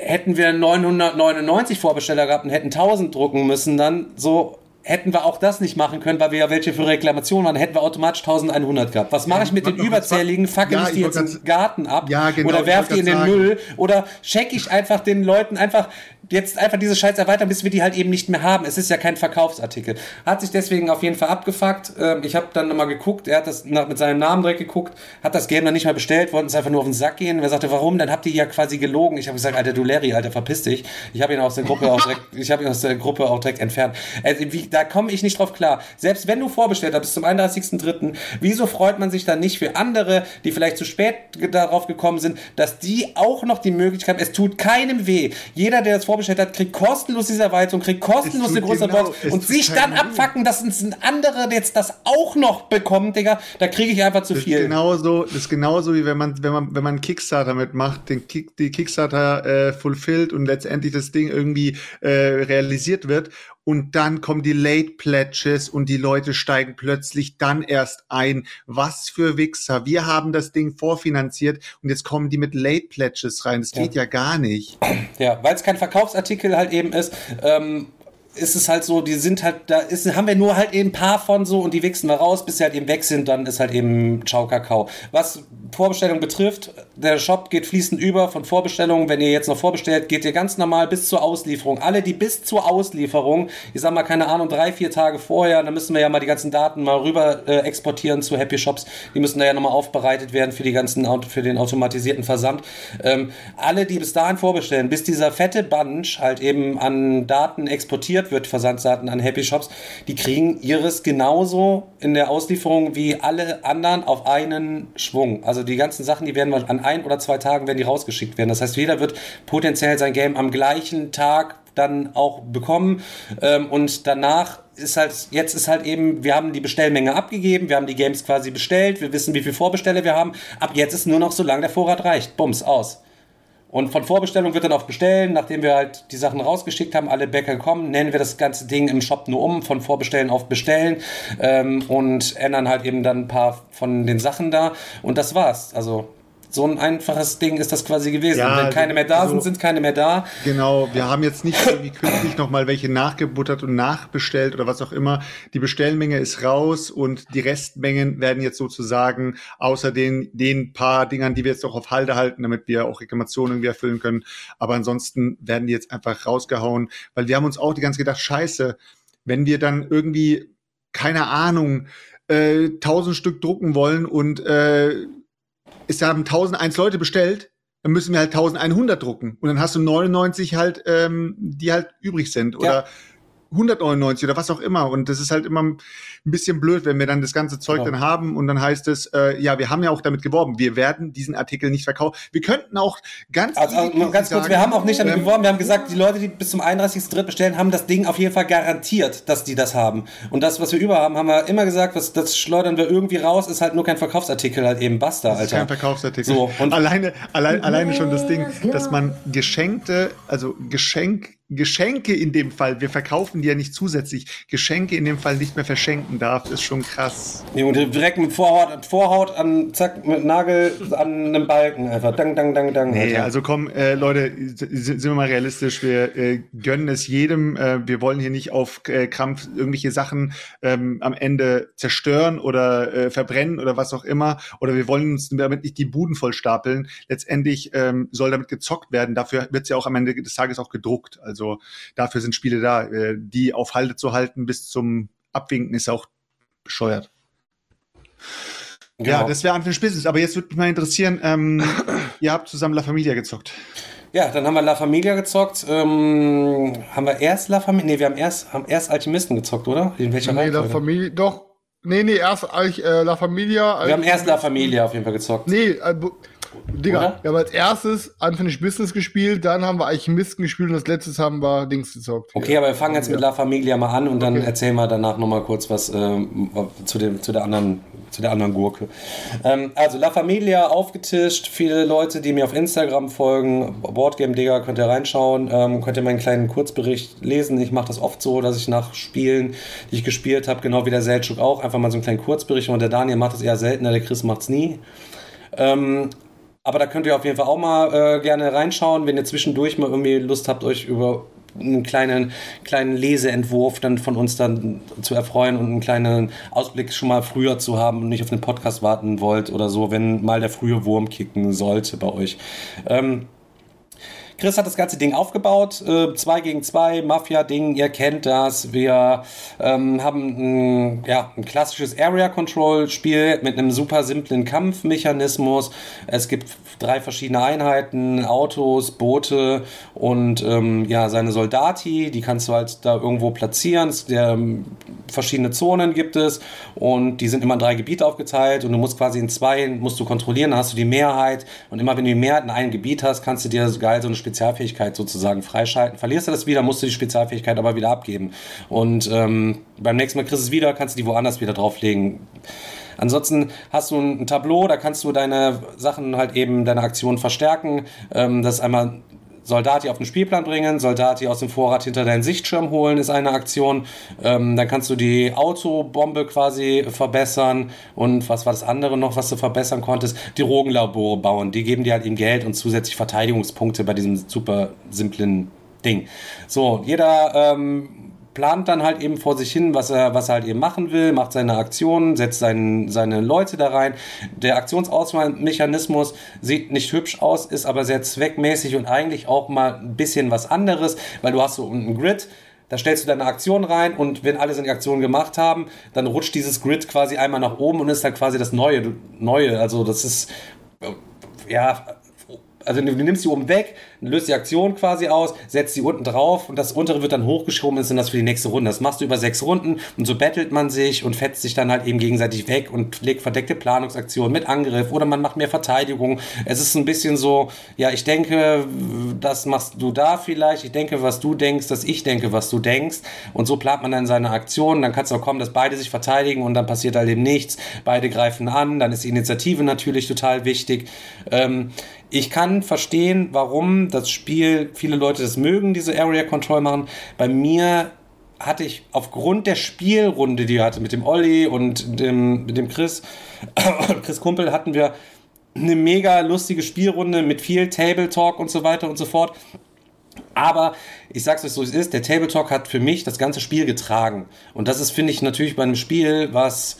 Hätten wir 999 Vorbesteller gehabt und hätten 1000 drucken müssen, dann so hätten wir auch das nicht machen können, weil wir ja welche für Reklamationen waren, hätten wir automatisch 1100 gehabt. Was mache ich mit den Überzähligen? Fackel ich die jetzt im Garten ab? Ja, genau, oder werfe die in den Müll? Oder checke ich einfach den Leuten jetzt diese Scheiße erweitern, bis wir die halt eben nicht mehr haben. Es ist ja kein Verkaufsartikel. Hat sich deswegen auf jeden Fall abgefuckt. Ich habe dann nochmal geguckt, er hat das mit seinem Namen direkt geguckt, hat das Game dann nicht mehr bestellt, wollte uns einfach nur auf den Sack gehen. Er sagte, warum? Dann habt ihr ja quasi gelogen. Ich habe gesagt, Alter, du Larry, Alter, verpiss dich. Ich habe ihn aus der Gruppe direkt entfernt. Also, da komme ich nicht drauf klar. Selbst wenn du vorbestellt hast bis zum 31.03., wieso freut man sich dann nicht für andere, die vielleicht zu spät darauf gekommen sind, dass die auch noch die Möglichkeit haben, es tut keinem weh. Jeder, der das vorbestellt hat, kriegt kostenlos diese Erweiterung, kriegt kostenlos eine große Box und sich dann abfacken, dass ein anderer jetzt das auch noch bekommt, Digga, da kriege ich einfach zu viel. Das ist genauso wie wenn man Kickstarter mitmacht, die Kickstarter fulfilled und letztendlich das Ding irgendwie realisiert wird. Und dann kommen die Late Pledges und die Leute steigen plötzlich dann erst ein. Was für Wichser. Wir haben das Ding vorfinanziert und jetzt kommen die mit Late Pledges rein. Das geht ja gar nicht. Ja, weil es kein Verkaufsartikel halt eben ist, ist es halt so, die sind halt, haben wir nur halt eben ein paar von so und die wichsen wir raus, bis sie halt eben weg sind, dann ist halt eben Ciao Kakao. Was Vorbestellung betrifft, der Shop geht fließend über von Vorbestellungen, wenn ihr jetzt noch vorbestellt, geht ihr ganz normal bis zur Auslieferung. Alle, die bis zur Auslieferung, ich sag mal, keine Ahnung, 3-4 Tage vorher, dann müssen wir ja mal die ganzen Daten mal rüber exportieren zu Happy Shops, die müssen da ja nochmal aufbereitet werden für den automatisierten Versand. Alle, die bis dahin vorbestellen, bis dieser fette Bunch halt eben an Daten exportiert wird, Versanddaten an Happy Shops, die kriegen ihres genauso in der Auslieferung wie alle anderen auf einen Schwung. Also die ganzen Sachen, die werden an 1 oder 2 Tagen werden die rausgeschickt werden. Das heißt, jeder wird potenziell sein Game am gleichen Tag dann auch bekommen und danach jetzt ist halt eben, wir haben die Bestellmenge abgegeben, wir haben die Games quasi bestellt, wir wissen, wie viel Vorbestelle wir haben, ab jetzt ist nur noch so lange der Vorrat reicht. Bums, aus. Und von Vorbestellung wird dann auf Bestellen, nachdem wir halt die Sachen rausgeschickt haben, alle Bäcker kommen, nennen wir das ganze Ding im Shop nur um, von Vorbestellen auf Bestellen und ändern halt eben dann ein paar von den Sachen da und das war's. Also so ein einfaches Ding ist das quasi gewesen. Ja, wenn keine mehr da sind, sind keine mehr da. Genau, wir haben jetzt nicht irgendwie künstlich nochmal welche nachgebuttert und nachbestellt oder was auch immer. Die Bestellmenge ist raus und die Restmengen werden jetzt sozusagen außer den paar Dingern, die wir jetzt auch auf Halde halten, damit wir auch Reklamationen irgendwie erfüllen können. Aber ansonsten werden die jetzt einfach rausgehauen, weil wir haben uns auch die ganze gedacht, scheiße, wenn wir dann irgendwie, keine Ahnung, 1000 Stück drucken wollen und es haben 1001 Leute bestellt, dann müssen wir halt 1100 drucken. Und dann hast du 99 halt, die halt übrig sind. Oder ja. 199 oder was auch immer. Und das ist halt immer ein bisschen blöd, wenn wir dann das ganze Zeug dann haben. Und dann heißt es, ja, wir haben ja auch damit geworben. Wir werden diesen Artikel nicht verkaufen. Wir könnten auch ganz kurz, sagen, wir haben auch nicht damit geworben. Wir haben gesagt, die Leute, die bis zum 31.3. bestellen, haben das Ding auf jeden Fall garantiert, dass die das haben. Und das, was wir überhaben, haben wir immer gesagt, was, das schleudern wir irgendwie raus, ist halt nur kein Verkaufsartikel, halt eben basta, Alter. Das ist kein Verkaufsartikel. So, und alleine schon das Ding, dass man Geschenke in dem Fall, wir verkaufen die ja nicht zusätzlich, Geschenke in dem Fall nicht mehr verschenken darf, ist schon krass. Nee, und direkt mit Vorhaut an, zack, mit Nagel an einem Balken einfach, dang. Nee, also komm, Leute, sind wir mal realistisch, wir gönnen es jedem, wir wollen hier nicht auf Krampf irgendwelche Sachen am Ende zerstören oder verbrennen oder was auch immer, oder wir wollen uns damit nicht die Buden vollstapeln, letztendlich soll damit gezockt werden, dafür wird es ja auch am Ende des Tages auch gedruckt, also dafür sind Spiele da. Die auf Halde zu halten bis zum Abwinken ist auch bescheuert. Genau. Ja, das wäre Anfang des Business. Aber jetzt würde mich mal interessieren, ihr habt zusammen La Familia gezockt. Ja, dann haben wir La Familia gezockt. Haben wir erst La Familia? Nee, wir haben erst Alchemisten gezockt, oder? In welcher Reihenfolge? La Familia, doch. Nee, erst La Familia. Wir haben erst La Familia auf jeden Fall gezockt. Nee, Digga, oder? Wir haben als erstes Unfinished Business gespielt, dann haben wir Alchemisten gespielt und als letztes haben wir Dings gezockt. Okay, aber wir fangen jetzt mit La Familia mal an und dann erzählen wir danach nochmal kurz was zu der anderen Gurke. Also La Familia aufgetischt, viele Leute, die mir auf Instagram folgen, Boardgame Digga, könnt ihr reinschauen, könnt ihr meinen kleinen Kurzbericht lesen. Ich mache das oft so, dass ich nach Spielen, die ich gespielt habe, genau wie der Seltschuk auch, einfach mal so einen kleinen Kurzbericht, und der Daniel macht das eher seltener, der Chris macht's nie. Aber da könnt ihr auf jeden Fall auch mal gerne reinschauen, wenn ihr zwischendurch mal irgendwie Lust habt, euch über einen kleinen Leseentwurf dann von uns dann zu erfreuen und einen kleinen Ausblick schon mal früher zu haben und nicht auf den Podcast warten wollt oder so, wenn mal der frühe Wurm kicken sollte bei euch. Chris hat das ganze Ding aufgebaut, 2 gegen 2, Mafia-Ding, ihr kennt das. Wir haben ein klassisches Area-Control-Spiel mit einem super simplen Kampfmechanismus. Es gibt 3 verschiedene Einheiten, Autos, Boote und seine Soldati, die kannst du halt da irgendwo platzieren. Verschiedene Zonen gibt es und die sind immer in 3 Gebiete aufgeteilt und du musst quasi in 2 musst du kontrollieren, dann hast du die Mehrheit und immer wenn du die Mehrheit in einem Gebiet hast, kannst du dir geil so eine Spezialfähigkeit sozusagen freischalten. Verlierst du das wieder, musst du die Spezialfähigkeit aber wieder abgeben. Und beim nächsten Mal kriegst du es wieder, kannst du die woanders wieder drauflegen. Ansonsten hast du ein Tableau, da kannst du deine Sachen halt eben, deine Aktionen verstärken. Das ist einmal Soldati auf den Spielplan bringen, Soldati aus dem Vorrat hinter deinen Sichtschirm holen, ist eine Aktion. Dann kannst du die Autobombe quasi verbessern und was war das andere noch, was du verbessern konntest? Die Drogenlabore bauen, die geben dir halt eben Geld und zusätzlich Verteidigungspunkte bei diesem super simplen Ding. So, jeder plant dann halt eben vor sich hin, was er halt eben machen will, macht seine Aktionen, setzt seine Leute da rein. Der Aktionsauswahlmechanismus sieht nicht hübsch aus, ist aber sehr zweckmäßig und eigentlich auch mal ein bisschen was anderes, weil du hast so einen Grid, da stellst du deine Aktion rein und wenn alle seine Aktionen gemacht haben, dann rutscht dieses Grid quasi einmal nach oben und ist dann quasi das Neue. Also das ist, also du nimmst die oben weg, löst die Aktion quasi aus, setzt die unten drauf und das untere wird dann hochgeschoben und ist dann das für die nächste Runde. Das machst du über 6 Runden und so battelt man sich und fetzt sich dann halt eben gegenseitig weg und legt verdeckte Planungsaktionen mit Angriff oder man macht mehr Verteidigung. Es ist ein bisschen so, ja, ich denke, das machst du da vielleicht, ich denke, was du denkst, dass ich denke, was du denkst und so plant man dann seine Aktionen. Dann kann es auch kommen, dass beide sich verteidigen und dann passiert halt eben nichts. Beide greifen an, dann ist die Initiative natürlich total wichtig. Ich kann verstehen, warum das Spiel, viele Leute das mögen, diese Area Control machen. Bei mir hatte ich aufgrund der Spielrunde, die ich hatte mit dem Olli und mit dem Chris Kumpel, hatten wir eine mega lustige Spielrunde mit viel Table Talk und so weiter und so fort. Aber ich sag's euch so, es ist, der Table Talk hat für mich das ganze Spiel getragen. Und das ist, finde ich, natürlich bei einem Spiel, was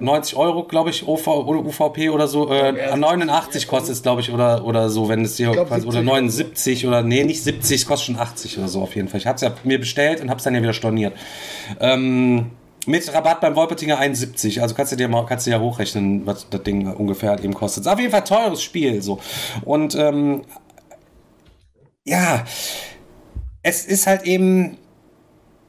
90 €, glaube ich, UVP oder so, 89 kostet es, glaube ich, oder so, wenn es dir, oder 79 oder, nee, nicht 70, es kostet schon 80 oder so auf jeden Fall. Ich hab's ja mir bestellt und hab's dann ja wieder storniert. Mit Rabatt beim Wolpertinger 71, also kannst du dir ja hochrechnen, was das Ding ungefähr eben kostet. Auf jeden Fall teures Spiel, so. Und, ja, es ist halt eben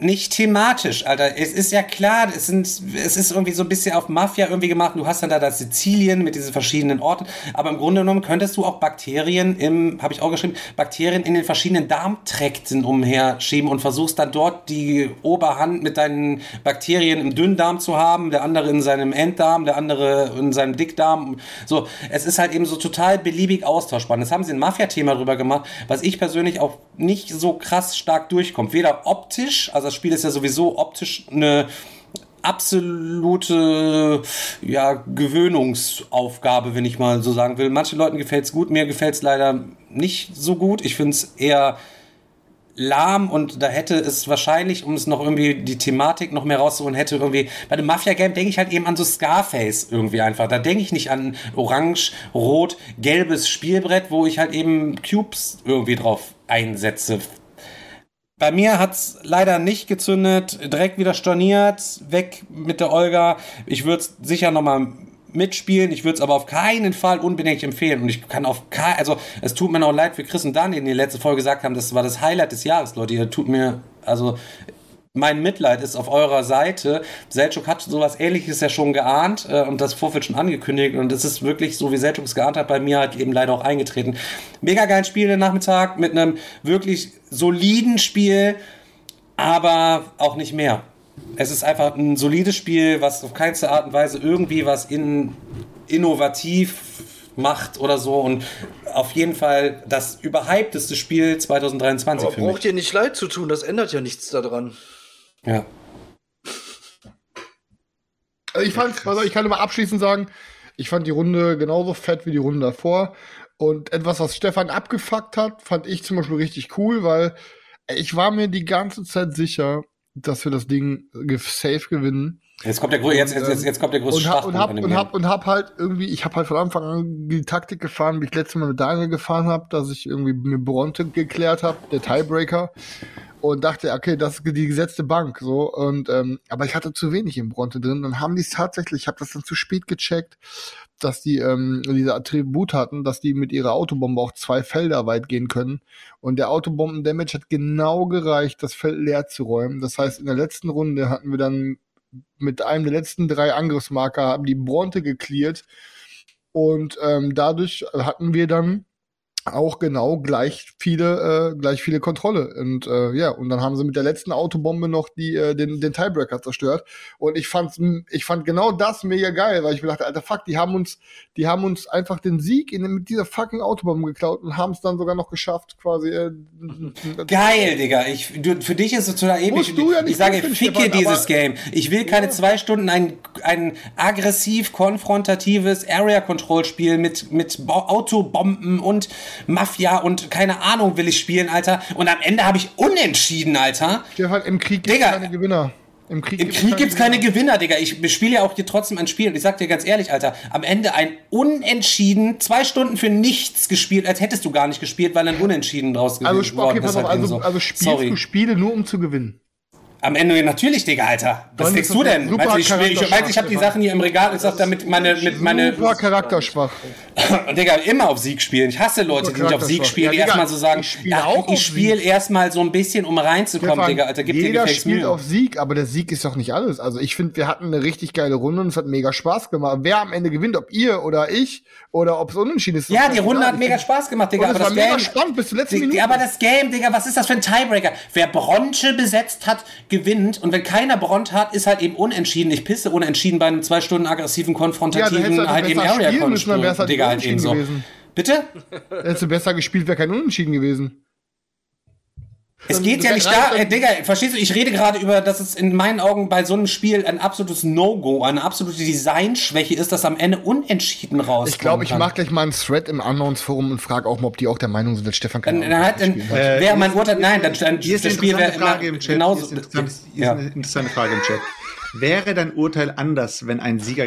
nicht thematisch, Alter. Es ist ja klar, es ist irgendwie so ein bisschen auf Mafia irgendwie gemacht. Du hast dann da das Sizilien mit diesen verschiedenen Orten. Aber im Grunde genommen könntest du auch Bakterien in den verschiedenen Darmtrakten umherschieben und versuchst dann dort die Oberhand mit deinen Bakterien im Dünndarm zu haben, der andere in seinem Enddarm, der andere in seinem Dickdarm. So, es ist halt eben so total beliebig austauschbar. Das haben sie ein Mafia-Thema drüber gemacht, was ich persönlich auch nicht so krass stark durchkommt. Weder optisch, also das Spiel ist ja sowieso optisch eine absolute, ja, Gewöhnungsaufgabe, wenn ich mal so sagen will. Manchen Leuten gefällt es gut, mir gefällt es leider nicht so gut. Ich finde es eher lahm und da hätte es wahrscheinlich, um es noch irgendwie die Thematik noch mehr rauszuholen, hätte irgendwie, bei dem Mafia-Game denke ich halt eben an so Scarface irgendwie einfach. Da denke ich nicht an orange, rot, gelbes Spielbrett, wo ich halt eben Cubes irgendwie drauf einsetze. Bei mir hat's leider nicht gezündet, direkt wieder storniert, weg mit der Olga. Ich würde es sicher nochmal mitspielen, ich würde es aber auf keinen Fall unbedingt empfehlen. Und ich kann also es tut mir auch leid für Chris und Dani, die in der letzten Folge gesagt haben, das war das Highlight des Jahres, Leute. Ihr tut mir, also mein Mitleid ist auf eurer Seite. Selçuk hat sowas Ähnliches ja schon geahnt und das Vorfeld schon angekündigt. Und es ist wirklich so, wie Selçuk es geahnt hat, bei mir halt eben leider auch eingetreten. Mega geiles Spiel den Nachmittag mit einem wirklich soliden Spiel, aber auch nicht mehr. Es ist einfach ein solides Spiel, was auf keinste Art und Weise irgendwie was innovativ macht oder so und auf jeden Fall das überhypteste Spiel 2023 für mich. Aber braucht ihr nicht leid zu tun, das ändert ja nichts daran. Ja. Also ich kann immer abschließend sagen, ich fand die Runde genauso fett wie die Runde davor. Und etwas, was Stefan abgefuckt hat, fand ich zum Beispiel richtig cool, weil ich war mir die ganze Zeit sicher, dass wir das Ding safe gewinnen. Jetzt kommt der große Schwachpunkt. Ich habe halt von Anfang an die Taktik gefahren, wie ich letztes Mal mit Daniel gefahren habe, dass ich irgendwie mit Bronte geklärt habe, der Tiebreaker, und dachte, okay, das ist die gesetzte Bank, so, und aber ich hatte zu wenig in Bronte drin. Dann haben die es tatsächlich, ich habe das dann zu spät gecheckt, dass die diese Attribut hatten, dass die mit ihrer Autobombe auch 2 Felder weit gehen können. Und der Autobomben-Damage hat genau gereicht, das Feld leer zu räumen. Das heißt, in der letzten Runde hatten wir dann mit einem der letzten 3 Angriffsmarker haben die Bronte gecleart. Und dadurch hatten wir dann auch genau gleich viele Kontrolle. Und und dann haben sie mit der letzten Autobombe noch den Tiebreaker zerstört. Und ich fand genau das mega geil, weil ich mir dachte, Alter, fuck, die haben uns einfach den Sieg mit dieser fucking Autobombe geklaut und haben es dann sogar noch geschafft, quasi. Geil, Digga. Für dich ist es total ewig. Ich sage, ficke dieses Game. Ich will keine 2 Stunden ein aggressiv-konfrontatives Area-Control-Spiel mit Autobomben und Mafia und keine Ahnung will ich spielen, Alter. Und am Ende habe ich unentschieden, Alter. Stefan, im Krieg gibt es keine Gewinner. Im Krieg gibt's keine Gewinner, Digga. Ich spiele ja auch hier trotzdem ein Spiel. Und ich sag dir ganz ehrlich, Alter, am Ende ein Unentschieden, 2 Stunden für nichts gespielt, als hättest du gar nicht gespielt, weil ein Unentschieden draus gewesen ist. Also spielst du Spiele nur, um zu gewinnen? Am Ende natürlich, Digga, Alter. Was denkst du denn? Super, ich habe die Sachen hier im Regal und ich sag damit meine super charakterschwach. Digga, immer auf Sieg spielen. Ich hasse Leute, die nicht auf Sieg spielen, ja, die erstmal so sagen, ich spiele erstmal so ein bisschen, um reinzukommen, Stefan, Digga, Alter. Gib dir gefälligst Mühe. Jeder spielt auf Sieg, aber der Sieg ist doch nicht alles. Also ich finde, wir hatten eine richtig geile Runde und es hat mega Spaß gemacht. Wer am Ende gewinnt, ob ihr oder ich oder ob es unentschieden ist. Ja, die Runde hat mega Spaß gemacht, Digga. Aber das war mega spannend bis zur letzten Minute. Aber das Game, Digga, was ist das für ein Tiebreaker? Wer Bronze besetzt hat, gewinnt. Und wenn keiner Bront hat, ist halt eben unentschieden. Ich pisse unentschieden bei einem 2 Stunden aggressiven, konfrontativen, ja, halt eben Area-Control, Digga, halt eben so. Bitte? Hättest du besser gespielt, wäre kein Unentschieden gewesen. Es geht ja nicht da, Digga, verstehst du, ich rede gerade über, dass es in meinen Augen bei so einem Spiel ein absolutes No-Go, eine absolute Designschwäche ist, dass am Ende unentschieden rauskommt. Ich glaube, ich mache gleich mal einen Thread im Unknowns-Forum und frage auch mal, ob die auch der Meinung sind, dass Stefan kein Spiel hat. Wäre mein Urteil, nein, dann ist das Spiel wäre immer genauso. Hier ist eine interessante Frage im Chat. Wäre dein Urteil anders, wenn es einen Sieger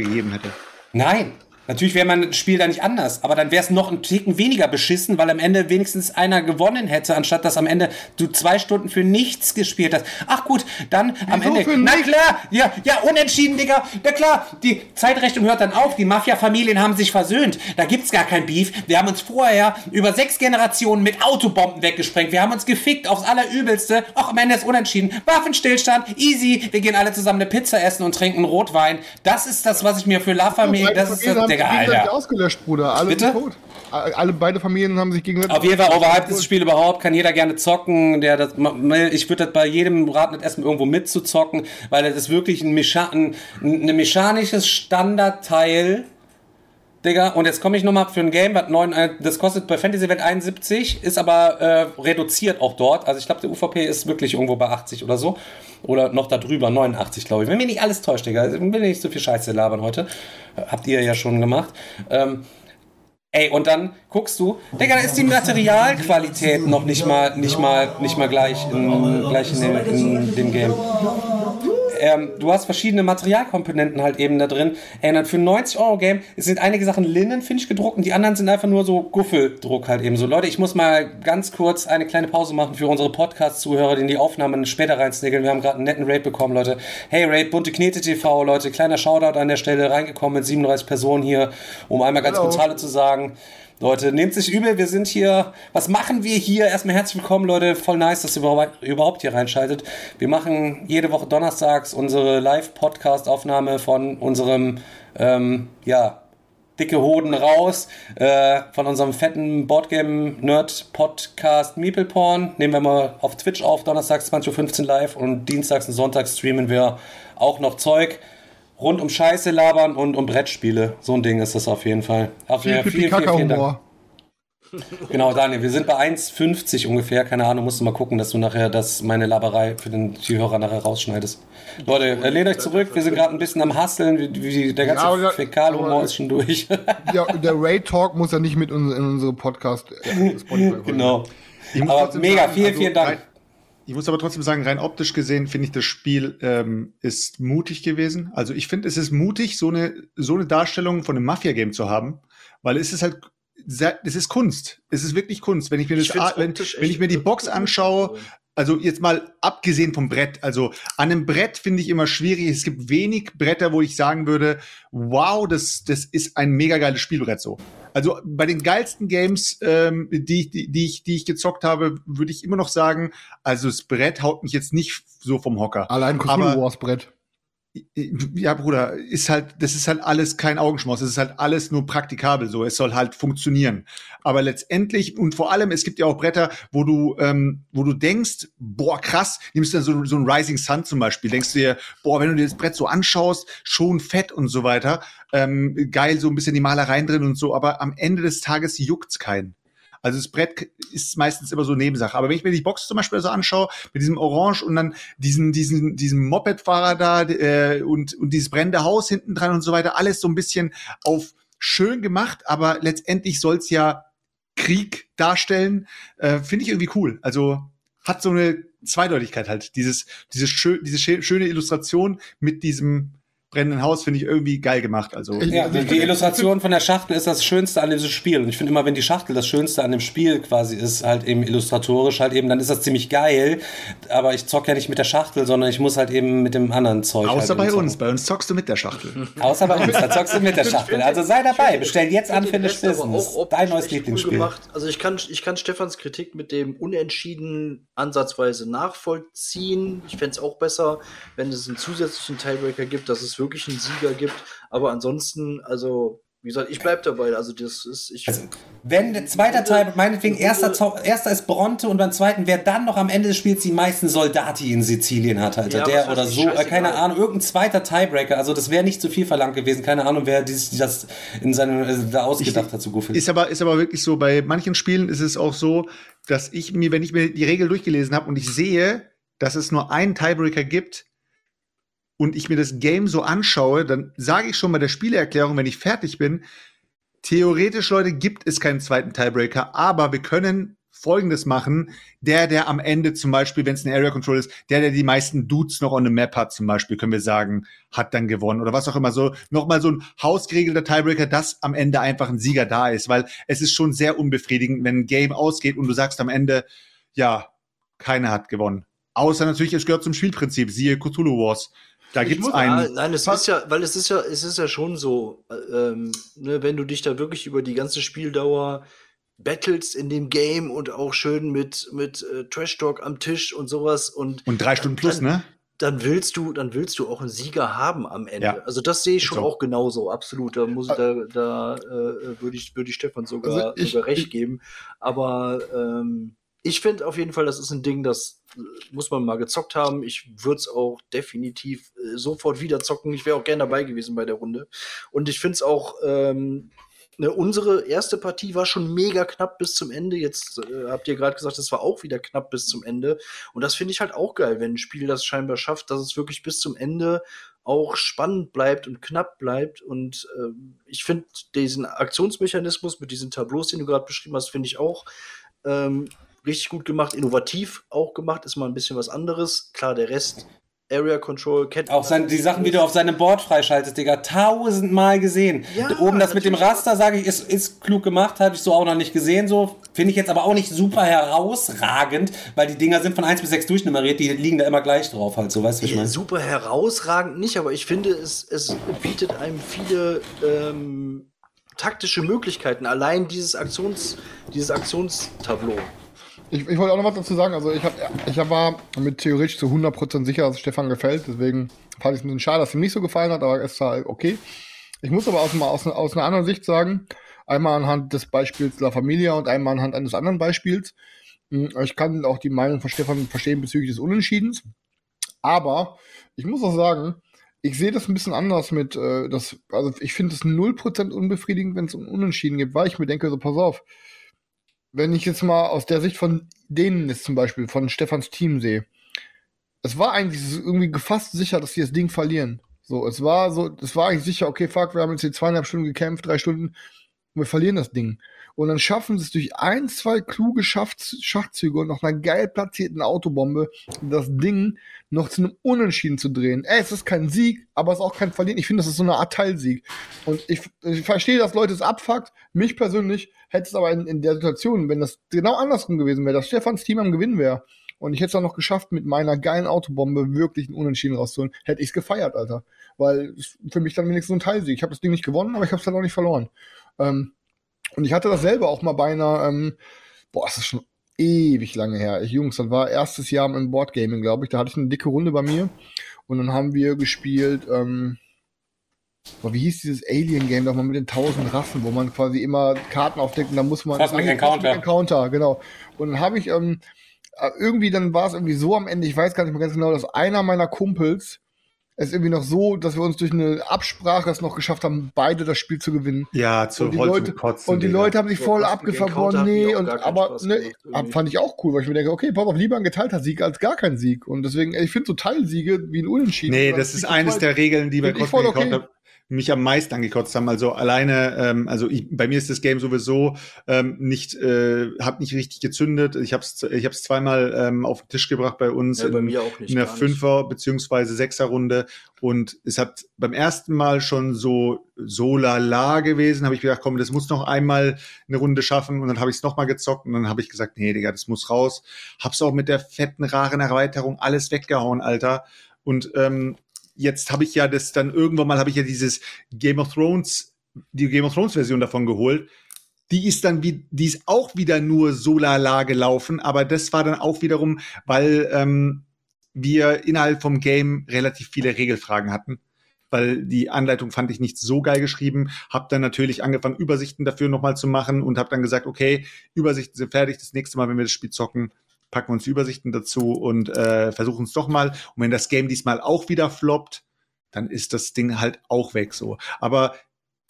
gegeben hätte? Nein. Natürlich wäre mein Spiel da nicht anders, aber dann wäre es noch einen Ticken weniger beschissen, weil am Ende wenigstens einer gewonnen hätte, anstatt dass am Ende du 2 Stunden für nichts gespielt hast. Ach gut, dann am Ende. Na klar, ja, unentschieden, Digga. Na klar, die Zeitrechnung hört dann auf. Die Mafia-Familien haben sich versöhnt. Da gibt's gar kein Beef. Wir haben uns vorher über 6 Generationen mit Autobomben weggesprengt. Wir haben uns gefickt aufs Allerübelste. Ach, am Ende ist unentschieden. Waffenstillstand, easy. Wir gehen alle zusammen eine Pizza essen und trinken Rotwein. Das ist das, was ich mir für La Familie, das ist das, Digga, Alter. Ausgelöscht, Bruder. Alle sind tot. Alle, beide Familien haben sich gegenseitig... Auf jeden Fall overhyped ist das Spiel überhaupt. Kann jeder gerne zocken. Ich würde das bei jedem raten, das erstmal irgendwo mitzuzocken, weil das ist wirklich ein mechanisches Standardteil, Digga. Und jetzt komme ich nochmal für ein Game, das kostet bei Fantasy Welt 71, ist aber reduziert auch dort. Also ich glaube, der UVP ist wirklich irgendwo bei 80 oder so. Oder noch darüber, 89, glaube ich. Wenn mir nicht alles täuscht, Digga. Wenn mir nicht so viel Scheiße labern heute. Habt ihr ja schon gemacht. Ey, und dann guckst du, Digga, da ist die Materialqualität noch nicht mal gleich in dem Game. Du hast verschiedene Materialkomponenten halt eben da drin. Dann für ein 90-Euro-Game sind einige Sachen Linnenfinch gedruckt und die anderen sind einfach nur so Guffeldruck halt eben so. Leute, ich muss mal ganz kurz eine kleine Pause machen für unsere Podcast-Zuhörer, die in die Aufnahmen später reinsniggeln. Wir haben gerade einen netten Raid bekommen, Leute. Hey, Raid, Bunte Knete TV, Leute. Kleiner Shoutout an der Stelle, reingekommen mit 37 Personen hier, um einmal ganz kurz Hallo zu sagen. Leute, nehmt sich übel, wir sind hier, was machen wir hier? Erstmal herzlich willkommen, Leute, voll nice, dass ihr überhaupt hier reinschaltet. Wir machen jede Woche donnerstags unsere Live-Podcast-Aufnahme von unserem, dicke Hoden raus, von unserem fetten Boardgame-Nerd-Podcast Meepleporn. Nehmen wir mal auf Twitch auf, donnerstags 20.15 Uhr live und dienstags und sonntags streamen wir auch noch Zeug. Rund um Scheiße labern und um Brettspiele. So ein Ding ist das auf jeden Fall. Vielen Dank. Genau, Daniel, wir sind bei 1,50 ungefähr. Keine Ahnung, musst du mal gucken, dass du nachher meine Laberei für die Hörer nachher rausschneidest. Leute, lehnt euch zurück. Wir sind gerade ein bisschen am Hasseln. Der ganze Fäkalhumor ist schon durch. Der Raid-Talk muss ja nicht mit in unsere Podcast. Genau. Aber mega, sagen, vielen Dank. Ich muss aber trotzdem sagen, rein optisch gesehen finde ich, das Spiel ist mutig gewesen. Also ich finde, es ist mutig, so eine Darstellung von einem Mafia-Game zu haben, weil es ist halt, es ist Kunst. Es ist wirklich Kunst. Wenn ich mir die Box anschaue, also jetzt mal abgesehen vom Brett, also an einem Brett finde ich immer schwierig. Es gibt wenig Bretter, wo ich sagen würde, wow, das ist ein mega geiles Spielbrett so. Also bei den geilsten Games, die ich gezockt habe, würde ich immer noch sagen, also das Brett haut mich jetzt nicht so vom Hocker. Allein Cthulhu Wars Brett. Ja, Bruder, das ist halt alles kein Augenschmaus. Es ist halt alles nur praktikabel so. Es soll halt funktionieren. Aber letztendlich und vor allem, es gibt ja auch Bretter, wo du denkst, boah, krass, nimmst du dann so ein Rising Sun zum Beispiel, denkst du dir, boah, wenn du dir das Brett so anschaust, schon fett und so weiter, geil, so ein bisschen die Malereien drin und so, aber am Ende des Tages juckt's keinen. Also das Brett ist meistens immer so Nebensache. Aber wenn ich mir die Box zum Beispiel so anschaue, mit diesem Orange und dann diesem Moped-Fahrer da und dieses brennende Haus hinten dran und so weiter, alles so ein bisschen auf schön gemacht, aber letztendlich soll es ja Krieg darstellen, finde ich irgendwie cool. Also hat so eine Zweideutigkeit halt. Diese schöne Illustration mit diesem brennenden Haus finde ich irgendwie geil gemacht. Also ja, die Illustration von der Schachtel ist das Schönste an diesem Spiel. Und ich finde immer, wenn die Schachtel das Schönste an dem Spiel quasi ist, halt eben illustratorisch, halt eben, dann ist das ziemlich geil. Aber ich zocke ja nicht mit der Schachtel, sondern ich muss halt eben mit dem anderen Zeug. Außer halt bei uns. Bei uns zockst du mit der Schachtel. Außer bei uns, da zockst du mit der Schachtel. Also sei dabei. Bestell jetzt an Unfinished Business. Dein neues Lieblingsspiel. Cool, also ich kann Stefans Kritik mit dem Unentschieden ansatzweise nachvollziehen. Ich fände es auch besser, wenn es einen zusätzlichen Tiebreaker gibt, dass es wirklich einen Sieger gibt, aber ansonsten, also Wie gesagt, ich bleib dabei. Also, das ist. Wenn der zweite Teil, meinetwegen, erster ist Bronte und beim zweiten, wer dann noch am Ende des Spiels die meisten Soldati in Sizilien hat, Alter. Ja, der oder so, keine Ahnung, irgendein zweiter Tiebreaker. Also, das wäre nicht zu viel verlangt gewesen. Keine Ahnung, wer das in seinem, da ausgedacht hat, so gut. Ist aber wirklich so. Bei manchen Spielen ist es auch so, dass ich mir, wenn ich mir die Regel durchgelesen habe und ich sehe, dass es nur einen Tiebreaker gibt, und ich mir das Game so anschaue, dann sage ich schon bei der Spieleerklärung, wenn ich fertig bin, theoretisch, Leute, gibt es keinen zweiten Tiebreaker, aber wir können Folgendes machen, der am Ende zum Beispiel, wenn es ein Area Control ist, der die meisten Dudes noch on the Map hat zum Beispiel, können wir sagen, hat dann gewonnen oder was auch immer. So, nochmal so ein hausgeregelter Tiebreaker, dass am Ende einfach ein Sieger da ist, weil es ist schon sehr unbefriedigend, wenn ein Game ausgeht und du sagst am Ende, ja, keiner hat gewonnen. Außer natürlich, es gehört zum Spielprinzip, siehe Cthulhu Wars. Da gibt's einen. Nein, es ist ja schon so, ne, wenn du dich da wirklich über die ganze Spieldauer battlest in dem Game und auch schön mit Trash Talk am Tisch und sowas und 3 Stunden plus, ne? Dann willst du auch einen Sieger haben am Ende. Ja. Also das sehe ich schon auch genauso, absolut. Da würde ich Stefan sogar recht geben. Aber ich finde auf jeden Fall, das ist ein Ding, das muss man mal gezockt haben. Ich würde es auch definitiv sofort wieder zocken. Ich wäre auch gerne dabei gewesen bei der Runde. Und ich finde es auch, unsere erste Partie war schon mega knapp bis zum Ende. Jetzt habt ihr gerade gesagt, es war auch wieder knapp bis zum Ende. Und das finde ich halt auch geil, wenn ein Spiel das scheinbar schafft, dass es wirklich bis zum Ende auch spannend bleibt und knapp bleibt. Und ich finde diesen Aktionsmechanismus mit diesen Tableaus, den du gerade beschrieben hast, finde ich auch richtig gut gemacht, innovativ auch gemacht, ist mal ein bisschen was anderes. Klar, der Rest, Area Control, kennt auch die Sachen, wie du auf seinem Board freischaltest, Digga, 1000-mal gesehen. Ja, oben das mit dem Raster, sage ich, ist klug gemacht, habe ich so auch noch nicht gesehen, so. Finde ich jetzt aber auch nicht super herausragend, weil die Dinger sind von 1 bis 6 durchnummeriert, die liegen da immer gleich drauf, halt so, weißt du, was ich meine? Super herausragend nicht, aber ich finde, es bietet einem viele taktische Möglichkeiten, allein dieses Aktionstableau. Ich wollte auch noch was dazu sagen. Also ich war mit theoretisch zu 100% sicher, dass Stefan gefällt. Deswegen fand ich es ein bisschen schade, dass es ihm nicht so gefallen hat, aber es war okay. Ich muss aber aus einer anderen Sicht sagen, einmal anhand des Beispiels La Familia und einmal anhand eines anderen Beispiels. Ich kann auch die Meinung von Stefan verstehen bezüglich des Unentschiedens. Aber ich muss auch sagen, ich sehe das ein bisschen anders mit, also ich finde es 0% unbefriedigend, wenn es um Unentschieden gibt, weil ich mir denke, so pass auf, wenn ich jetzt mal aus der Sicht von denen jetzt zum Beispiel, von Stefans Team sehe, es war eigentlich irgendwie fast sicher, dass sie das Ding verlieren. So, es war eigentlich sicher, okay, fuck, wir haben jetzt hier 2,5 Stunden gekämpft, 3 Stunden, und wir verlieren das Ding. Und dann schaffen sie es durch 1, 2 kluge Schachzüge und noch einer geil platzierten Autobombe, das Ding noch zu einem Unentschieden zu drehen. Ey, es ist kein Sieg, aber es ist auch kein Verlieren. Ich finde, das ist so eine Art Teilsieg. Und ich verstehe, dass Leute es abfuckt. Mich persönlich hätte es aber in der Situation, wenn das genau andersrum gewesen wäre, dass Stefans Team am Gewinn wäre und ich hätte es auch noch geschafft, mit meiner geilen Autobombe wirklich einen Unentschieden rauszuholen, hätte ich es gefeiert, Alter. Weil es für mich dann wenigstens so ein Teilsieg. Ich habe das Ding nicht gewonnen, aber ich habe es dann auch nicht verloren. Und ich hatte das selber auch mal bei einer, das ist schon ewig lange her. Das war erstes Jahr im Boardgaming, glaube ich. Da hatte ich eine dicke Runde bei mir. Und dann haben wir gespielt, wie hieß dieses Alien-Game, doch mal mit den 1000 Rassen, wo man quasi immer Karten aufdeckt und dann muss man... Cosmic Encounter. Encounter, genau. Und dann habe ich, dann war es irgendwie so am Ende, ich weiß gar nicht mehr ganz genau, dass einer meiner Kumpels es irgendwie noch so, dass wir uns durch eine Absprache es noch geschafft haben, beide das Spiel zu gewinnen. Ja, zu Holz und Kotzen. Und die Leute haben sich voll abgefahren. Nee, fand ich auch cool, weil ich mir denke, okay, pass auf, lieber ein geteilter Sieg als gar kein Sieg. Und deswegen, ich finde so Teilsiege wie ein Unentschieden. Nee, das ist eines der Regeln, die bei Cosmic Encounter mich am meisten angekotzt haben. Also alleine, bei mir ist das Game sowieso hab nicht richtig gezündet. Ich hab's zweimal auf den Tisch gebracht bei uns, ja, bei mir auch nicht, in der 5er- bzw. 6er-Runde. Und es hat beim ersten Mal schon so lala gewesen, habe ich gedacht, komm, das muss noch einmal eine Runde schaffen. Und dann habe ich es nochmal gezockt und dann habe ich gesagt, nee, Digga, das muss raus. Hab's auch mit der fetten, raren Erweiterung alles weggehauen, Alter. Und jetzt habe ich ja das dann irgendwann mal, habe ich ja dieses die Game of Thrones Version davon geholt. Die ist auch wieder nur so lala gelaufen, aber das war dann auch wiederum, weil wir innerhalb vom Game relativ viele Regelfragen hatten. weil die Anleitung fand ich nicht so geil geschrieben. Habe dann natürlich angefangen, Übersichten dafür nochmal zu machen und habe dann gesagt, okay, Übersichten sind fertig, das nächste Mal, wenn wir das Spiel zocken, packen wir uns die Übersichten dazu und versuchen es doch mal. Und wenn das Game diesmal auch wieder floppt, dann ist das Ding halt auch weg so. Aber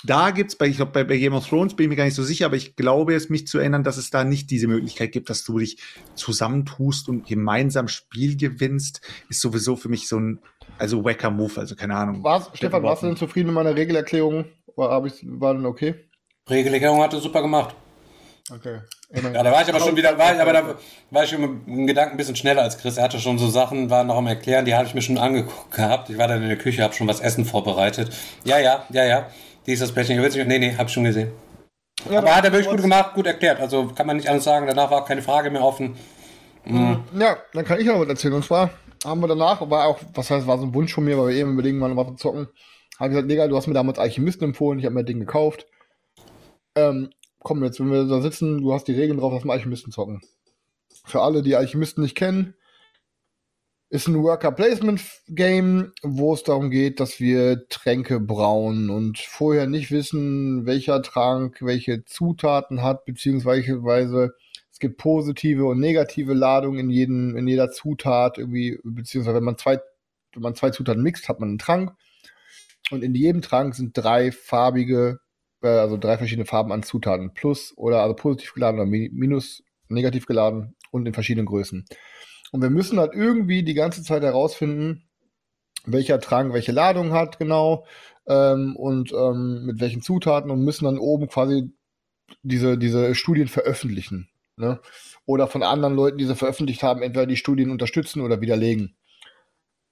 da gibt's bei, ich glaube, bei Game of Thrones bin ich mir gar nicht so sicher, aber ich glaube jetzt mich zu erinnern, dass es da nicht diese Möglichkeit gibt, dass du dich zusammentust und gemeinsam Spiel gewinnst, ist sowieso für mich so ein, also wacker Move, also keine Ahnung. Stefan, warst du denn zufrieden mit meiner Regelerklärung? War denn okay? Regelerklärung hat es super gemacht. Okay. Ja, da war ich aber schon wieder, da war ich im Gedanken ein bisschen schneller als Chris. Er hatte schon so Sachen, war noch am Erklären, die habe ich mir schon angeguckt gehabt. Ich war dann in der Küche, habe schon was Essen vorbereitet. Ja. Die ist das Plättchen. Nee, hab ich schon gesehen. Ja, aber hat er wirklich gut gemacht, gut erklärt. Also kann man nicht alles sagen. Danach war keine Frage mehr offen. Mhm. Ja, dann kann ich noch was erzählen. Und zwar haben wir danach, war auch, was heißt, war so ein Wunsch von mir, weil wir eben überlegen waren, was zu zocken. Hab ich gesagt, Digga, du hast mir damals Alchemisten empfohlen, ich hab mir das Ding gekauft. Komm jetzt, wenn wir da sitzen, du hast die Regeln drauf, lass mal Alchemisten zocken. Für alle, die Alchemisten nicht kennen, ist ein Worker-Placement-Game, wo es darum geht, dass wir Tränke brauen und vorher nicht wissen, welcher Trank welche Zutaten hat, beziehungsweise es gibt positive und negative Ladungen in jeder Zutat irgendwie, beziehungsweise wenn man zwei Zutaten mixt, hat man einen Trank und in jedem Trank sind drei verschiedene Farben an Zutaten, plus oder also positiv geladen oder minus negativ geladen und in verschiedenen Größen. Und wir müssen halt irgendwie die ganze Zeit herausfinden, welcher Trank welche Ladung hat, genau, mit welchen Zutaten und müssen dann oben quasi diese Studien veröffentlichen. Ne? Oder von anderen Leuten, die sie veröffentlicht haben, entweder die Studien unterstützen oder widerlegen.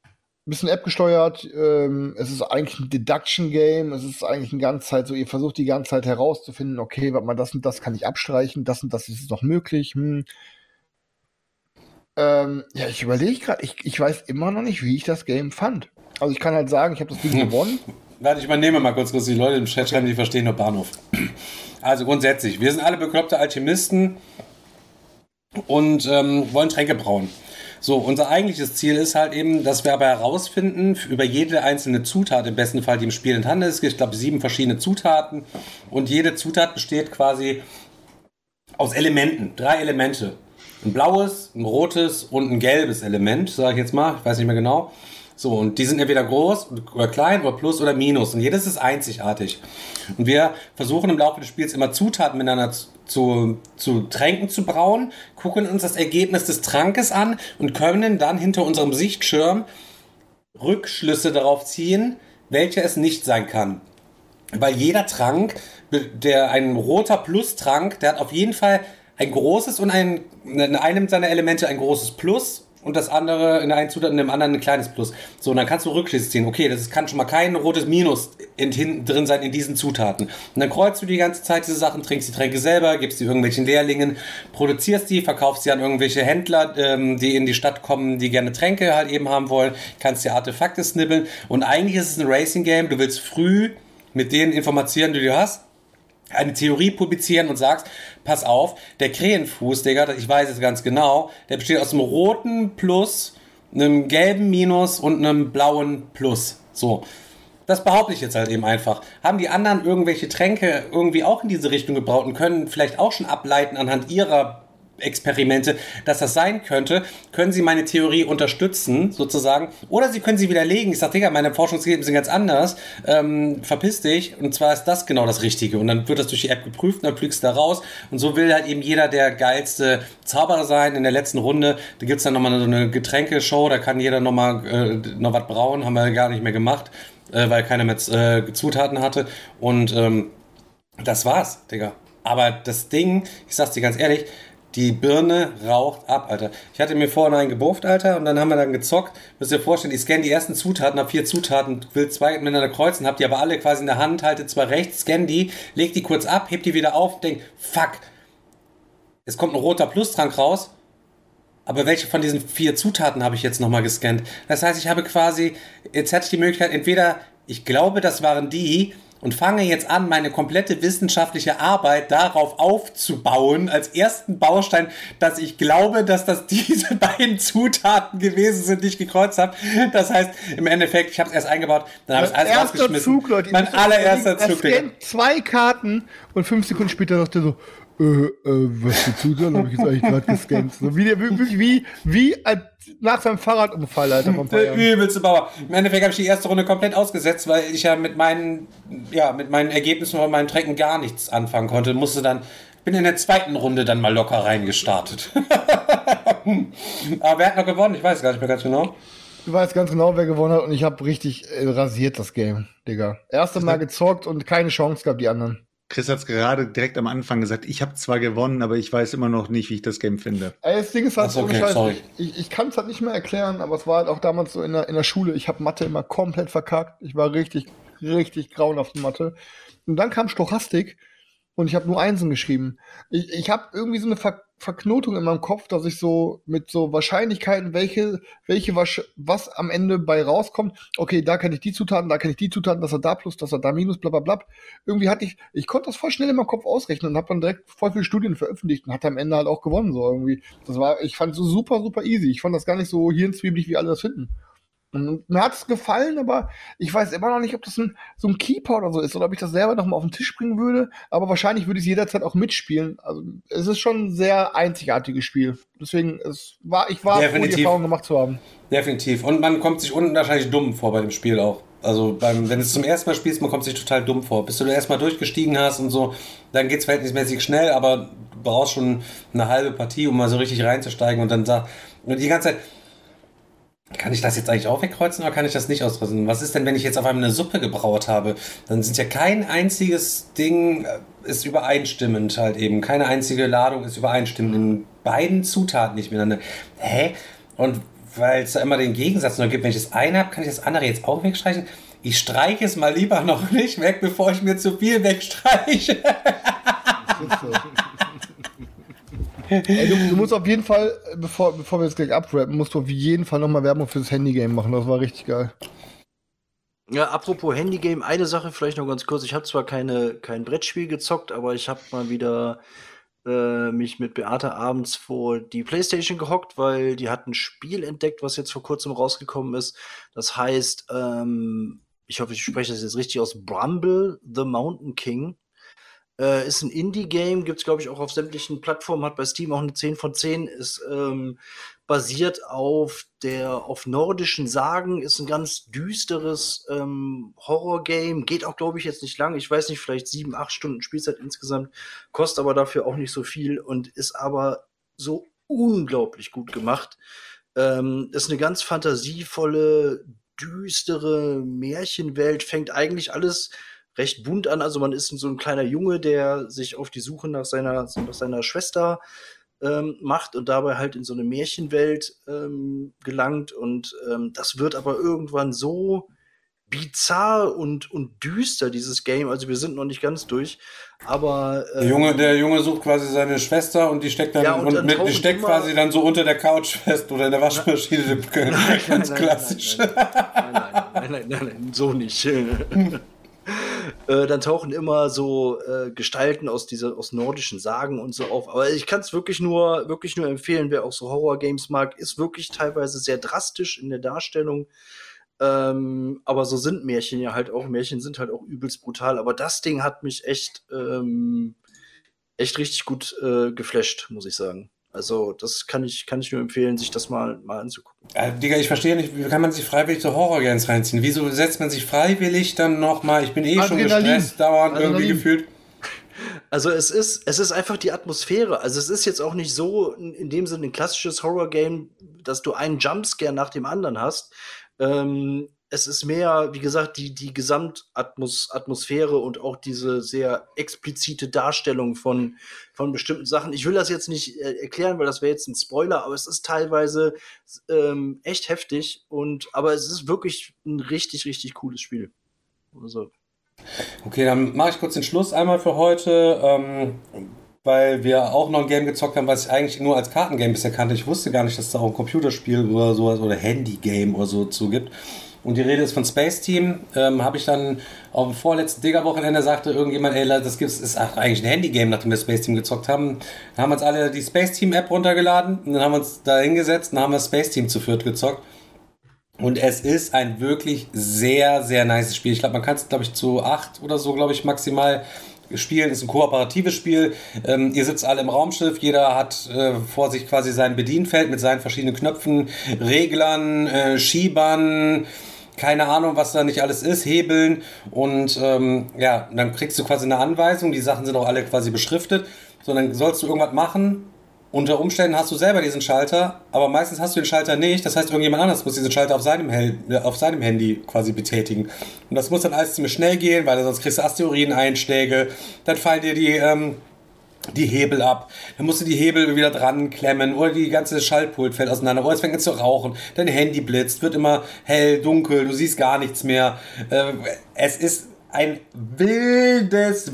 Ein bisschen App gesteuert, es ist eigentlich ein Deduction-Game, es ist eigentlich eine ganze Zeit so, ihr versucht die ganze Zeit herauszufinden, okay, warte mal, das und das kann ich abstreichen, das und das ist noch möglich, ja, ich überlege gerade, ich weiß immer noch nicht, wie ich das Game fand. Also ich kann halt sagen, ich habe das Ding gewonnen. Warte, ich übernehme mal kurz die Leute im Chat schreiben, die verstehen nur Bahnhof. Also grundsätzlich, wir sind alle bekloppte Alchemisten und wollen Tränke brauen. So, unser eigentliches Ziel ist halt eben, dass wir aber herausfinden, über jede einzelne Zutat, im besten Fall, die im Spiel enthalten ist, ich glaube 7 verschiedene Zutaten und jede Zutat besteht quasi aus Elementen, 3 Elemente. Ein blaues, ein rotes und ein gelbes Element, sage ich jetzt mal, ich weiß nicht mehr genau. So, und die sind entweder groß oder klein oder plus oder minus und jedes ist einzigartig. Und wir versuchen im Laufe des Spiels immer Zutaten miteinander zu Tränken zu brauen, gucken uns das Ergebnis des Trankes an und können dann hinter unserem Sichtschirm Rückschlüsse darauf ziehen, welcher es nicht sein kann. Weil jeder Trank, ein roter Plus-Trank, der hat auf jeden Fall ein großes und in einem seiner Elemente ein großes Plus und das andere in einem Zutat und in dem anderen ein kleines Plus. So, und dann kannst du Rückschlüsse ziehen. Okay, das kann schon mal kein rotes Minus hinten drin sein in diesen Zutaten. Und dann kreuzt du die ganze Zeit diese Sachen, trinkst die Tränke selber, gibst die irgendwelchen Lehrlingen, produzierst die, verkaufst sie an irgendwelche Händler, die in die Stadt kommen, die gerne Tränke halt eben haben wollen, kannst dir Artefakte snibbeln. Und eigentlich ist es ein Racing-Game. Du willst früh mit den Informationen, die du hast, eine Theorie publizieren und sagst, pass auf, der Krähenfuß, Digga, ich weiß es ganz genau, der besteht aus einem roten Plus, einem gelben Minus und einem blauen Plus. So, das behaupte ich jetzt halt eben einfach. Haben die anderen irgendwelche Tränke irgendwie auch in diese Richtung gebraut und können vielleicht auch schon ableiten anhand ihrer Experimente, dass das sein könnte, können sie meine Theorie unterstützen, sozusagen, oder sie können sie widerlegen. Ich sage, Digga, meine Forschungsergebnisse sind ganz anders, verpiss dich, und zwar ist das genau das Richtige. Und dann wird das durch die App geprüft und dann fliegst du da raus. Und so will halt eben jeder der geilste Zauberer sein in der letzten Runde. Da gibt es dann nochmal so eine Getränkeshow, da kann jeder nochmal noch was brauen, haben wir gar nicht mehr gemacht, weil keiner mehr Zutaten hatte. Und das war's, Digga. Aber das Ding, ich sag's dir ganz ehrlich, die Birne raucht ab, Alter. Ich hatte mir vorhin einen gebufft, Alter, und dann haben wir dann gezockt. Müsst ihr euch vorstellen, ich scanne die ersten Zutaten, habe 4 Zutaten, will 2 miteinander kreuzen, hab die aber alle quasi in der Hand, halte 2 rechts, scanne die, leg die kurz ab, heb die wieder auf, denk, fuck, es kommt ein roter Plus-Trank raus, aber welche von diesen 4 Zutaten habe ich jetzt nochmal gescannt? Das heißt, ich habe quasi, jetzt hatte ich die Möglichkeit, entweder, ich glaube, das waren die, und fange jetzt an, meine komplette wissenschaftliche Arbeit darauf aufzubauen, als ersten Baustein, dass ich glaube, dass das diese beiden Zutaten gewesen sind, die ich gekreuzt habe. Das heißt, im Endeffekt, ich habe es erst eingebaut, dann habe ich alles rausgeschmissen. Zug, Leute, mein allererster Zug. Es gab 2 Karten und 5 Sekunden später dachte so, was für Zutaten habe ich jetzt eigentlich gerade gescannt? So wie der wirklich wie nach seinem Fahrradunfall, Alter. Der übelste Bauer. Im Endeffekt habe ich die erste Runde komplett ausgesetzt, weil ich ja mit meinen Ergebnissen von meinen Trecken gar nichts anfangen konnte. Bin in der zweiten Runde dann mal locker reingestartet. Aber wer hat noch gewonnen? Ich weiß gar nicht mehr ganz genau. Du weißt ganz genau, wer gewonnen hat, und ich habe richtig rasiert das Game, Digga. Erste Mal gezockt und keine Chance gehabt, die anderen. Chris hat es gerade direkt am Anfang gesagt, ich habe zwar gewonnen, aber ich weiß immer noch nicht, wie ich das Game finde. Ey, das Ding ist halt so scheiße. Ich kann es halt nicht mehr erklären, aber es war halt auch damals so in der Schule. Ich habe Mathe immer komplett verkackt. Ich war richtig, richtig grauenhaft in Mathe. Und dann kam Stochastik und ich habe nur Einsen geschrieben. Ich habe irgendwie so eine Verknotung in meinem Kopf, dass ich so mit so Wahrscheinlichkeiten, welche was am Ende bei rauskommt, okay, da kann ich die Zutaten, dass er da plus, dass er da minus, bla bla bla. Irgendwie hatte ich konnte das voll schnell in meinem Kopf ausrechnen und habe dann direkt voll viele Studien veröffentlicht und hatte am Ende halt auch gewonnen, so irgendwie. Ich fand es so super, super easy. Ich fand das gar nicht so hirnzwiebelig, wie alle das finden. Und mir hat es gefallen, aber ich weiß immer noch nicht, ob das so ein Keeper oder so ist oder ob ich das selber nochmal auf den Tisch bringen würde. Aber wahrscheinlich würde ich es jederzeit auch mitspielen. Also es ist schon ein sehr einzigartiges Spiel. Deswegen ich war froh, die Erfahrung gemacht zu haben. Definitiv. Und man kommt sich unwahrscheinlich dumm vor bei dem Spiel auch. Also wenn du es zum ersten Mal spielst, man kommt sich total dumm vor. Bis du erstmal durchgestiegen hast und so, dann geht es verhältnismäßig schnell, aber du brauchst schon eine halbe Partie, um mal so richtig reinzusteigen und dann die ganze Zeit. Kann ich das jetzt eigentlich auch wegkreuzen oder kann ich das nicht ausreißen? Was ist denn, wenn ich jetzt auf einmal eine Suppe gebraut habe? Dann sind ja kein einziges Ding ist übereinstimmend halt eben. Keine einzige Ladung ist übereinstimmend in beiden Zutaten nicht miteinander. Hä? Und weil es da immer den Gegensatz nur gibt, wenn ich das eine habe, kann ich das andere jetzt auch wegstreichen? Ich streiche es mal lieber noch nicht weg, bevor ich mir zu viel wegstreiche. Ey, du musst auf jeden Fall, bevor wir jetzt gleich abrappen, musst du auf jeden Fall nochmal Werbung fürs Handygame machen. Das war richtig geil. Ja, apropos Handygame, eine Sache vielleicht noch ganz kurz. Ich habe zwar kein Brettspiel gezockt, aber ich habe mal wieder mich mit Beate abends vor die Playstation gehockt, weil die hat ein Spiel entdeckt, was jetzt vor kurzem rausgekommen ist. Das heißt, ich hoffe, ich spreche das jetzt richtig aus, Bramble the Mountain King. Ist ein Indie-Game, gibt's glaube ich auch auf sämtlichen Plattformen, hat bei Steam auch eine 10 von 10, ist basiert auf nordischen Sagen, ist ein ganz düsteres Horror-Game, geht auch glaube ich jetzt nicht lang, ich weiß nicht, vielleicht 7-8 Stunden Spielzeit insgesamt, kostet aber dafür auch nicht so viel und ist aber so unglaublich gut gemacht. Ist eine ganz fantasievolle, düstere Märchenwelt, fängt eigentlich alles recht bunt an, also man ist so ein kleiner Junge, der sich auf die Suche nach seiner Schwester macht und dabei halt in so eine Märchenwelt gelangt und das wird aber irgendwann so bizarr und düster, dieses Game, also wir sind noch nicht ganz durch, aber der Junge sucht quasi seine Schwester und die steckt dann, ja, und die steckt quasi dann so unter der Couch fest oder in der Waschmaschine, ganz klassisch. Nein, so nicht. Dann tauchen immer so Gestalten aus nordischen Sagen und so auf. Aber ich kann es wirklich nur empfehlen, wer auch so Horror-Games mag, ist wirklich teilweise sehr drastisch in der Darstellung. Aber so sind Märchen ja halt auch. Märchen sind halt auch übelst brutal. Aber das Ding hat mich echt richtig gut geflasht, muss ich sagen. Also das kann ich nur empfehlen, sich das mal anzugucken. Digga, ich verstehe nicht, wie kann man sich freiwillig so Horror-Games reinziehen? Wieso setzt man sich freiwillig dann nochmal, ich bin schon gestresst, dauernd irgendwie gefühlt. Also es ist einfach die Atmosphäre. Also es ist jetzt auch nicht so in dem Sinne ein klassisches Horror-Game, dass du einen Jumpscare nach dem anderen hast. Es ist mehr, wie gesagt, die Gesamtatmosphäre und auch diese sehr explizite Darstellung von bestimmten Sachen. Ich will das jetzt nicht erklären, weil das wäre jetzt ein Spoiler, aber es ist teilweise echt heftig. Aber es ist wirklich ein richtig, richtig cooles Spiel. Also. Okay, dann mache ich kurz den Schluss einmal für heute. Weil wir auch noch ein Game gezockt haben, was ich eigentlich nur als Kartengame bisher kannte. Ich wusste gar nicht, dass es da auch ein Computerspiel oder sowas oder Handygame oder so zu gibt. und die Rede ist von Space Team, habe ich dann auf dem vorletzten Digger-Wochenende sagte irgendjemand, ey, das ist eigentlich ein Handy-Game, nachdem wir Space Team gezockt haben. Dann haben wir uns alle die Space Team-App runtergeladen und dann haben wir uns da hingesetzt und dann haben wir Space Team zu viert gezockt. Und es ist ein wirklich sehr, sehr nice Spiel. Ich glaube, man kann es, zu 8 oder so, maximal spielen. Ist ein kooperatives Spiel. Ihr sitzt alle im Raumschiff. Jeder hat vor sich quasi sein Bedienfeld mit seinen verschiedenen Knöpfen, Reglern, Schiebern, keine Ahnung, was da nicht alles ist, Hebeln. Und ja, dann kriegst du quasi eine Anweisung. Die Sachen sind auch alle quasi beschriftet. So, dann sollst du irgendwas machen. Unter Umständen hast du selber diesen Schalter, aber meistens hast du den Schalter nicht. Das heißt, irgendjemand anders muss diesen Schalter auf seinem Handy quasi betätigen. Und das muss dann alles ziemlich schnell gehen, weil sonst kriegst du Asteroideneinschläge, dann fallen dir die Hebel ab, dann musst du die Hebel wieder dran klemmen oder die ganze Schaltpult fällt auseinander oder es fängt an zu rauchen, dein Handy blitzt, wird immer hell, dunkel, du siehst gar nichts mehr. Es ist ein wildes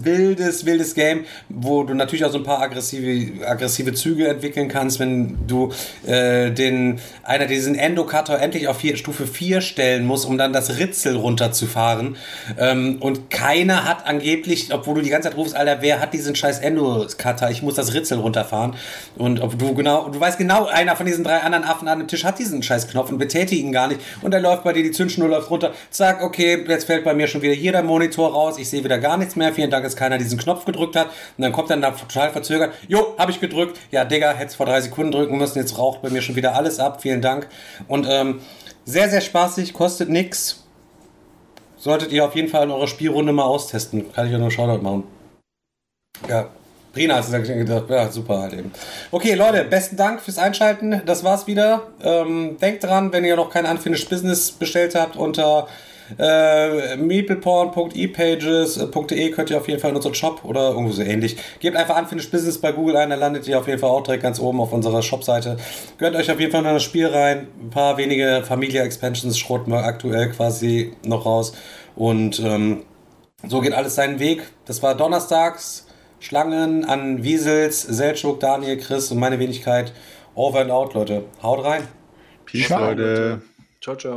Game, wo du natürlich auch so ein paar aggressive Züge entwickeln kannst, wenn du diesen Endocutter endlich auf Stufe 4 stellen musst, um dann das Ritzel runterzufahren. Und keiner hat angeblich, obwohl du die ganze Zeit rufst, Alter, wer hat diesen scheiß Endocutter? Ich muss das Ritzel runterfahren. Und du weißt genau, einer von diesen drei anderen Affen an dem Tisch hat diesen scheiß Knopf und betätigt ihn gar nicht. Und dann läuft bei dir die Zündschnur läuft runter. Zack, okay, jetzt fällt bei mir schon wieder jeder Monitor raus, ich sehe wieder gar nichts mehr, vielen Dank, dass keiner diesen Knopf gedrückt hat und dann kommt dann da total verzögert, jo, hab ich gedrückt, ja Digga, hätt's vor 3 Sekunden drücken müssen, jetzt raucht bei mir schon wieder alles ab, vielen Dank und sehr, sehr spaßig, kostet nix, solltet ihr auf jeden Fall in eurer Spielrunde mal austesten, kann ich ja nur Shoutout machen. Ja, Rina hat es gedacht, ja super halt eben. Okay Leute, besten Dank fürs Einschalten, das war's wieder, denkt dran, wenn ihr noch kein Unfinished Business bestellt habt, unter meepleporn.epages.de könnt ihr auf jeden Fall in unseren Shop oder irgendwo so ähnlich. Gebt einfach Unfinished Business bei Google ein, dann landet ihr auf jeden Fall auch direkt ganz oben auf unserer Shop-Seite. Gönnt euch auf jeden Fall noch das Spiel rein. Ein paar wenige Familia-Expansions schrotten wir aktuell quasi noch raus. Und so geht alles seinen Weg. Das war donnerstags. Schlangen an Wiesels, Seltschuk, Daniel, Chris und meine Wenigkeit. Over and out, Leute. Haut rein. Peace, Leute. Ciao, ciao.